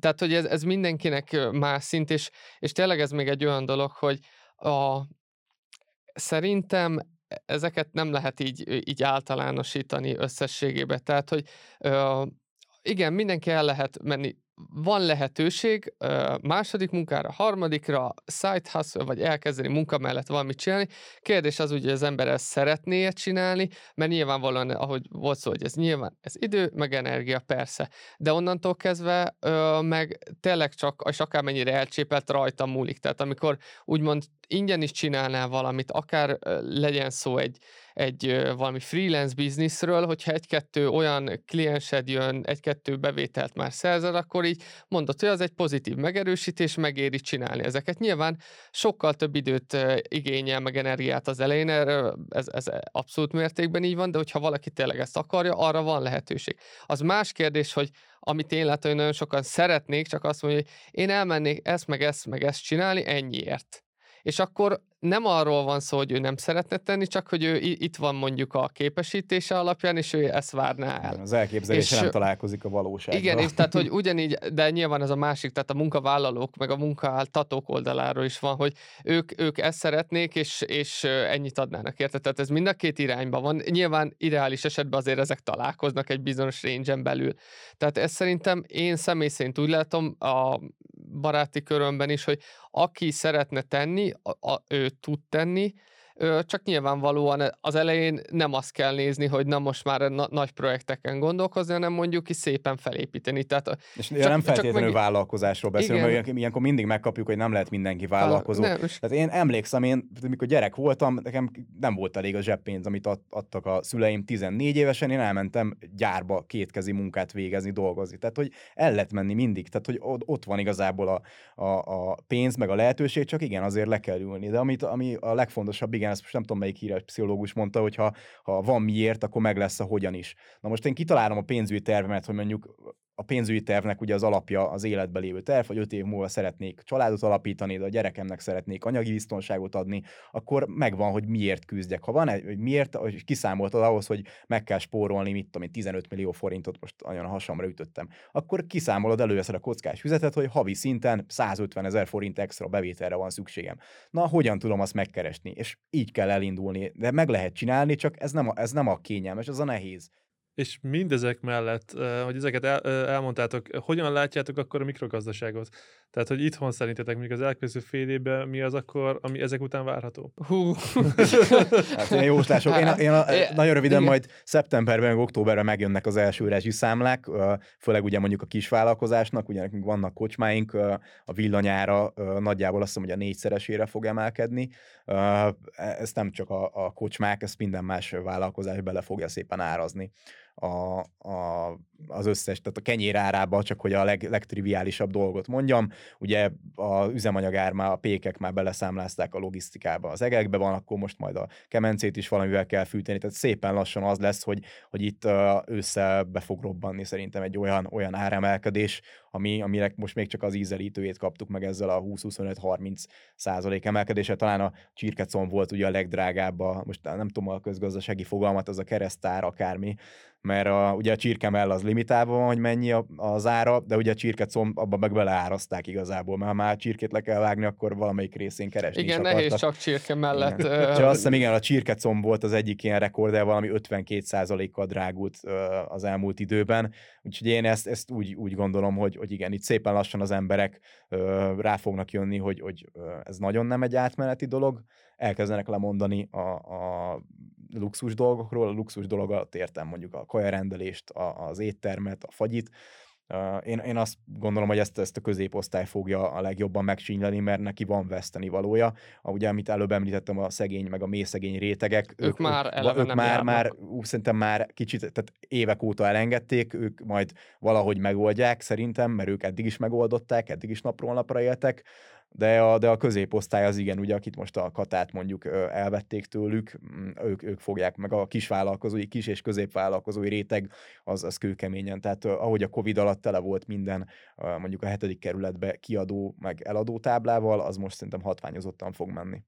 tehát, hogy ez mindenkinek más szint, és tényleg ez még egy olyan dolog, hogy szerintem ezeket nem lehet így általánosítani összességébe. Tehát, hogy igen, mindenki el lehet menni. Van lehetőség második munkára, harmadikra, side hustle, vagy elkezdeni munka mellett valamit csinálni. Kérdés az, hogy az ember ezt szeretné csinálni, mert nyilvánvalóan, ahogy volt szó, hogy ez nyilván, ez idő, meg energia, persze. De onnantól kezdve meg tényleg csak, és akármennyire elcsépelt, rajta múlik. Tehát amikor úgymond ingyen is csinálnál valamit, akár legyen szó egy egy valami freelance bizniszről, hogyha egy-kettő olyan kliensed jön, egy-kettő bevételt már szerzel, akkor így mondod, hogy az egy pozitív megerősítés, megéri csinálni ezeket. Nyilván sokkal több időt igényel meg energiát az elején, ez abszolút mértékben így van, de hogyha valaki tényleg ezt akarja, arra van lehetőség. Az más kérdés, hogy amit én látom, hogy nagyon sokan szeretnék, csak azt mondja, hogy én elmennék ezt, meg ezt, meg ezt csinálni, ennyiért. És akkor nem arról van szó, hogy ő nem szeretne tenni, csak hogy ő itt van mondjuk a képesítése alapján, és ő ezt várná el. Az elképzelése nem találkozik a valósággal. Igen, és tehát, hogy ugyanígy, de nyilván ez a másik, tehát a munkavállalók, meg a munkáltatók oldaláról is van, hogy ők ezt szeretnék, és ennyit adnának érte. Tehát ez mind a két irányban van. Nyilván ideális esetben azért ezek találkoznak egy bizonyos range-en belül. Tehát ez szerintem én személy szerint úgy látom a baráti körömben is, hogy aki szeretne tenni, ő tud tenni, csak nyilvánvalóan az elején nem azt kell nézni, hogy na most már nagy projekteken gondolkozni, hanem mondjuk is szépen felépíteni. Tehát és csak, nem feltétlenül csak vállalkozásról beszélünk, mert ilyenkor mindig megkapjuk, hogy nem lehet mindenki vállalkozó. Tehát én emlékszem, mikor gyerek voltam, nekem nem volt elég a zseppénz, amit adtak a szüleim 14 évesen, én elmentem gyárba kétkezi munkát végezni, dolgozni. Tehát, hogy el lehet menni mindig. Tehát, hogy ott van igazából a pénz, meg a lehetőség, csak igen, azért le kell ülni. De ami a legfontosabb, igen, ezt most nem tudom, melyik híres pszichológus mondta, hogy ha van miért, akkor meg lesz a hogyan is. Na most én kitalálom a pénzügyi tervemet, hogy mondjuk a pénzügyi tervnek ugye az alapja az életben lévő terv, hogy 5 év múlva szeretnék családot alapítani, de a gyerekemnek szeretnék anyagi biztonságot adni, akkor megvan, hogy miért küzdjek. Ha van egy miért, és kiszámoltad ahhoz, hogy meg kell spórolni, mit tudom én, 15 millió forintot most nagyon a hasamra ütöttem, akkor kiszámolod, előveszed a kockás füzetet, hogy havi szinten 150 000 forint extra bevételre van szükségem. Na, hogyan tudom azt megkeresni? És így kell elindulni, de meg lehet csinálni, csak ez nem a kényelmes, ez a nehéz. És mindezek mellett, hogy ezeket elmondtátok, hogyan látjátok akkor a mikrogazdaságot? Tehát, hogy itthon szerintetek még az elkövetkező fél évben mi az akkor, ami ezek után várható? Hú! Hát ilyen jóslások. Én nagyon röviden majd szeptemberben, októberben megjönnek az első rezsiszámlák, főleg ugye mondjuk a kisvállalkozásnak, ugye nekünk vannak kocsmáink, a villanyára nagyjából azt hiszem, hogy a 4-szeresére fog emelkedni. Ez nem csak a kocsmák, ezt minden más vállalkozás bele fogja szépen árazni. Az összes, tehát a kenyér árába, csak hogy a legtriviálisabb dolgot mondjam, ugye az üzemanyagár már, a pékek már beleszámlázták a logisztikába, az egekbe van, akkor most majd a kemencét is valamivel kell fűteni, tehát szépen lassan az lesz, hogy itt össze be fog robbanni szerintem egy olyan áremelkedés, aminek most még csak az ízelítőjét kaptuk meg ezzel a 20-25-30% emelkedéssel. Talán a csirkecon volt ugye a legdrágább, most nem tudom a közgazdasági fogalmat, az a keresztár akármi, mert ugye a csirke mell az limitálva van, hogy mennyi az ára, de ugye a csirkecomb abba meg beleáraszták igazából, mert ha már csirkét le kell vágni, akkor valamelyik részén keresni is akartak. Igen, nehéz csak csirke mellett. Csak azt hiszem, igen, a csirkecomb volt az egyik ilyen rekord, de valami 52%-kal drágult az elmúlt időben, úgyhogy én ezt úgy gondolom, hogy igen, itt szépen lassan az emberek rá fognak jönni, hogy ez nagyon nem egy átmeneti dolog, elkezdenek lemondani a luxus dolgokról, a luxus dolog alatt értem mondjuk a kajarendelést, az éttermet, a fagyit. Én azt gondolom, hogy ezt a középosztály fogja a legjobban megsínyleni, mert neki van vesztenivalója. Ugye, amit előbb említettem, a szegény meg a mély szegény rétegek, ők már szerintem már kicsit, tehát évek óta elengedték, ők majd valahogy megoldják szerintem, mert ők eddig is megoldották, eddig is napról napra éltek. De a középosztály az igen, ugye, akit most a katát mondjuk elvették tőlük, ők fogják, meg a kisvállalkozói, kis és középvállalkozói réteg, az kőkeményen. Tehát ahogy a Covid alatt tele volt minden mondjuk a 7. kerületbe kiadó, meg eladó táblával, az most szerintem hatványozottan fog menni.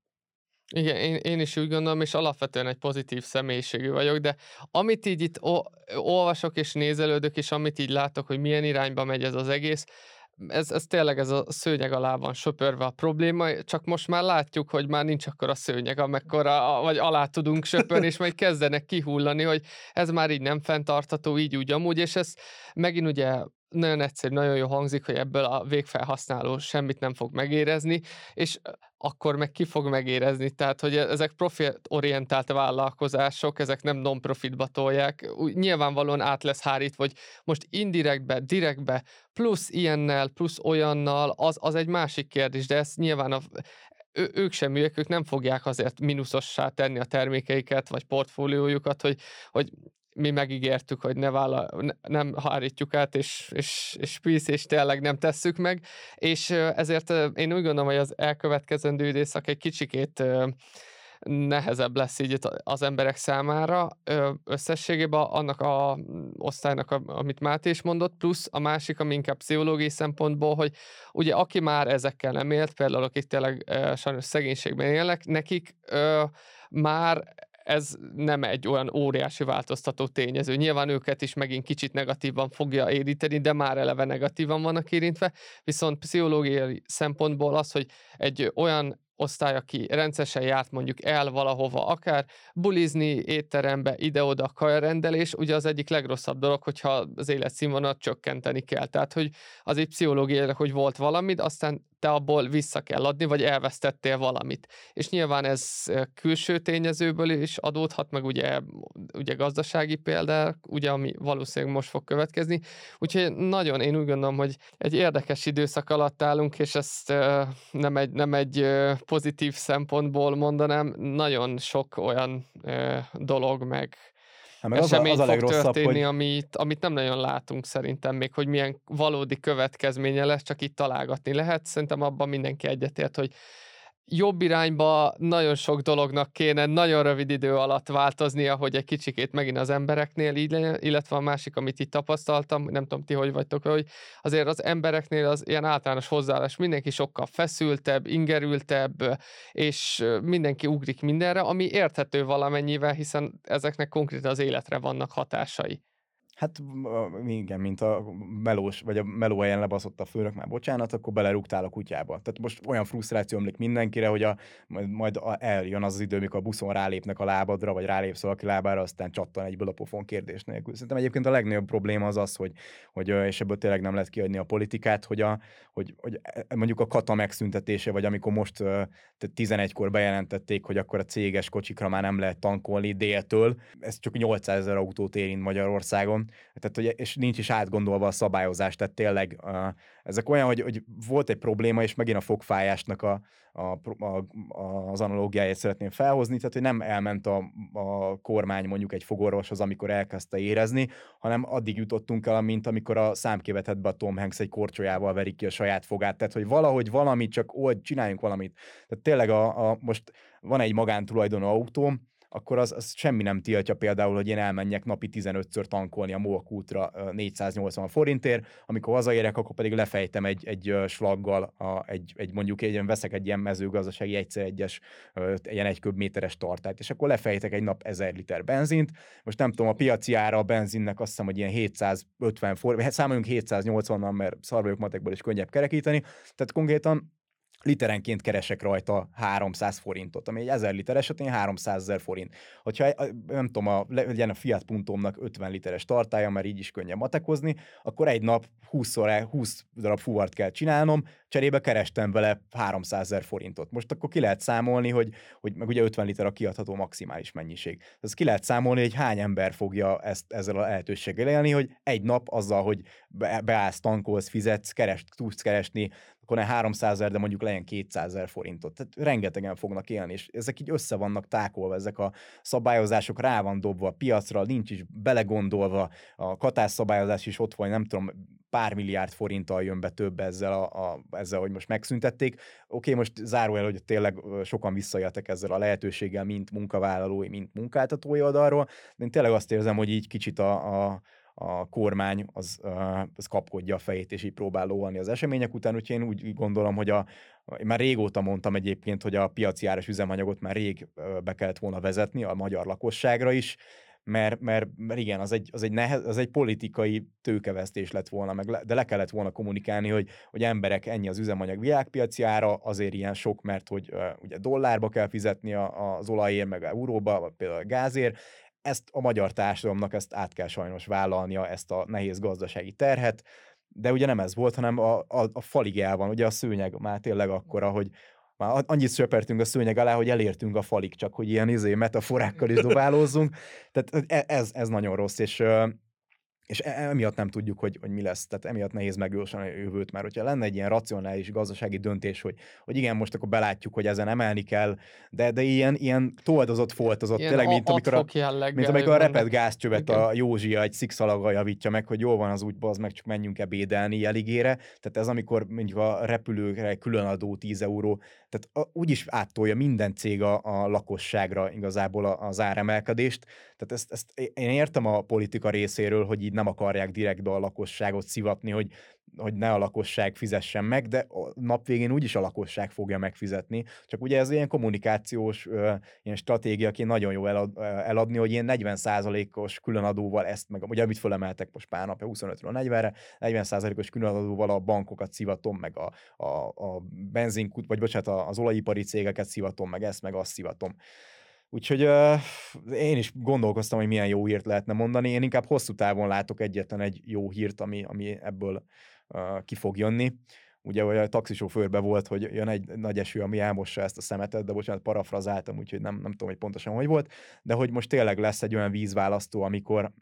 Igen, én is úgy gondolom, és alapvetően egy pozitív személyiségű vagyok, de amit így itt olvasok és nézelődök, és amit így látok, hogy milyen irányba megy ez az egész, ez tényleg ez a szőnyeg alá van söpörve a probléma, csak most már látjuk, hogy már nincs akkor a szőnyeg, amekkora, vagy alá tudunk söpörni, és majd kezdenek kihullani, hogy ez már így nem fenntartható, így úgy amúgy, és ez megint ugye nagyon egyszerű, nagyon jó hangzik, hogy ebből a végfelhasználó semmit nem fog megérezni, és akkor meg ki fog megérezni. Tehát, hogy ezek profit-orientált vállalkozások, ezek nem non-profitba tolják. Nyilvánvalóan át lesz hárítva, hogy most indirektbe, direktbe, plusz ilyennel, plusz olyannal, az egy másik kérdés, de ez nyilván ők sem ügyek, ők nem fogják azért mínuszosá tenni a termékeiket, vagy portfóliójukat, hogy mi megígértük, hogy nem hárítjuk át, és písz, és tényleg nem tesszük meg, és ezért én úgy gondolom, hogy az elkövetkezendő időszak egy kicsikét nehezebb lesz így az emberek számára összességében annak a osztálynak, amit Máté is mondott, plusz a másik, ami inkább pszichológiai szempontból, hogy ugye aki már ezekkel nem élt, például akik tényleg sajnos szegénységben élnek, nekik már ez nem egy olyan óriási változtató tényező. Nyilván őket is megint kicsit negatívan fogja érinteni, de már eleve negatívan vannak érintve, viszont pszichológiai szempontból az, hogy egy olyan osztály, aki rendszeresen járt mondjuk el valahova, akár bulizni, étterembe, ide-oda, kajarendelés, ugye az egyik legrosszabb dolog, hogyha az életszínvonalat csökkenteni kell. Tehát, hogy az egy pszichológiailag, hogy volt valamit, aztán te abból vissza kell adni, vagy elvesztettél valamit. És nyilván ez külső tényezőből is adódhat, meg ugye gazdasági példák, ugye, ami valószínűleg most fog következni. Úgyhogy nagyon én úgy gondolom, hogy egy érdekes időszak alatt állunk, és ezt nem egy pozitív szempontból mondanám, nagyon sok olyan dolog, meg esemény fog történni, hogy... amit nem nagyon látunk szerintem még, hogy milyen valódi következménye lesz, csak itt találgatni lehet. Szerintem abban mindenki egyetért, hogy jobb irányba nagyon sok dolognak kéne nagyon rövid idő alatt változnia, hogy egy kicsikét megint az embereknél, illetve a másik, amit itt tapasztaltam, nem tudom ti, hogy vagytok, hogy azért az embereknél az ilyen általános hozzáállás mindenki sokkal feszültebb, ingerültebb, és mindenki ugrik mindenre, ami érthető valamennyivel, hiszen ezeknek konkrétan az életre vannak hatásai. Hát igen, mint a melós, vagy a meló helyen lebaszott a főnök, már bocsánat, akkor belerúgtál a kutyába. Tehát most olyan frusztráció ömlik mindenkire, hogy majd eljön az idő, mikor a buszon rálépnek a lábadra, vagy rálépsz valaki lábára, aztán csattan egyből a pofon kérdés nélkül. Szerintem egyébként a legnagyobb probléma az, hogy és ebből tényleg nem lehet kiadni a politikát, hogy mondjuk a kata megszüntetése, vagy amikor most 11-kor bejelentették, hogy akkor a céges kocsikra már nem lehet tankolni déltől, ez csak 800 000 autót érint Magyarországon. Tehát, és nincs is átgondolva a szabályozás, tehát tényleg ezek olyan, hogy volt egy probléma, és megint a fogfájásnak az analógiáját szeretném felhozni, tehát hogy nem elment a kormány mondjuk egy fogorvoshoz, amikor elkezdte érezni, hanem addig jutottunk el, mint amikor a Számkivetetben a Tom Hanks egy korcsolyával verik ki a saját fogát, tehát hogy valahogy valamit, csak csináljunk valamit. Tehát tényleg most van egy magántulajdonú autóm, akkor az semmi nem tiltja például, hogy én elmenjek napi 15-ször tankolni a Molk útra 480 forintért, amikor hazaérek, akkor pedig lefejtem egy slaggal, veszek egy ilyen mezőgazdasági 1x1-es, ilyen 1 köbméteres tartályt, és akkor lefejtek egy nap 1000 liter benzint, most nem tudom, a piaci ára a benzinnek azt hiszem, hogy ilyen 750 forint, számoljunk 780-nal, mert szarvajok matekból is könnyebb kerekíteni, tehát konkrétan literenként keresek rajta 300 forintot, ami egy 1000 liter esetén 300 000 forint. Hogyha nem tudom, legyen a Fiat Puntómnak 50 literes tartálya, mert így is könnyen matekozni, akkor egy nap 20 darab fuvart kell csinálnom, cserébe kerestem vele 300 000 forintot. Most akkor ki lehet számolni, hogy meg ugye 50 liter a kiadható maximális mennyiség. Ez ki lehet számolni, hogy hány ember fogja ezzel a lehetőséggel élni, hogy egy nap azzal, hogy beállsz, tankolsz, fizetsz, tudsz keresni, akkor nem 300 000, de mondjuk legyen 200 000 forintot. Tehát rengetegen fognak élni, és ezek így össze vannak tákolva, ezek a szabályozások rá van dobva a piacra, nincs is belegondolva, a katás szabályozás is ott van, nem tudom, pár milliárd forinttal jön be több ezzel, hogy most megszüntették. Oké, most zárójel, hogy tényleg sokan visszajöttek ezzel a lehetőséggel, mint munkavállalói, mint munkáltatói oldalról. Én tényleg azt érzem, hogy így kicsit a kormány az kapkodja a fejét, és így próbál lóvalni az események után, úgyhogy én úgy gondolom, hogy én már régóta mondtam egyébként, hogy a piaci áras üzemanyagot már rég be kellett volna vezetni a magyar lakosságra is, mert igen, az egy politikai tőkevesztés lett volna, de le kellett volna kommunikálni, hogy emberek, ennyi az üzemanyag világpiaci ára, azért ilyen sok, mert hogy ugye dollárba kell fizetni az olajért, meg euróba, vagy például a gázért. Ezt a magyar társadalomnak át kell sajnos vállalnia, ezt a nehéz gazdasági terhet, de ugye nem ez volt, hanem a falig el van, ugye a szőnyeg már tényleg akkora, hogy már annyit söpertünk a szőnyeg alá, hogy elértünk a falig, csak hogy ilyen metaforákkal is dobálózzunk, tehát ez nagyon rossz, és És emiatt nem tudjuk, hogy mi lesz, tehát emiatt nehéz megjósolni a jövőt, mert hogyha lenne egy ilyen racionális gazdasági döntés, hogy igen, most akkor belátjuk, hogy ezen emelni kell, de ilyen toldozott, tényleg, mint amikor a repett gázcsövet a Józsia egy szikszalaggal javítja meg, hogy jól van az úgy, bazd meg, csak menjünk ebédelni jeligére, tehát ez amikor mondjuk a repülőkre különadó 10 euró, tehát úgyis áttolja minden cég a lakosságra igazából az áremelkedést, tehát ezt én értem a politika részéről, hogy így nem akarják direkt a lakosságot szivatni, hogy ne a lakosság fizessen meg, de a nap végén úgyis a lakosság fogja megfizetni. Csak ugye ez ilyen kommunikációs ilyen stratégiaként nagyon jó eladni, hogy ilyen 40%-os különadóval ezt meg, ugye amit fölemeltek most pár napja 25-ről 40-re, 40%-os különadóval a bankokat szivatom, meg a benzinkút, vagy bocsánat, az olajipari cégeket szivatom, meg ezt, meg azt szivatom. Úgyhogy én is gondolkoztam, hogy milyen jó hírt lehetne mondani. Én inkább hosszú távon látok egyetlen egy jó hírt, ami ebből ki fog jönni. Ugye a taxisofőrben volt, hogy jön egy nagy eső, ami elmossa ezt a szemetet, de bocsánat, parafrazáltam, úgyhogy nem tudom, hogy pontosan hogy volt, de hogy most tényleg lesz egy olyan vízválasztó, amikor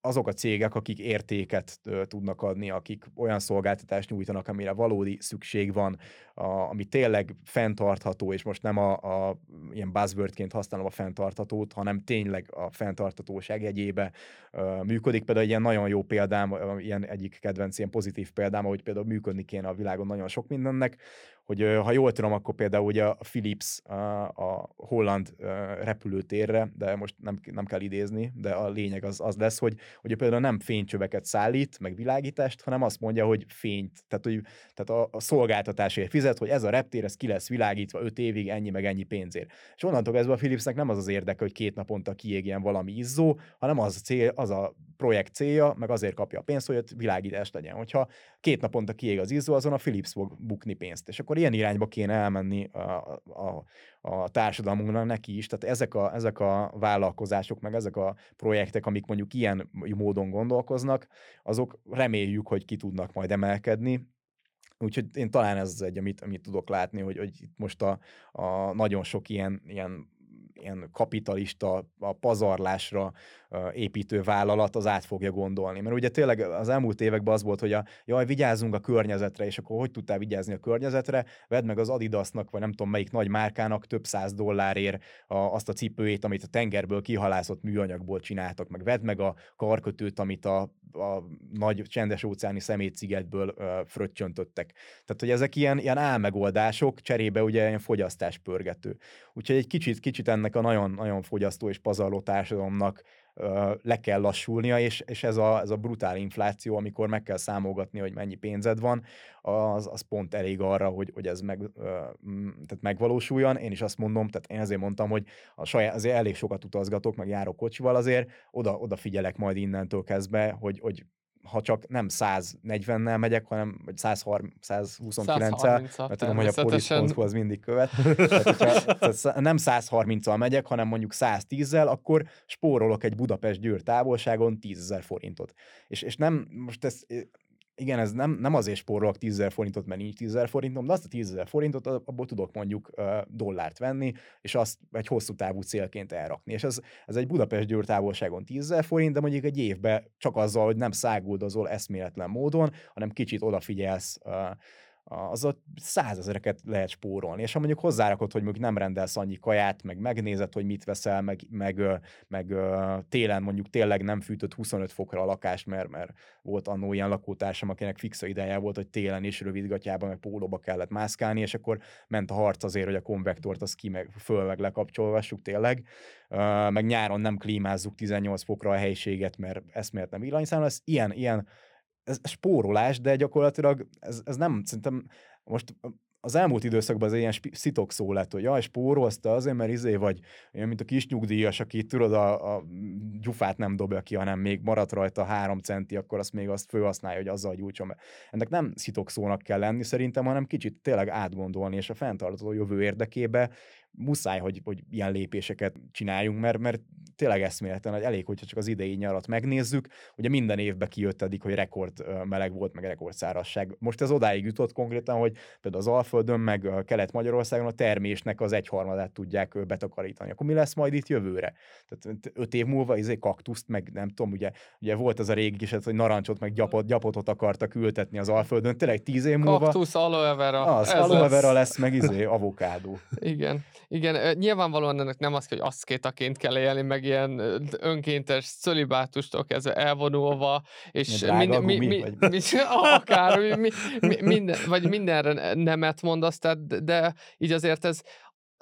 azok a cégek, akik értéket tudnak adni, akik olyan szolgáltatást nyújtanak, amire valódi szükség van, ami tényleg fenntartható, és most nem ilyen buzzwordként használom a fenntarthatót, hanem tényleg a fenntarthatóság jegyébe működik. Például egy ilyen nagyon jó példám, ilyen egyik kedvenc, ilyen pozitív példám, hogy például működni kéne a világon nagyon sok mindennek, hogy ha jól tudom, akkor például ugye a Philips a holland repülőtérre, de most nem kell idézni, de a lényeg az lesz, hogy például nem fénycsöveket szállít, meg világítást, hanem azt mondja, hogy fényt, tehát a szolgáltatásért fizet, hogy ez a reptér, ez ki lesz világítva 5 évig, ennyi meg ennyi pénzért. És onnantól kezdve a Philipsnek nem az az érdeke, hogy 2 naponta kiégjen valami izzó, hanem az a cél, az a projekt célja, meg azért kapja a pénzt, hogy világítást legyen. Hogyha 2 naponta kiég az izzó, azon a Philips fog bukni pénzt. És akkor ilyen irányba kéne elmenni a társadalmunknak neki is. Tehát ezek a vállalkozások, meg ezek a projektek, amik mondjuk ilyen módon gondolkoznak, azok reméljük, hogy ki tudnak majd emelkedni. Úgyhogy én talán ez az egy, amit tudok látni, hogy itt most a nagyon sok ilyen kapitalista, a pazarlásra építő vállalat az át fogja gondolni. Mert ugye tényleg az elmúlt években az volt, hogy vigyázzunk a környezetre, és akkor hogy tudtál vigyázni a környezetre? Vedd meg az Adidasnak, vagy nem tudom melyik nagy márkának több $100 azt a cipőjét, amit a tengerből kihalászott műanyagból csináltak, meg vedd meg a karkötőt, amit a nagy csendes óceáni szemétszigetből fröccsöntöttek. Tehát, hogy ezek ilyen álmegoldások, cserébe ugye ilyen fogyasztáspörgető. Úgyhogy egy kicsit ennek a nagyon, nagyon fogyasztó és pazarló társadalomnak le kell lassulnia, és ez a brutál infláció, amikor meg kell számolgatni, hogy mennyi pénzed van, az pont elég arra, hogy ez tehát megvalósuljon. Én is azt mondom, tehát én azért mondtam, hogy azért elég sokat utazgatok, meg járok kocsival, azért oda figyelek majd innentől kezdve, hogy ha csak nem 140-nel megyek, hanem 129-el, mert tudom, hogy a Politikon az mindig követ. Tehát nem 130-al megyek, hanem mondjuk 110-zel, akkor spórolok egy Budapest-Győr távolságon 10,000 forintot. És nem, most ez nem azért spórolok 10,000 forintot, mert nincs 10,000 forintom, de azt a 10,000 forintot, abból tudok mondjuk dollárt venni, és azt egy hosszú távú célként elrakni. És ez egy Budapest-Győr távolságon 10,000 forint, de mondjuk egy évben csak azzal, hogy nem száguldozol eszméletlen módon, hanem kicsit odafigyelsz, az a 100 000-eket lehet spórolni. És ha mondjuk hozzárakod, hogy mondjuk nem rendelsz annyi kaját, meg megnézed, hogy mit veszel, meg télen mondjuk tényleg nem fűtött 25 fokra a lakást, mert volt annó ilyen lakótársam, akinek fixa ideje volt, hogy télen is rövidgatyában, meg pólóba kellett mászkálni, és akkor ment a harc azért, hogy a konvektort azt föl meg lekapcsolvassuk tényleg, meg nyáron nem klímázzuk 18 fokra a helyiséget, mert eszméletlen villanyszám lesz. Ez spórolás, de gyakorlatilag ez nem, szerintem most az elmúlt időszakban az ilyen szitok szó lett, hogy spórolsz te azért, mert vagy olyan, mint a kis nyugdíjas, aki tudod, a gyufát nem dobja ki, hanem még maradt rajta 3 centi, akkor azt még azt fölhasználja, hogy azzal gyújtson be. Ennek nem szitok szónak kell lenni szerintem, hanem kicsit tényleg átgondolni, és a fenntartható jövő érdekébe muszáj, hogy ilyen lépéseket csináljunk, mert tényleg eszméletlen, hogy elég, hogyha csak az idei nyarat megnézzük, ugye minden évben kijött eddig, hogy rekord meleg volt, meg rekord szárazság. Most ez odáig jutott konkrétan, hogy például az Alföldön, meg Kelet-Magyarországon a termésnek az 1/3-át tudják betakarítani. Akkor mi lesz majd itt jövőre? Tehát 5 év múlva kaktuszt, meg nem tudom, ugye volt az a régi is, hogy narancsot, meg gyapotot akartak ültetni az Alföldön, tényleg 10 év múlva. Kaktusz, aloe vera. Az aloe vera lesz, meg avokádó. Igen. Igen, nyilvánvalóan ennek nem az, hogy aszkétaként kell élni, meg ilyen önkéntes szölibátustól kezdve elvonulva, és mindenre nemet mondasz, tehát, de így azért ez,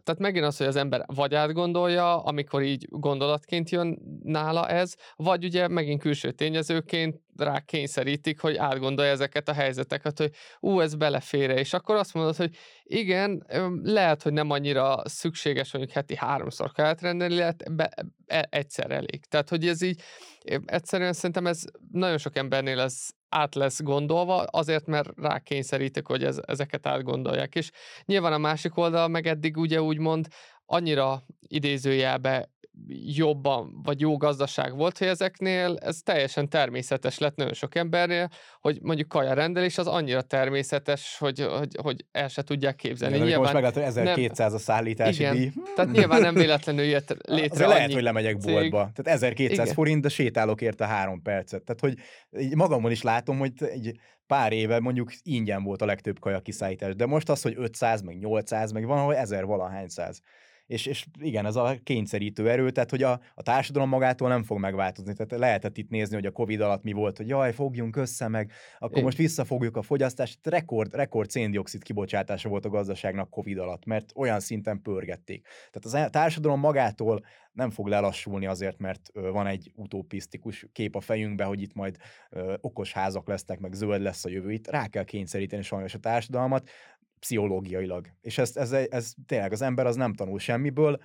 tehát megint az, hogy az ember vagy átgondolja, amikor így gondolatként jön nála ez, vagy ugye megint külső tényezőként rá kényszerítik, hogy átgondolja ezeket a helyzeteket, hogy ez belefér-e, és akkor azt mondod, hogy igen, lehet, hogy nem annyira szükséges, mondjuk heti 3-szor kell átrendelni, lehet egyszer elég. Tehát, hogy ez így egyszerűen szerintem ez nagyon sok embernél ez át lesz gondolva, azért, mert rá kényszerítik, hogy ezeket átgondolják. És nyilván a másik oldal meg eddig ugye úgymond annyira idézőjelbe jobban, vagy jó gazdaság volt, hogy ezeknél ez teljesen természetes lett nagyon sok embernél, hogy mondjuk kaja rendelés az annyira természetes, hogy el se tudják képzelni. Igen, nyilván, most meglátod, 1200 a szállítási díj. Tehát nyilván nem véletlenül jött létre. Lehet, hogy lemegyek boltba. Tehát 1200 forint, de sétálok érte 3 percet. Tehát, hogy magamon is látom, hogy egy pár éve mondjuk ingyen volt a legtöbb kaja kiszállítás, de most az, hogy 500, meg 800, meg van, ahol 1000 valahány száz. És igen, ez a kényszerítő erő, tehát hogy a társadalom magától nem fog megváltozni. Tehát lehetett itt nézni, hogy a Covid alatt mi volt, hogy jaj, fogjunk össze meg, akkor most visszafogjuk a fogyasztást. Rekord széndioxid kibocsátása volt a gazdaságnak Covid alatt, mert olyan szinten pörgették. Tehát a társadalom magától nem fog lelassulni azért, mert van egy utopisztikus kép a fejünkben, hogy itt majd okos házak lesznek, meg zöld lesz a jövő. Itt rá kell kényszeríteni sajnos a társadalmat, pszichológiailag. És ez tényleg az ember az nem tanul semmiből.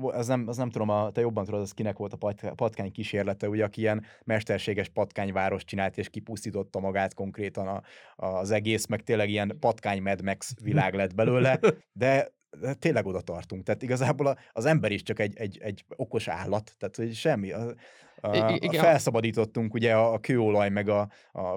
Az nem tudom, te jobban tudod, az kinek volt a patkány kísérlete, ugye, aki ilyen mesterséges patkányváros csinált, és kipusztította magát konkrétan az egész, meg tényleg ilyen patkány Mad Max világ lett belőle, de tényleg oda tartunk. Tehát igazából az ember is csak egy okos állat, tehát hogy semmi. Felszabadítottunk ugye a kőolaj meg a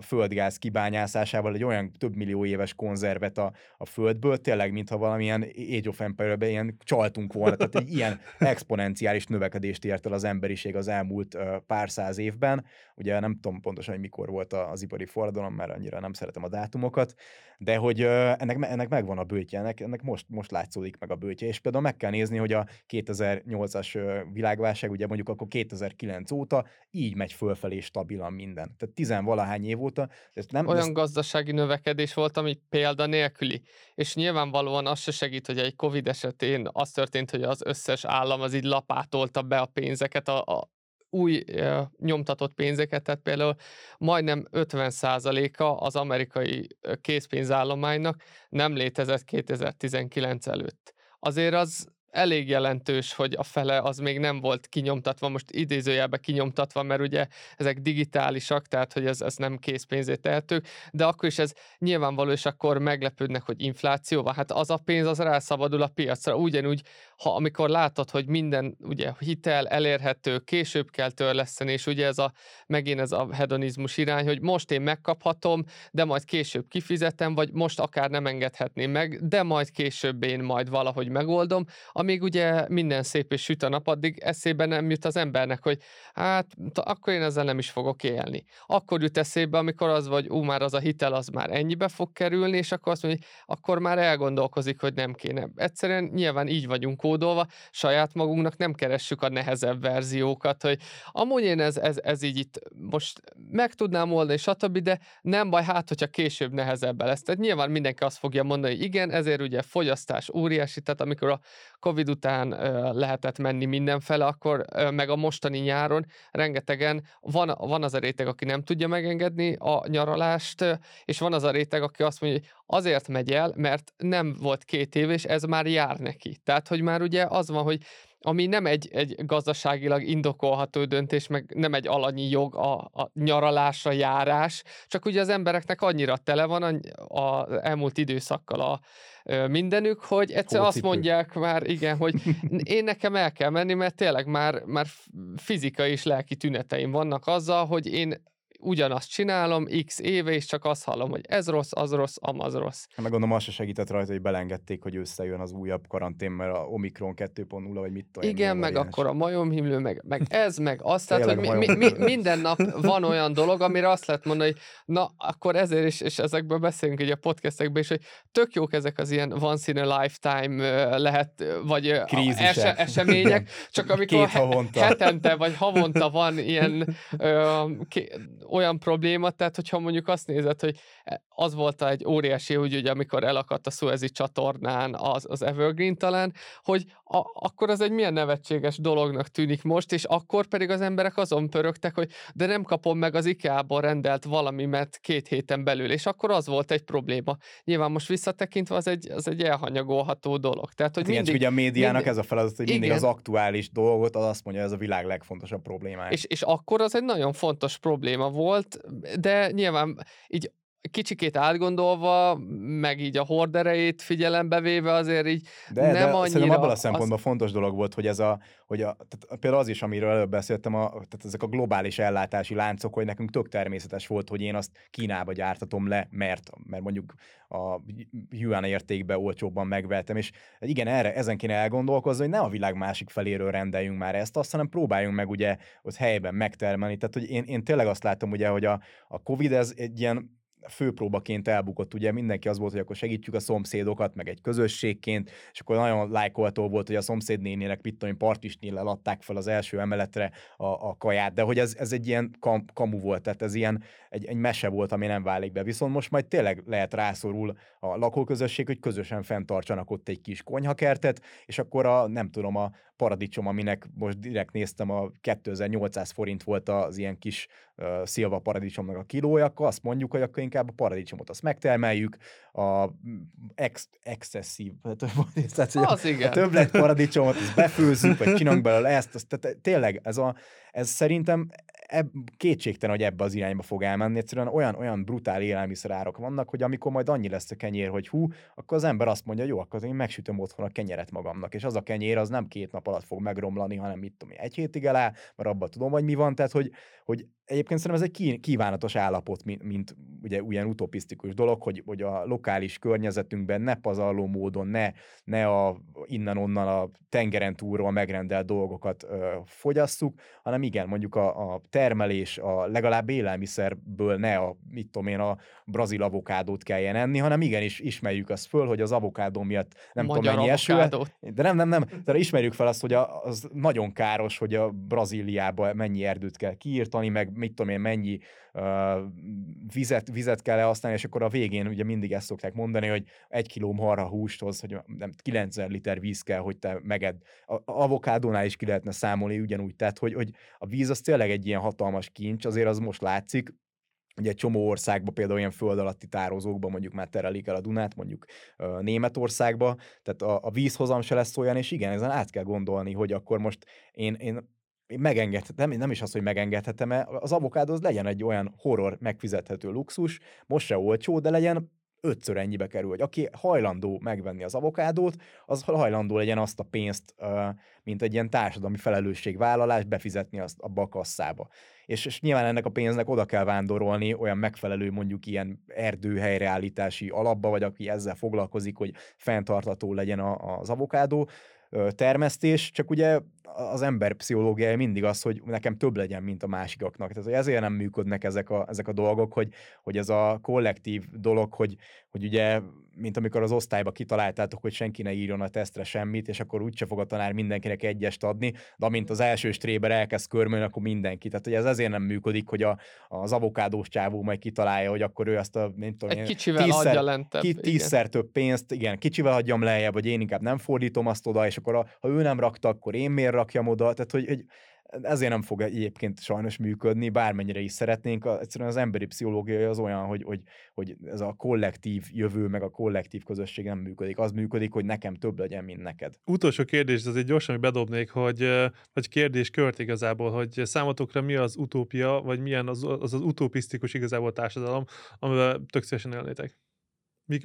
földgáz kibányászásával egy olyan több millió éves konzervet a földből, tényleg mintha valamilyen Age of Empire-ben ilyen csaltunk volna, tehát egy ilyen exponenciális növekedést ért el az emberiség az elmúlt pár száz évben. Ugye nem tudom pontosan, hogy mikor volt az ipari forradalom, mert annyira nem szeretem a dátumokat, de hogy ennek megvan a bőtje, ennek most látszódik meg a bőtje, és például meg kell nézni, hogy a 2008-as világválság, ugye mondjuk akkor 2009 óta így megy fölfelé stabilan minden. Tehát 10-valahány év óta. Olyan gazdasági növekedés volt, ami példa nélküli. És nyilvánvalóan az se segít, hogy egy Covid esetén az történt, hogy az összes állam az így lapátolta be a pénzeket, a új nyomtatott pénzeket, tehát például majdnem 50%-a az amerikai készpénzállománynak nem létezett 2019 előtt. Azért az elég jelentős, hogy a fele az még nem volt kinyomtatva, most idézőjelben kinyomtatva, mert ugye ezek digitálisak, tehát hogy ez nem készpénzé tehetők, de akkor is ez nyilvánvaló, és akkor meglepődnek, hogy infláció van. Hát az a pénz, az rászabadul a piacra. Ugyanúgy, amikor látod, hogy minden ugye hitel elérhető, később kell törleszteni, és ugye megint ez a hedonizmus irány, hogy most én megkaphatom, de majd később kifizetem, vagy most akár nem engedhetném meg, de majd később én majd valahogy megoldom, amíg ugye minden szép és süt a nap, addig eszébe nem jut az embernek, hogy hát akkor én ezzel nem is fogok élni. Akkor jut eszébe, amikor az vagy már az a hitel, az már ennyibe fog kerülni, és akkor azt mondja, akkor már elgondolkozik, hogy nem kéne. Egyszerűen nyilván így vagyunk kódolva, saját magunknak nem keressük a nehezebb verziókat, hogy amúgy én ez így itt most meg tudnám oldani, stb., de nem baj, hát hogyha később nehezebb lesz. Tehát nyilván mindenki azt fogja mondani, hogy igen, ezért ugye fogyasztás óriási, tehát amikor a Covid után lehetett menni mindenfele, akkor meg a mostani nyáron rengetegen van az a réteg, aki nem tudja megengedni a nyaralást, és van az a réteg, aki azt mondja, hogy azért megy el, mert nem volt 2 év, és ez már jár neki. Tehát, hogy már ugye az van, hogy ami nem egy gazdaságilag indokolható döntés, meg nem egy alanyi jog a nyaralásra járás, csak ugye az embereknek annyira tele van az elmúlt időszakkal a mindenük, hogy egyszer azt mondják már, igen, hogy én nekem el kell menni, mert tényleg már fizikai és lelki tüneteim vannak azzal, hogy én ugyanazt csinálom x éve, és csak azt hallom, hogy ez rossz, az rossz, amaz rossz. Meg gondolom, az se segített rajta, hogy belengedték, hogy összejön az újabb karantén, mert a Omikron 2.0, vagy mit tudom. Igen, meg akkor a majomhimlő, meg ez, meg azt, tehát, hogy minden nap van olyan dolog, amire azt lehet mondani, hogy na, akkor ezért is, és ezekből beszélünk ugye a podcastekben is, hogy tök jók ezek az ilyen once in a lifetime lehet, vagy események, csak amikor hetente, vagy havonta van ilyen olyan probléma, tehát hogyha mondjuk azt nézed, hogy az volt egy óriási, hogy amikor elakadt a Suezi csatornán az Evergrande talán, hogy akkor az egy milyen nevetséges dolognak tűnik most, és akkor pedig az emberek azon pörögtek, hogy de nem kapom meg az IKEA-ból rendelt valami, mert 2 héten belül, és akkor az volt egy probléma. Nyilván most visszatekintve az egy elhanyagolható dolog. Tehát, hogy igen, mindig, ugye a médiának ez a feladat, hogy mindig az aktuális dolgot, az azt mondja, ez a világ legfontosabb problémája. És akkor az egy nagyon fontos probléma volt, de nyilván így kicsikét átgondolva, meg így a horderejét figyelembe véve azért így de annyira... Szerintem abban a szempontban fontos dolog volt, hogy tehát például az is, amiről előbb beszéltem, tehát ezek a globális ellátási láncok, hogy nekünk tök természetes volt, hogy én azt Kínába gyártatom le, mert mondjuk a yuan értékbe olcsóbban megvettem, és igen, ezen kéne elgondolkozni, hogy ne a világ másik feléről rendeljünk már ezt, azt, hanem próbáljunk meg ugye ott helyben megtermelni. Tehát, hogy én tényleg azt látom ugye, hogy a Covid ez egy ilyen főpróbaként elbukott, ugye mindenki az volt, hogy akkor segítjük a szomszédokat, meg egy közösségként, és akkor nagyon lájkolható volt, hogy a szomszédnénének partisnéllel adták fel az első emeletre a kaját, de hogy ez egy ilyen kamu volt, tehát ez ilyen egy mese volt, ami nem válik be, viszont most majd tényleg lehet rászorul a lakóközösség, hogy közösen fenntartsanak ott egy kis konyhakertet, és akkor a paradicsom, aminek most direkt néztem, a 2800 forint volt az ilyen kis szilva paradicsomnak a kilója, akkor azt mondjuk, hogy akkor inkább a paradicsomot azt megtermeljük, a excesszív, tehát a többlet paradicsomot, ezt befőzzük, vagy csinálunk belőle ezt, tehát tényleg ez szerintem kétségtelen, hogy ebbe az irányba fog elmenni, egyszerűen olyan brutál élelmiszerárak vannak, hogy amikor majd annyi lesz a kenyér, hogy akkor az ember azt mondja, jó, akkor én megsütöm otthon a kenyeret magamnak, és az a kenyér az nem 2 nap alatt fog megromlani, hanem mit tudom én, 1 hétig eláll, mert abban tudom, hogy mi van, tehát hogy egyébként szerintem ez egy kívánatos állapot, mint ugye olyan utopisztikus dolog, hogy a lokális környezetünkben ne pazarló módon, ne innen-onnan a tengeren túlról megrendelt dolgokat fogyasszuk, hanem igen, mondjuk a termelés, a legalább élelmiszerből ne a brazil avokádót kelljen enni, hanem igenis ismerjük azt föl, hogy az avokádó miatt nem tudom mennyi eső, de nem, tehát ismerjük fel azt, hogy az nagyon káros, hogy a Brazíliába mennyi erdőt kell kiirtani, meg mit tudom én, mennyi vizet kell használni, és akkor a végén ugye mindig ezt szokták mondani, hogy 1 kiló marha hústhoz, hogy 90 liter víz kell, hogy te megedd. A avokádónál is ki lehetne számolni ugyanúgy, tehát hogy a víz az tényleg egy ilyen hatalmas kincs, azért az most látszik, ugye egy csomó országban, például ilyen föld alatti tározókban mondjuk már terelik el a Dunát, mondjuk Németországban, tehát a vízhozam se lesz olyan, és igen, ezen át kell gondolni, hogy akkor most én megengedhetem, nem is az, hogy megengedhetem-e, az avokádó az legyen egy olyan horror megfizethető luxus, most se olcsó, de legyen 5-ször ennyibe kerül, hogy aki hajlandó megvenni az avokádót, az hajlandó legyen azt a pénzt, mint egy ilyen társadalmi felelősségvállalás, befizetni azt abba a kasszába. És nyilván ennek a pénznek oda kell vándorolni olyan megfelelő mondjuk ilyen erdőhelyreállítási alapba, vagy aki ezzel foglalkozik, hogy fenntartható legyen az avokádó termesztés, csak ugye az ember pszichológiája mindig az, hogy nekem több legyen, mint a másikaknak. Tehát, hogy ezért nem működnek ezek a dolgok, hogy ez a kollektív dolog, hogy ugye, mint amikor az osztályba kitaláltátok, hogy senki ne írjon a tesztre semmit, és akkor úgyse fog a tanár mindenkinek egyest adni, de amint az első stréber elkezd körmölni, akkor mindenki. Tehát, hogy ez ezért nem működik, hogy az avokádós csávó majd kitalálja, hogy akkor ő azt tízszer több pénzt, igen, kicsivel adjam lejjebb, vagy én inkább nem fordítom azt oda, és akkor ha ő nem rakta, akkor én miért rakjam oda, tehát hogy ezért nem fog egyébként sajnos működni, bármennyire is szeretnénk. Egyszerűen az emberi pszichológia az olyan, hogy ez a kollektív jövő, meg a kollektív közösség nem működik. Az működik, hogy nekem több legyen, mint neked. Utolsó kérdés, azért gyorsan bedobnék, hogy kérdéskört igazából, hogy számotokra mi az utópia, vagy milyen az utopisztikus igazából társadalom, amivel tök szívesen élnétek?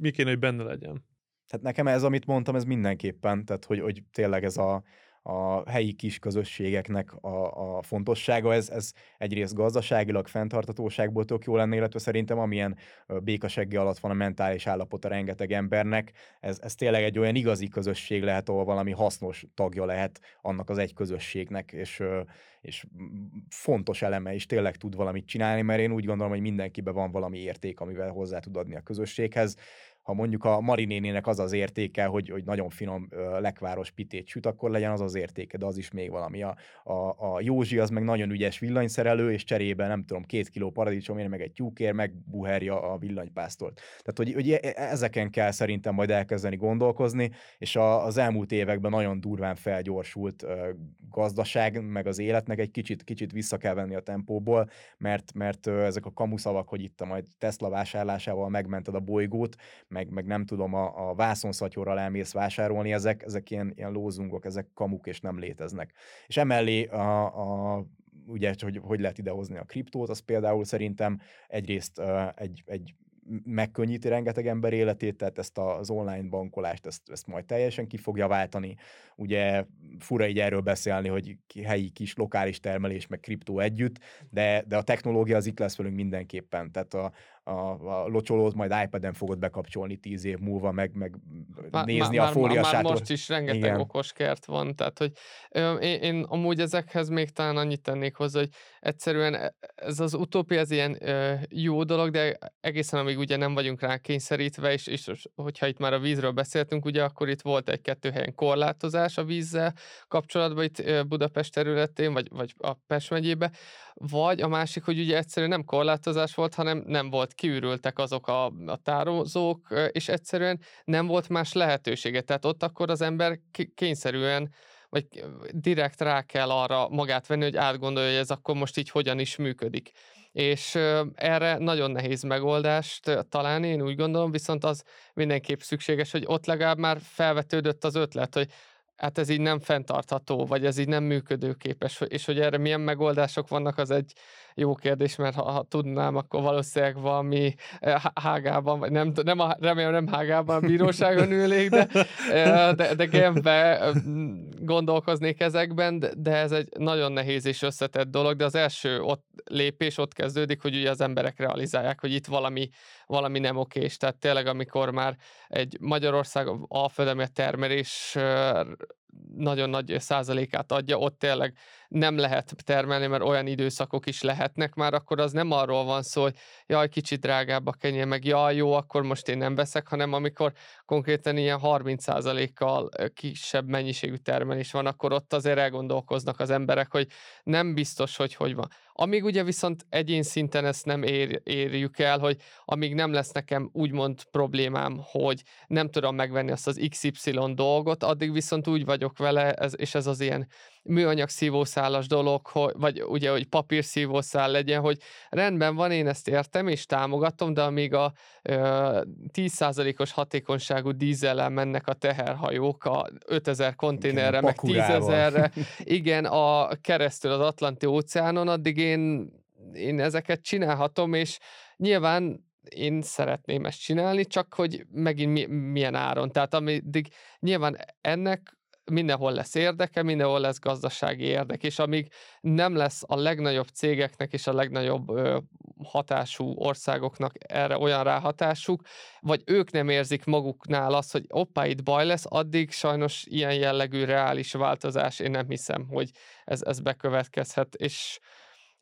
Mi kéne, hogy benne legyen? Tehát nekem ez, amit mondtam, ez mindenképpen, tehát hogy tényleg ez a helyi kis közösségeknek a fontossága, ez egyrészt gazdaságilag, fenntarthatóságból tök jó lenne, illetve szerintem amilyen békasegge alatt van a mentális állapota rengeteg embernek, ez tényleg egy olyan igazi közösség lehet, ahol valami hasznos tagja lehet annak az egy közösségnek, és fontos eleme is, tényleg tud valamit csinálni, mert én úgy gondolom, hogy mindenkiben van valami érték, amivel hozzá tud adni a közösséghez. Ha mondjuk a Mari nénének az az értéke, hogy nagyon finom lekváros pitét süt, akkor legyen az az értéke, de az is még valami. A Józsi az meg nagyon ügyes villanyszerelő, és cserébe nem tudom, 2 kiló paradicsomért, meg egy tyúkért megbuherja a villanypásztort. Tehát, hogy ezeken kell szerintem majd elkezdeni gondolkozni, és az elmúlt években nagyon durván felgyorsult gazdaság, meg az életnek egy kicsit vissza kell venni a tempóból, mert ezek a kamuszavak, hogy itt majd Tesla vásárlásával megmented a bolygót, meg nem tudom, a vászonszatyorral elmész vásárolni, ezek ilyen lózungok, ezek kamuk és nem léteznek. És emellé ugye, hogy lehet idehozni a kriptót, az például szerintem egyrészt egy megkönnyíti rengeteg ember életét, tehát ezt az online bankolást, ezt majd teljesen ki fogja váltani. Ugye fura így erről beszélni, hogy helyi kis lokális termelés, meg kriptó együtt, de a technológia az itt lesz velünk mindenképpen. Tehát a locsolót majd iPad-en fogod bekapcsolni 10 év múlva, meg nézni a fóliasától. Már most is rengeteg okos kert van, tehát hogy én amúgy ezekhez még talán annyit tennék hozzá, hogy egyszerűen ez az utópia, ez ilyen jó dolog, de egészen amíg ugye nem vagyunk rá kényszerítve, és hogyha itt már a vízről beszéltünk, ugye akkor itt volt 1-2 helyen korlátozás a vízzel kapcsolatban itt Budapest területén, vagy a Pest megyébe, vagy a másik, hogy ugye egyszerűen nem korlátozás volt, hanem nem volt, kiürültek azok a tározók, és egyszerűen nem volt más lehetősége. Tehát ott akkor az ember kényszerűen, vagy direkt rá kell arra magát venni, hogy átgondolja, hogy ez akkor most így hogyan is működik. És erre nagyon nehéz megoldást találni, én úgy gondolom, viszont az mindenképp szükséges, hogy ott legalább már felvetődött az ötlet, hogy hát ez így nem fenntartható, vagy ez így nem működőképes, és hogy erre milyen megoldások vannak, az egy jó kérdés, mert ha tudnám, akkor valószínűleg valami hágában, vagy remélem nem hágában, a bíróságon ülnék, de gembe gondolkoznék ezekben, de ez egy nagyon nehéz és összetett dolog, de az első lépés ott kezdődik, hogy ugye az emberek realizálják, hogy itt valami nem okés, tehát tényleg amikor már egy Magyarország alföldemi termelés nagyon nagy százalékát adja, ott tényleg nem lehet termelni, mert olyan időszakok is lehetnek már, akkor az nem arról van szó, hogy jaj, kicsit drágább a kenyér, meg jaj, jó, akkor most én nem veszek, hanem amikor konkrétan ilyen 30%-kal kisebb mennyiségű termelés van, akkor ott azért elgondolkoznak az emberek, hogy nem biztos, hogy van. Amíg ugye viszont egyén szinten ezt nem érjük el, hogy amíg nem lesz nekem úgymond problémám, hogy nem tudom megvenni azt az XY dolgot, addig viszont úgy vagyok vele, és ez az ilyen műanyag szívószálas dolog, vagy ugye, hogy papír szívószál legyen, hogy rendben van, én ezt értem, és támogatom, de amíg a 10%-os hatékonyságú dízellel mennek a teherhajók a 5000 konténerre, meg 10 000-re, igen, a keresztül az Atlanti óceánon, addig én ezeket csinálhatom, és nyilván én szeretném ezt csinálni, csak hogy megint milyen áron. Tehát amíg nyilván ennek mindenhol lesz érdeke, mindenhol lesz gazdasági érdek, és amíg nem lesz a legnagyobb cégeknek és a legnagyobb hatású országoknak erre olyan ráhatásuk, vagy ők nem érzik maguknál azt, hogy oppá, itt baj lesz, addig sajnos ilyen jellegű reális változás, én nem hiszem, hogy ez bekövetkezhet, és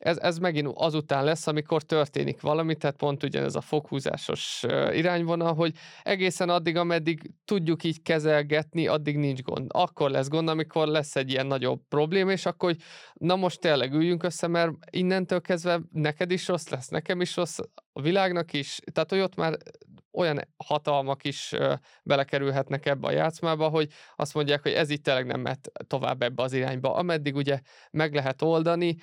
ez megint azután lesz, amikor történik valami, tehát pont ugyanez a fokhúzásos irányvonal, hogy egészen addig, ameddig tudjuk így kezelgetni, addig nincs gond. Akkor lesz gond, amikor lesz egy ilyen nagyobb probléma, és akkor, hogy na most tényleg üljünk össze, mert innentől kezdve neked is rossz lesz, nekem is rossz, a világnak is, tehát hogy ott már olyan hatalmak is belekerülhetnek ebbe a játszmába, hogy azt mondják, hogy ez itt tényleg nem mehet tovább ebbe az irányba. Ameddig ugye meg lehet oldani,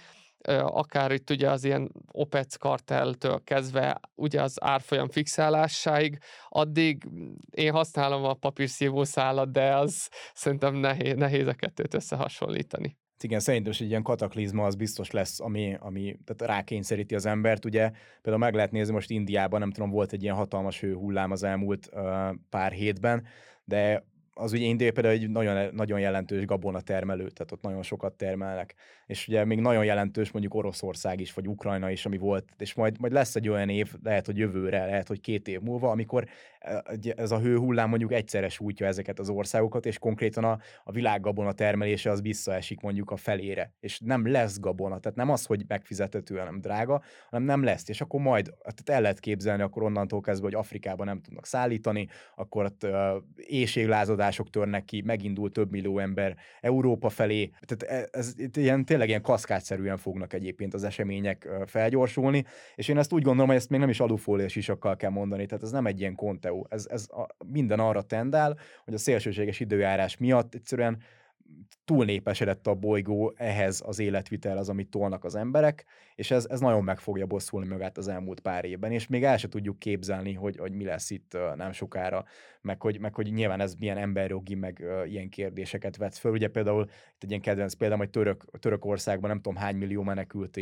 akár itt ugye az ilyen OPEC kartelltől kezdve ugye az árfolyam fixálásáig, addig én használom a papírszívó szálat, de az szerintem nehéz a kettőt összehasonlítani. Igen, szerintem is egy ilyen kataklizma az biztos lesz, ami tehát rákényszeríti az embert, ugye például meg lehet nézni most Indiában, nem tudom, volt egy ilyen hatalmas hőhullám az elmúlt pár hétben, de az ugye India például egy nagyon, nagyon jelentős gabonatermelő, tehát ott nagyon sokat termelnek. És ugye még nagyon jelentős mondjuk Oroszország is, vagy Ukrajna is, ami volt, és majd lesz egy olyan év, lehet, hogy jövőre, lehet, hogy 2 év múlva, amikor ez a hőhullám mondjuk egyszerre sújtja ezeket az országokat, és konkrétan a világ gabonatermelése az visszaesik mondjuk a felére. És nem lesz gabona, tehát nem az, hogy megfizethető, hanem drága, hanem nem lesz. És akkor majd tehát el lehet képzelni, akkor onnantól kezdve, hogy Afrikában nem tudnak szállítani, akkor ott éhséglázadás törnek ki, megindul több millió ember Európa felé. Tehát tényleg ilyen kaszkádszerűen fognak egyébként az események felgyorsulni, és én ezt úgy gondolom, hogy ezt még nem is alufólia sisakkal kell mondani, tehát ez nem egy ilyen konteó. Minden arra tendál, hogy a szélsőséges időjárás miatt egyszerűen túlnépesedett a bolygó, ehhez az életvitel az, amit tolnak az emberek, és ez nagyon meg fogja bosszulni magát az elmúlt pár évben, és még el se tudjuk képzelni, hogy mi lesz itt nem sokára, meg hogy nyilván ez milyen emberjogi, meg ilyen kérdéseket vet föl. Ugye például itt egy ilyen kedvenc példám, hogy Törökországban nem tudom hány millió menekült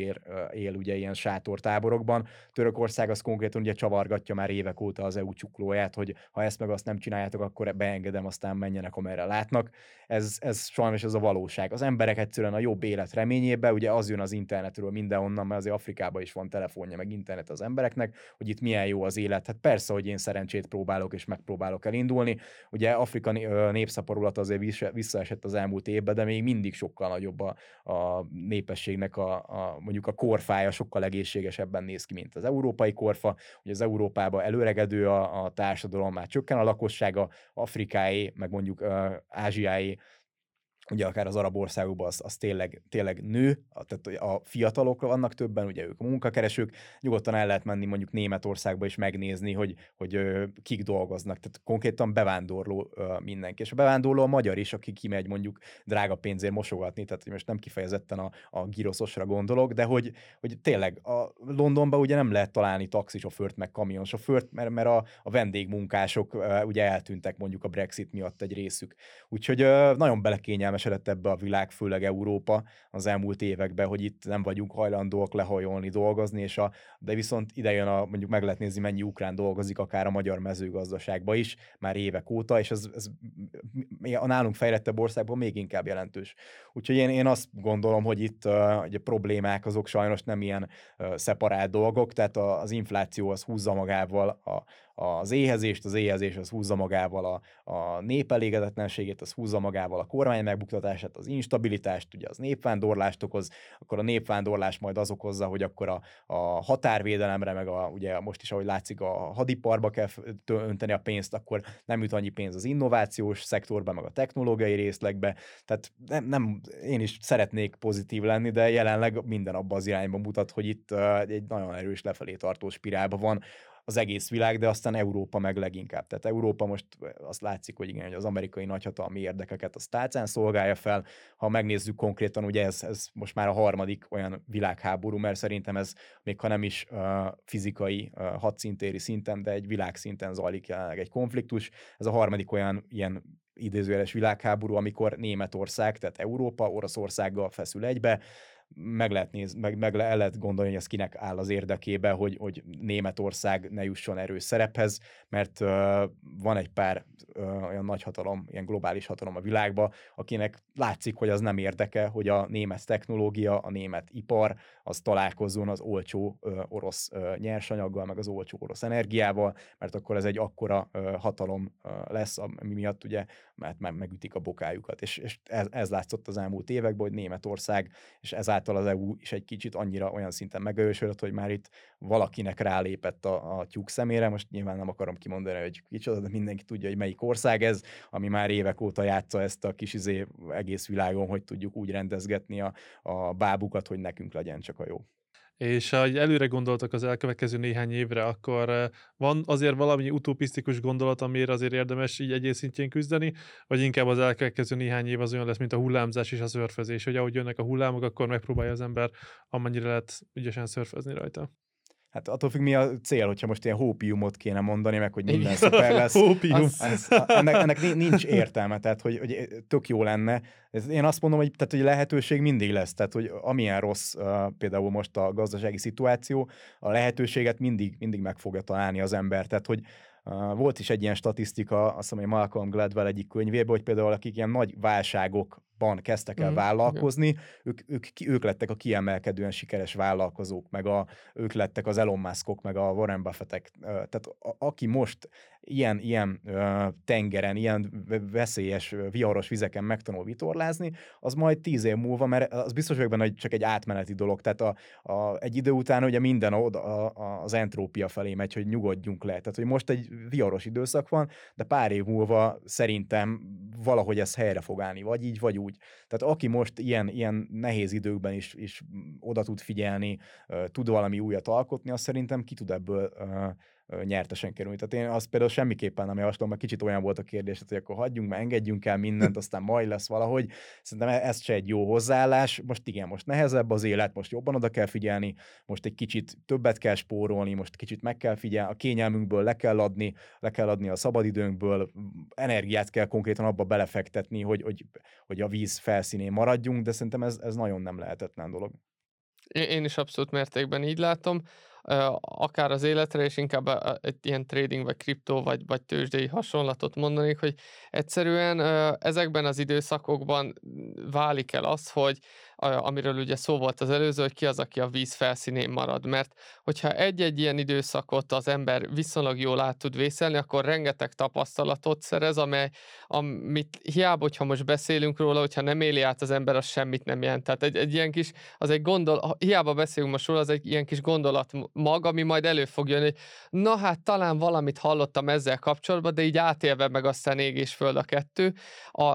él ugye ilyen sátortáborokban. Törökország az konkrétan ugye csavargatja már évek óta az EU csuklóját, hogy ha ezt meg azt nem csináljátok, akkor beengedem, aztán menjenek, amerre látnak. Ez sajnos ez a valóság. Az emberek egyszerűen a jobb élet reményében, ugye az jön az internetről mindenhonnan, mert azért Afrikában is van telefonja, meg internet az embereknek, hogy itt milyen jó az élet. Hát persze, hogy én szerencsét próbálok, és megpróbálok elindulni. Ugye Afrika népszaporulata azért visszaesett az elmúlt évben, de még mindig sokkal nagyobb a népességnek mondjuk a korfája, sokkal egészségesebben néz ki, mint az európai korfa. Ugye az Európában előregedő a társadalom, már csökken a lakossága, Afrikáé, meg mondjuk Ázsiáé, ugye akár az arab országokban az tényleg nő, tehát a fiatalok vannak többen, ugye ők a munkakeresők, nyugodtan el lehet menni mondjuk Németországba és megnézni, hogy kik dolgoznak, tehát konkrétan bevándorló mindenki, és a bevándorló a magyar is, aki kimegy mondjuk drága pénzért mosogatni, tehát hogy most nem kifejezetten a giroszosra gondolok, de hogy tényleg a Londonban ugye nem lehet találni taxisofőrt, meg kamionsofőrt, mert a vendégmunkások ugye eltűntek mondjuk a Brexit miatt egy részük. Úgyhogy nagyon belekényelmes esedett ebbe a világ, főleg Európa az elmúlt években, hogy itt nem vagyunk hajlandóak lehajolni, dolgozni, de viszont ide jön mondjuk meg lehet nézni, mennyi ukrán dolgozik akár a magyar mezőgazdaságba is, már évek óta, és ez a nálunk fejlettebb országban még inkább jelentős. Úgyhogy én azt gondolom, hogy itt a problémák azok sajnos nem ilyen szeparált dolgok, tehát az infláció az húzza magával az éhezést, az éhezés az húzza magával a nép elégedetlenségét, az húzza magával a kormány megbuktatását, az instabilitást, ugye az népvándorlást okoz, akkor a népvándorlás majd az okozza, hogy akkor a határvédelemre, meg ugye most is, ahogy látszik, a hadiparba kell önteni a pénzt, akkor nem jut annyi pénz az innovációs szektorba, meg a technológiai részlegbe, tehát nem, én is szeretnék pozitív lenni, de jelenleg minden abban az irányban mutat, hogy itt egy nagyon erős lefelé tartó spirálban van az egész világ, de aztán Európa meg leginkább. Tehát Európa most azt látszik, hogy igen, hogy az amerikai nagyhatalmi érdekeket az tálcán szolgálja fel. Ha megnézzük konkrétan, ugye ez most már a 3. olyan világháború, mert szerintem ez még ha nem is fizikai, hadszintéri szinten, de egy világszinten zajlik jelenleg egy konfliktus. Ez a 3. olyan ilyen idézőjeles világháború, amikor Németország, tehát Európa Oroszországgal feszül egybe. El lehet gondolni, hogy ez kinek áll az érdekébe, hogy Németország ne jusson erős szerephez, mert van egy pár olyan nagy hatalom, ilyen globális hatalom a világban, akinek látszik, hogy az nem érdeke, hogy a német technológia, a német ipar az találkozzon az olcsó orosz nyersanyaggal, meg az olcsó orosz energiával, mert akkor ez egy akkora hatalom lesz, ami miatt ugye mert megütik a bokájukat. És ez látszott az elmúlt években, hogy Németország, és ezáltal az EU is egy kicsit annyira olyan szinten megerősödött, hogy már itt valakinek rálépett a tyúk szemére. Most nyilván nem akarom kimondani, hogy kicsoda, de mindenki tudja, hogy melyik ország ez, ami már évek óta játsza ezt a kis egész világon, hogy tudjuk úgy rendezgetni a bábukat, hogy nekünk legyen csak a jó. és ha előre gondoltak az elkövetkező néhány évre, akkor van azért valami utopisztikus gondolat, amire azért érdemes így egyéb szintjén küzdeni, vagy inkább az elkövetkező néhány év az olyan lesz, mint a hullámzás és a szörfözés, hogy ahogy jönnek a hullámok, akkor megpróbálja az ember amennyire lehet ügyesen szörfözni rajta. Hát attól függ, mi a cél, hogyha most ilyen hópiumot kéne mondani, meg hogy minden szuper lesz. Hópium. Ennek nincs értelme, tehát hogy tök jó lenne. Én azt mondom, hogy, tehát, hogy lehetőség mindig lesz, tehát hogy amilyen rossz például most a gazdasági szituáció, a lehetőséget mindig meg fogja találni az ember, tehát hogy volt is egy ilyen statisztika, azt hiszem, hogy Malcolm Gladwell egyik könyvében, hogy például akik ilyen nagy válságokban kezdtek el vállalkozni, ők lettek a kiemelkedően sikeres vállalkozók, meg ők lettek az Elon Muskok, meg a Warren Buffettek. Tehát aki most ilyen tengeren, ilyen veszélyes, viharos vizeken megtanul vitorlázni, az majd 10 év múlva, mert az biztos vagyok benne, hogy csak egy átmeneti dolog. Tehát egy idő után ugye minden az entrópia felé megy, hogy nyugodjunk le. Tehát, hogy most egy viharos időszak van, de pár év múlva szerintem valahogy ez helyre fog állni, vagy így, vagy úgy. Tehát aki most ilyen nehéz időkben is oda tud figyelni, tud valami újat alkotni, azt szerintem ki tud ebből nyertesen kerülni. Tehát én azt például semmiképpen nem javaslom, mert kicsit olyan volt a kérdés, hogy akkor hagyjunk, mert engedjünk el mindent, aztán majd lesz valahogy. Szerintem ez se egy jó hozzáállás. Most igen, most nehezebb az élet, most jobban oda kell figyelni, most egy kicsit többet kell spórolni, most kicsit meg kell figyelni, a kényelmünkből le kell adni a szabadidőnkből, energiát kell konkrétan abba belefektetni, hogy a víz felszínén maradjunk, de szerintem ez nagyon nem lehetetlen dolog. Én is abszolút mértékben így látom. Akár az életre, és inkább egy ilyen trading, vagy kriptó, vagy tőzsdei hasonlatot mondanék, hogy egyszerűen ezekben az időszakokban válik el az, hogy amiről ugye szó volt az előző, hogy ki az, aki a víz felszínén marad. Mert hogyha egy-egy ilyen időszakot az ember viszonylag jól át tud vészelni, akkor rengeteg tapasztalatot szerez, amit hiába, hogyha most beszélünk róla, hogyha nem éli át az ember, az semmit nem jelent. Tehát egy ilyen kis, az egy gondolat, hiába beszélünk most róla, az egy ilyen kis gondolat maga, ami majd elő fog jönni, hogy na hát talán valamit hallottam ezzel kapcsolatban, de így átélve meg aztán ég és föld a kettő.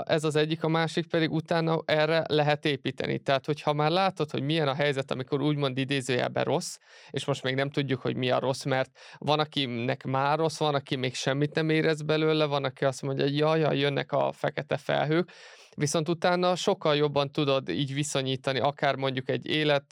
Ez az egyik, a másik pedig utána erre lehet építeni. Tehát, hogyha már látod, hogy milyen a helyzet, amikor úgymond idézőjelben rossz, és most még nem tudjuk, hogy mi a rossz, mert van, akinek már rossz, van, aki még semmit nem érez belőle, van, aki azt mondja, hogy jaj, jönnek a fekete felhők, viszont utána sokkal jobban tudod így viszonyítani, akár mondjuk egy élet,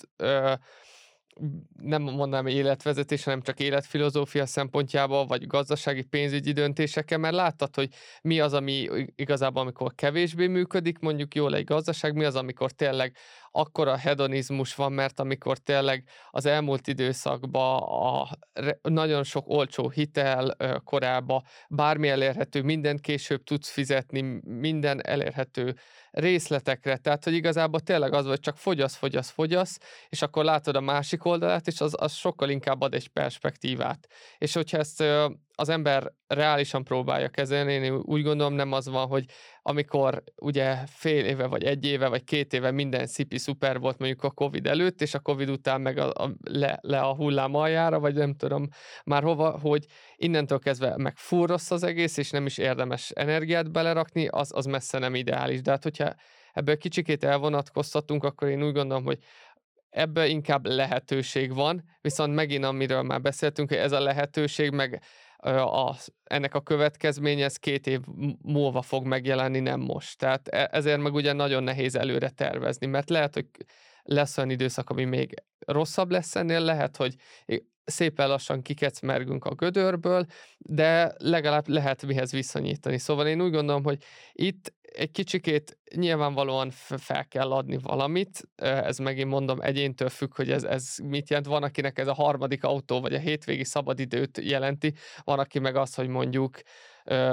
nem mondanám életvezetés, hanem csak életfilozófia szempontjából, vagy gazdasági pénzügyi döntésekkel, mert láttad, hogy mi az, ami igazából, amikor kevésbé működik, mondjuk jól egy gazdaság, mi az, amikor tényleg akkora hedonizmus van, mert amikor tényleg az elmúlt időszakban nagyon sok olcsó hitel korába, bármi elérhető, mindent később tudsz fizetni, minden elérhető részletekre, tehát hogy igazából tényleg az vagy, csak fogyasz, és akkor látod a másik oldalát, és az sokkal inkább ad egy perspektívát. És hogyha ezt az ember reálisan próbálja kezelni, én úgy gondolom, nem az van, hogy amikor ugye fél éve, vagy egy éve, vagy 2 éve minden szipi szuper volt mondjuk a Covid előtt, és a Covid után meg le a hullám aljára, vagy nem tudom már hova, hogy innentől kezdve meg full rossz az egész, és nem is érdemes energiát belerakni, az messze nem ideális. De hát hogyha ebből kicsikét elvonatkoztatunk, akkor én úgy gondolom, hogy ebből inkább lehetőség van, viszont megint amiről már beszéltünk, hogy ez a lehetőség, meg ennek a következménye, ez 2 év múlva fog megjelenni, nem most. Tehát ezért meg ugye nagyon nehéz előre tervezni, mert lehet, hogy lesz olyan időszak, ami még rosszabb lesz ennél, lehet, hogy szépen lassan kikecmergünk a gödörből, de legalább lehet mihez viszonyítani. Szóval én úgy gondolom, hogy itt egy kicsikét nyilvánvalóan fel kell adni valamit, ez megint mondom, egyéntől függ, hogy ez mit jelent. Van, akinek ez a harmadik autó, vagy a hétvégi szabadidőt jelenti, van, aki meg az, hogy mondjuk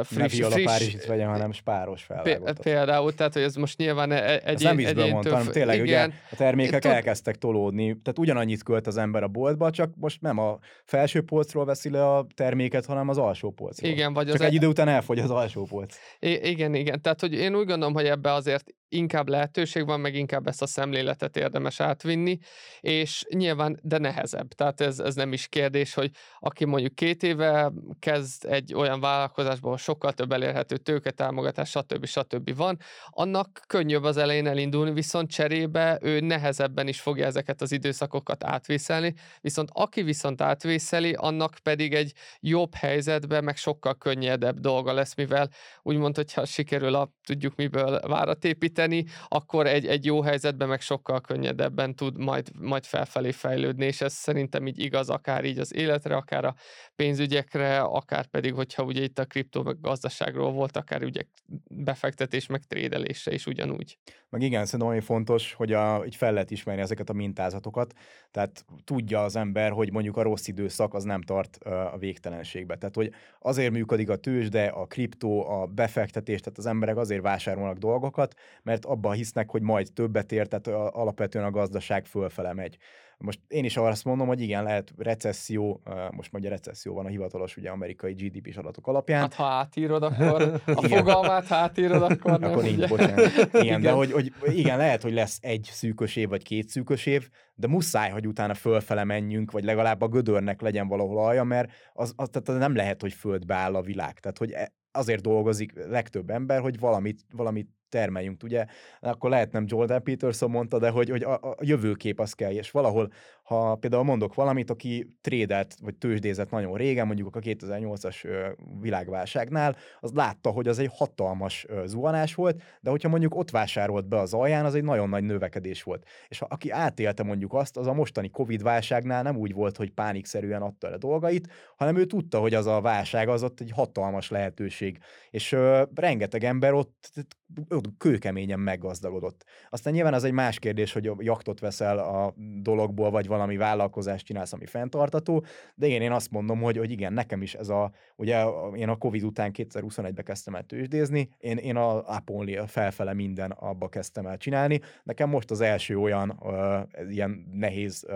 friss. Párizsit vegyem, hanem spáros felvágót. Például, tehát, hogy ez most nyilván egyéntől... Nem vízből mondtam, tényleg, igen, ugye a termékek elkezdtek tolódni, tehát ugyanannyit költ az ember a boltba, csak most nem a felső polcról veszi le a terméket, hanem az alsó polcról. Igen, vagy csak egy idő után elfogy az alsó polc. Igen, tehát, hogy én úgy gondolom, hogy ebbe azért inkább lehetőség van, meg inkább ezt a szemléletet érdemes átvinni, és nyilván, de nehezebb. Tehát ez nem is kérdés, hogy aki mondjuk 2 éve kezd egy olyan vállalkozásból sokkal több elérhető tőketámogatás, stb. Van, annak könnyebb az elején elindulni, viszont cserébe ő nehezebben is fogja ezeket az időszakokat átvészelni, viszont aki viszont átvészeli, annak pedig egy jobb helyzetben, meg sokkal könnyedebb dolga lesz, mivel úgymond, hogyha sikerül tudjuk miből várat építeni, akkor egy jó helyzetben meg sokkal könnyedebben tud majd felfelé fejlődni, és ez szerintem így igaz, akár így az életre, akár a pénzügyekre, akár pedig, hogyha ugye itt a kriptó meg gazdaságról volt, akár ugye befektetés meg trédelésre is ugyanúgy. Meg igen, szerintem olyan fontos, hogy így fel lehet ismerni ezeket a mintázatokat, tehát tudja az ember, hogy mondjuk a rossz időszak az nem tart a végtelenségbe. Tehát, hogy azért működik a tőzsde, a kriptó, a befektetés, tehát az emberek azért vásárolnak dolgokat, mert abban hisznek, hogy majd többet ér, tehát alapvetően a gazdaság fölfele megy. Most én is azt mondom, hogy igen, lehet recesszió, most mondja recesszió van a hivatalos ugye amerikai GDP-s adatok alapján. Hát ha átírod, akkor a fogalmát átírod, akkor nem. Akkor így, bocsánat. Igen, de hogy igen, lehet, hogy lesz egy szűkös év, vagy 2 szűkös év, de muszáj, hogy utána fölfele menjünk, vagy legalább a gödörnek legyen valahol alja, mert tehát nem lehet, hogy földbe áll a világ. Tehát, hogy azért dolgozik legtöbb ember, hogy valamit termeljünk, ugye? Akkor lehet nem Jordan Peterson mondta, de hogy a jövőkép az kell, és valahol, ha például mondok valamit, aki trédelt, vagy tőzsdézett nagyon régen, mondjuk a 2008-as világválságnál, az látta, hogy az egy hatalmas zuhanás volt, de hogyha mondjuk ott vásárolt be az alján, az egy nagyon nagy növekedés volt. És aki átélte mondjuk azt, az a mostani Covid-válságnál nem úgy volt, hogy pánikszerűen adta el a dolgait, hanem ő tudta, hogy az a válság az ott egy hatalmas lehetőség. És rengeteg ember ott kőkeményen meggazdagodott. Aztán nyilván az egy más kérdés, hogy jaktot veszel a dologból, vagy valami vállalkozást csinálsz, ami fenntartató, de én azt mondom, hogy igen, nekem is ez ugye én a Covid után 2021-ben kezdtem el tőzsdézni, én a Apple felfele minden abba kezdtem el csinálni, nekem most az első olyan ilyen nehéz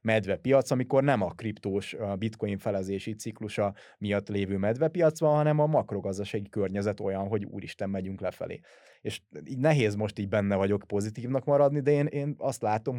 medvepiac, amikor nem a kriptós bitcoin felezési ciklusa miatt lévő medvepiac van, hanem a makrogazdasági környezet olyan, hogy úristen, megyünk lefelé. És így nehéz most így benne vagyok pozitívnak maradni, de én azt látom,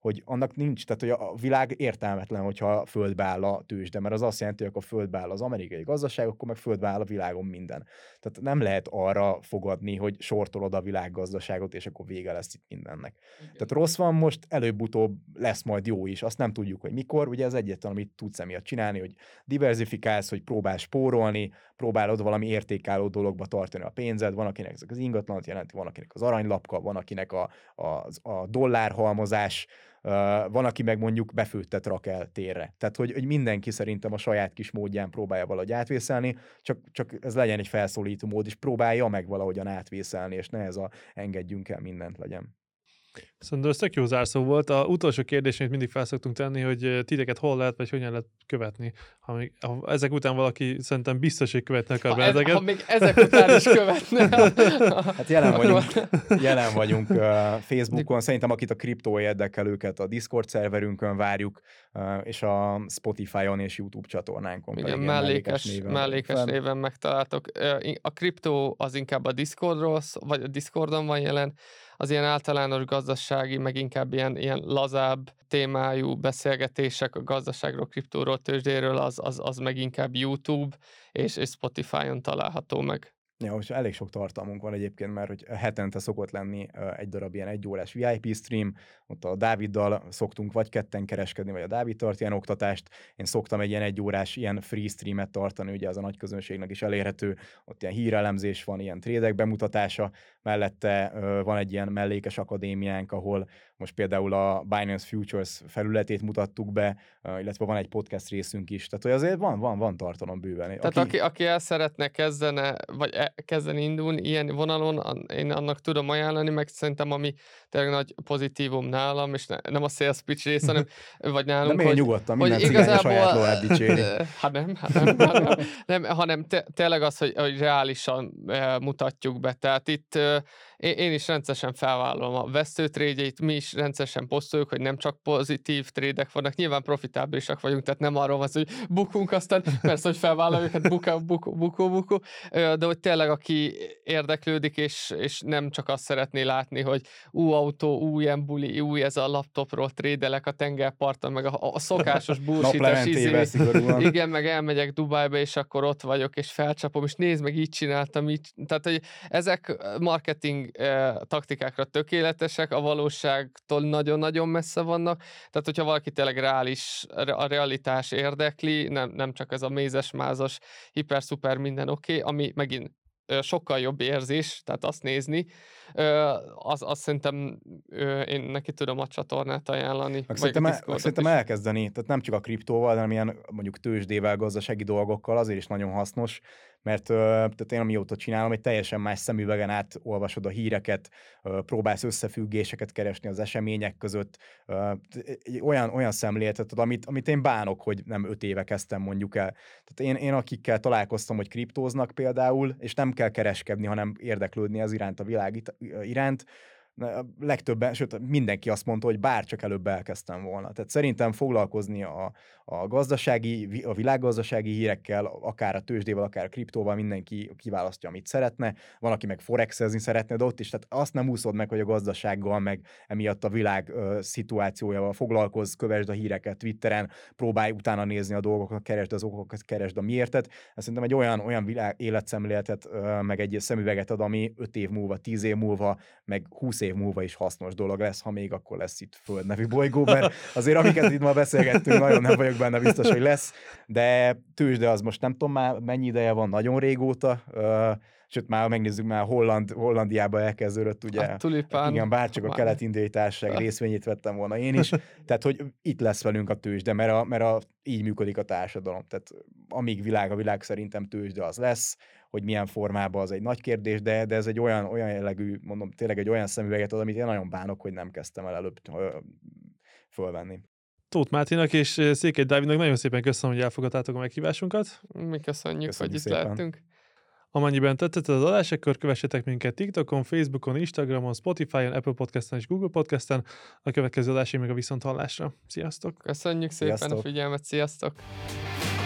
hogy annak nincs, tehát hogy a világ értelmetlen, hogyha földbe áll a tőzsde, mert az azt jelenti, hogy akkor földbe áll az amerikai gazdaság, akkor meg földbe áll a világon minden. Tehát nem lehet arra fogadni, hogy sortolod a világgazdaságot, és akkor vége lesz itt mindennek. Igen. Tehát rossz van most, előbb-utóbb lesz majd jó is, azt nem tudjuk, hogy mikor, ugye ez egyetlen, amit tudsz emiatt csinálni, hogy diverzifikálsz, hogy próbálsz spórolni, próbálod valami értékálló dologba tartani a pénzed, van akinek ezek az ingatlanot jelenti, van akinek az aranylapka, van akinek a dollárhalmozás, van, aki meg mondjuk befőttet rak el térre. Tehát, hogy mindenki szerintem a saját kis módján próbálja valahogy átvészelni, csak ez legyen egy felszólító mód, és próbálja meg valahogyan átvészelni, és ne ez engedjünk el mindent legyen. Szerintem ez tök jó zárszó volt. A utolsó kérdés, amit mindig fel szoktunk tenni, hogy titeket hol lehet, vagy hogyan lehet követni. Ha ezek után valaki szerintem biztos, hogy követne akar be ezeket. Ha még ezek után is követne. Hát jelen vagyunk Facebookon. Szerintem akit a kriptó érdekel, őket a Discord szerverünkön várjuk, és a Spotify-on és YouTube csatornánkon. Igen, mellékes néven megtaláltok. A kriptó az inkább a Discordról, vagy a Discordon van jelen, az ilyen általános gazdasági, meg inkább ilyen lazább témájú beszélgetések a gazdaságról, kriptóról, tőzsdéről, az meg inkább YouTube és Spotify-on található meg. Ja, most elég sok tartalmunk van egyébként, mert hogy hetente szokott lenni egy darab ilyen 1 órás VIP stream, ott a Dáviddal szoktunk vagy ketten kereskedni, vagy a Dávid tart ilyen oktatást, én szoktam egy ilyen 1 órás ilyen free streamet tartani, ugye az a nagy közönségnek is elérhető, ott ilyen hírelemzés van, ilyen trédek bemutatása, mellette van egy ilyen mellékes akadémiánk, ahol most például a Binance Futures felületét mutattuk be, illetve van egy podcast részünk is, tehát hogy azért van tartalom bőven. Tehát aki el szeretne kezdeni indulni ilyen vonalon, én annak tudom ajánlani, meg szerintem ami tényleg nagy pozitívum nálam, és nem a sales pitch rész, hanem vagy nálunk, de hogy nyugodtan, hogy igazából saját lóát dicséri. Hanem tényleg az, hogy reálisan mutatjuk be. Tehát itt én is rendszeresen felvállalom a vesztőtrédjeit, mi is rendszeresen posztoljuk, hogy nem csak pozitív trédek vannak, nyilván profitábilisak vagyunk, tehát nem arról van, hogy bukunk, aztán persze, hogy felvállaljuk, hát bukó, de hogy tényleg tényleg aki érdeklődik, és nem csak azt szeretné látni, hogy új autó, új ilyen buli, új ez a laptopról trédelek a tengerparton, meg a szokásos bullshit-es igen, meg elmegyek Dubájba, és akkor ott vagyok, és felcsapom, és nézd meg, így csináltam, így. Tehát, hogy ezek marketing taktikákra tökéletesek, a valóságtól nagyon-nagyon messze vannak, tehát hogyha valaki tényleg reális, a realitás érdekli, nem csak ez a mézes-mázas, hiper-szuper minden oké, ami megint sokkal jobb érzés, tehát azt nézni, azt szerintem én neki tudom a csatornát ajánlani. Szerintem elkezdeni, tehát nem csak a kriptóval, hanem ilyen mondjuk tőzsdével, gazdasági dolgokkal azért is nagyon hasznos, mert tehát én amióta csinálom, hogy teljesen más szemüvegen át olvasod a híreket, próbálsz összefüggéseket keresni az események között, olyan szemlélteted, amit én bánok, hogy nem 5 éve kezdtem mondjuk el. Tehát én akikkel találkoztam, hogy kriptóznak például, és nem kell kereskedni, hanem érdeklődni ez iránt, a világ iránt, legtöbben, sőt mindenki azt mondta, hogy bárcsak előbb elkezdtem volna. Tehát szerintem foglalkozni a világgazdasági hírekkel, akár a tőzsdével, akár a kriptóval, mindenki kiválasztja, amit szeretne. Van, aki meg forexezni szeretne, de ott is, tehát azt nem úszod meg, hogy a gazdasággal, meg emiatt a világ szituációjával foglalkozz, kövesd a híreket Twitteren, próbálj utána nézni a dolgokat, keresd az okokat, keresd a miértet. Ez szerintem egy olyan világ életszemléletet, meg egy szemüveget ad, ami 5 év múlva, 10 év múlva, meg 20 év múlva is hasznos dolog lesz, ha még akkor lesz itt Föld nevű bolygó, mert azért amiket itt ma beszélgettünk, nagyon nem vagyok benne biztos, hogy lesz, de tőzsde az most nem tudom már mennyi ideje van, nagyon régóta, sőt már megnézzük, már Hollandiába elkezdődött, ugye, a tulipán, igen, bárcsak a kelet-indiai társaság részvényét vettem volna én is, tehát hogy itt lesz velünk a tőzsde, mert így működik a társadalom, tehát amíg világ a világ, szerintem tőzsde az lesz, hogy milyen formában, az egy nagy kérdés, de ez egy olyan jellegű, mondom, tényleg egy olyan szemüveget ad, amit én nagyon bánok, hogy nem kezdtem el előbb fölvenni. Tóth Máténak és Székely Dávidnak nagyon szépen köszönöm, hogy elfogadtátok a meghívásunkat. Mi köszönjük hogy itt lehettünk. Amennyiben tetszett az adás, akkor kövessetek minket TikTokon, Facebookon, Instagramon, Spotifyon, Apple Podcasten és Google Podcasten. A következő adásig meg a viszonthallásra. Sziasztok! Köszönjük szépen, sziasztok. A figyelmet, sziasztok!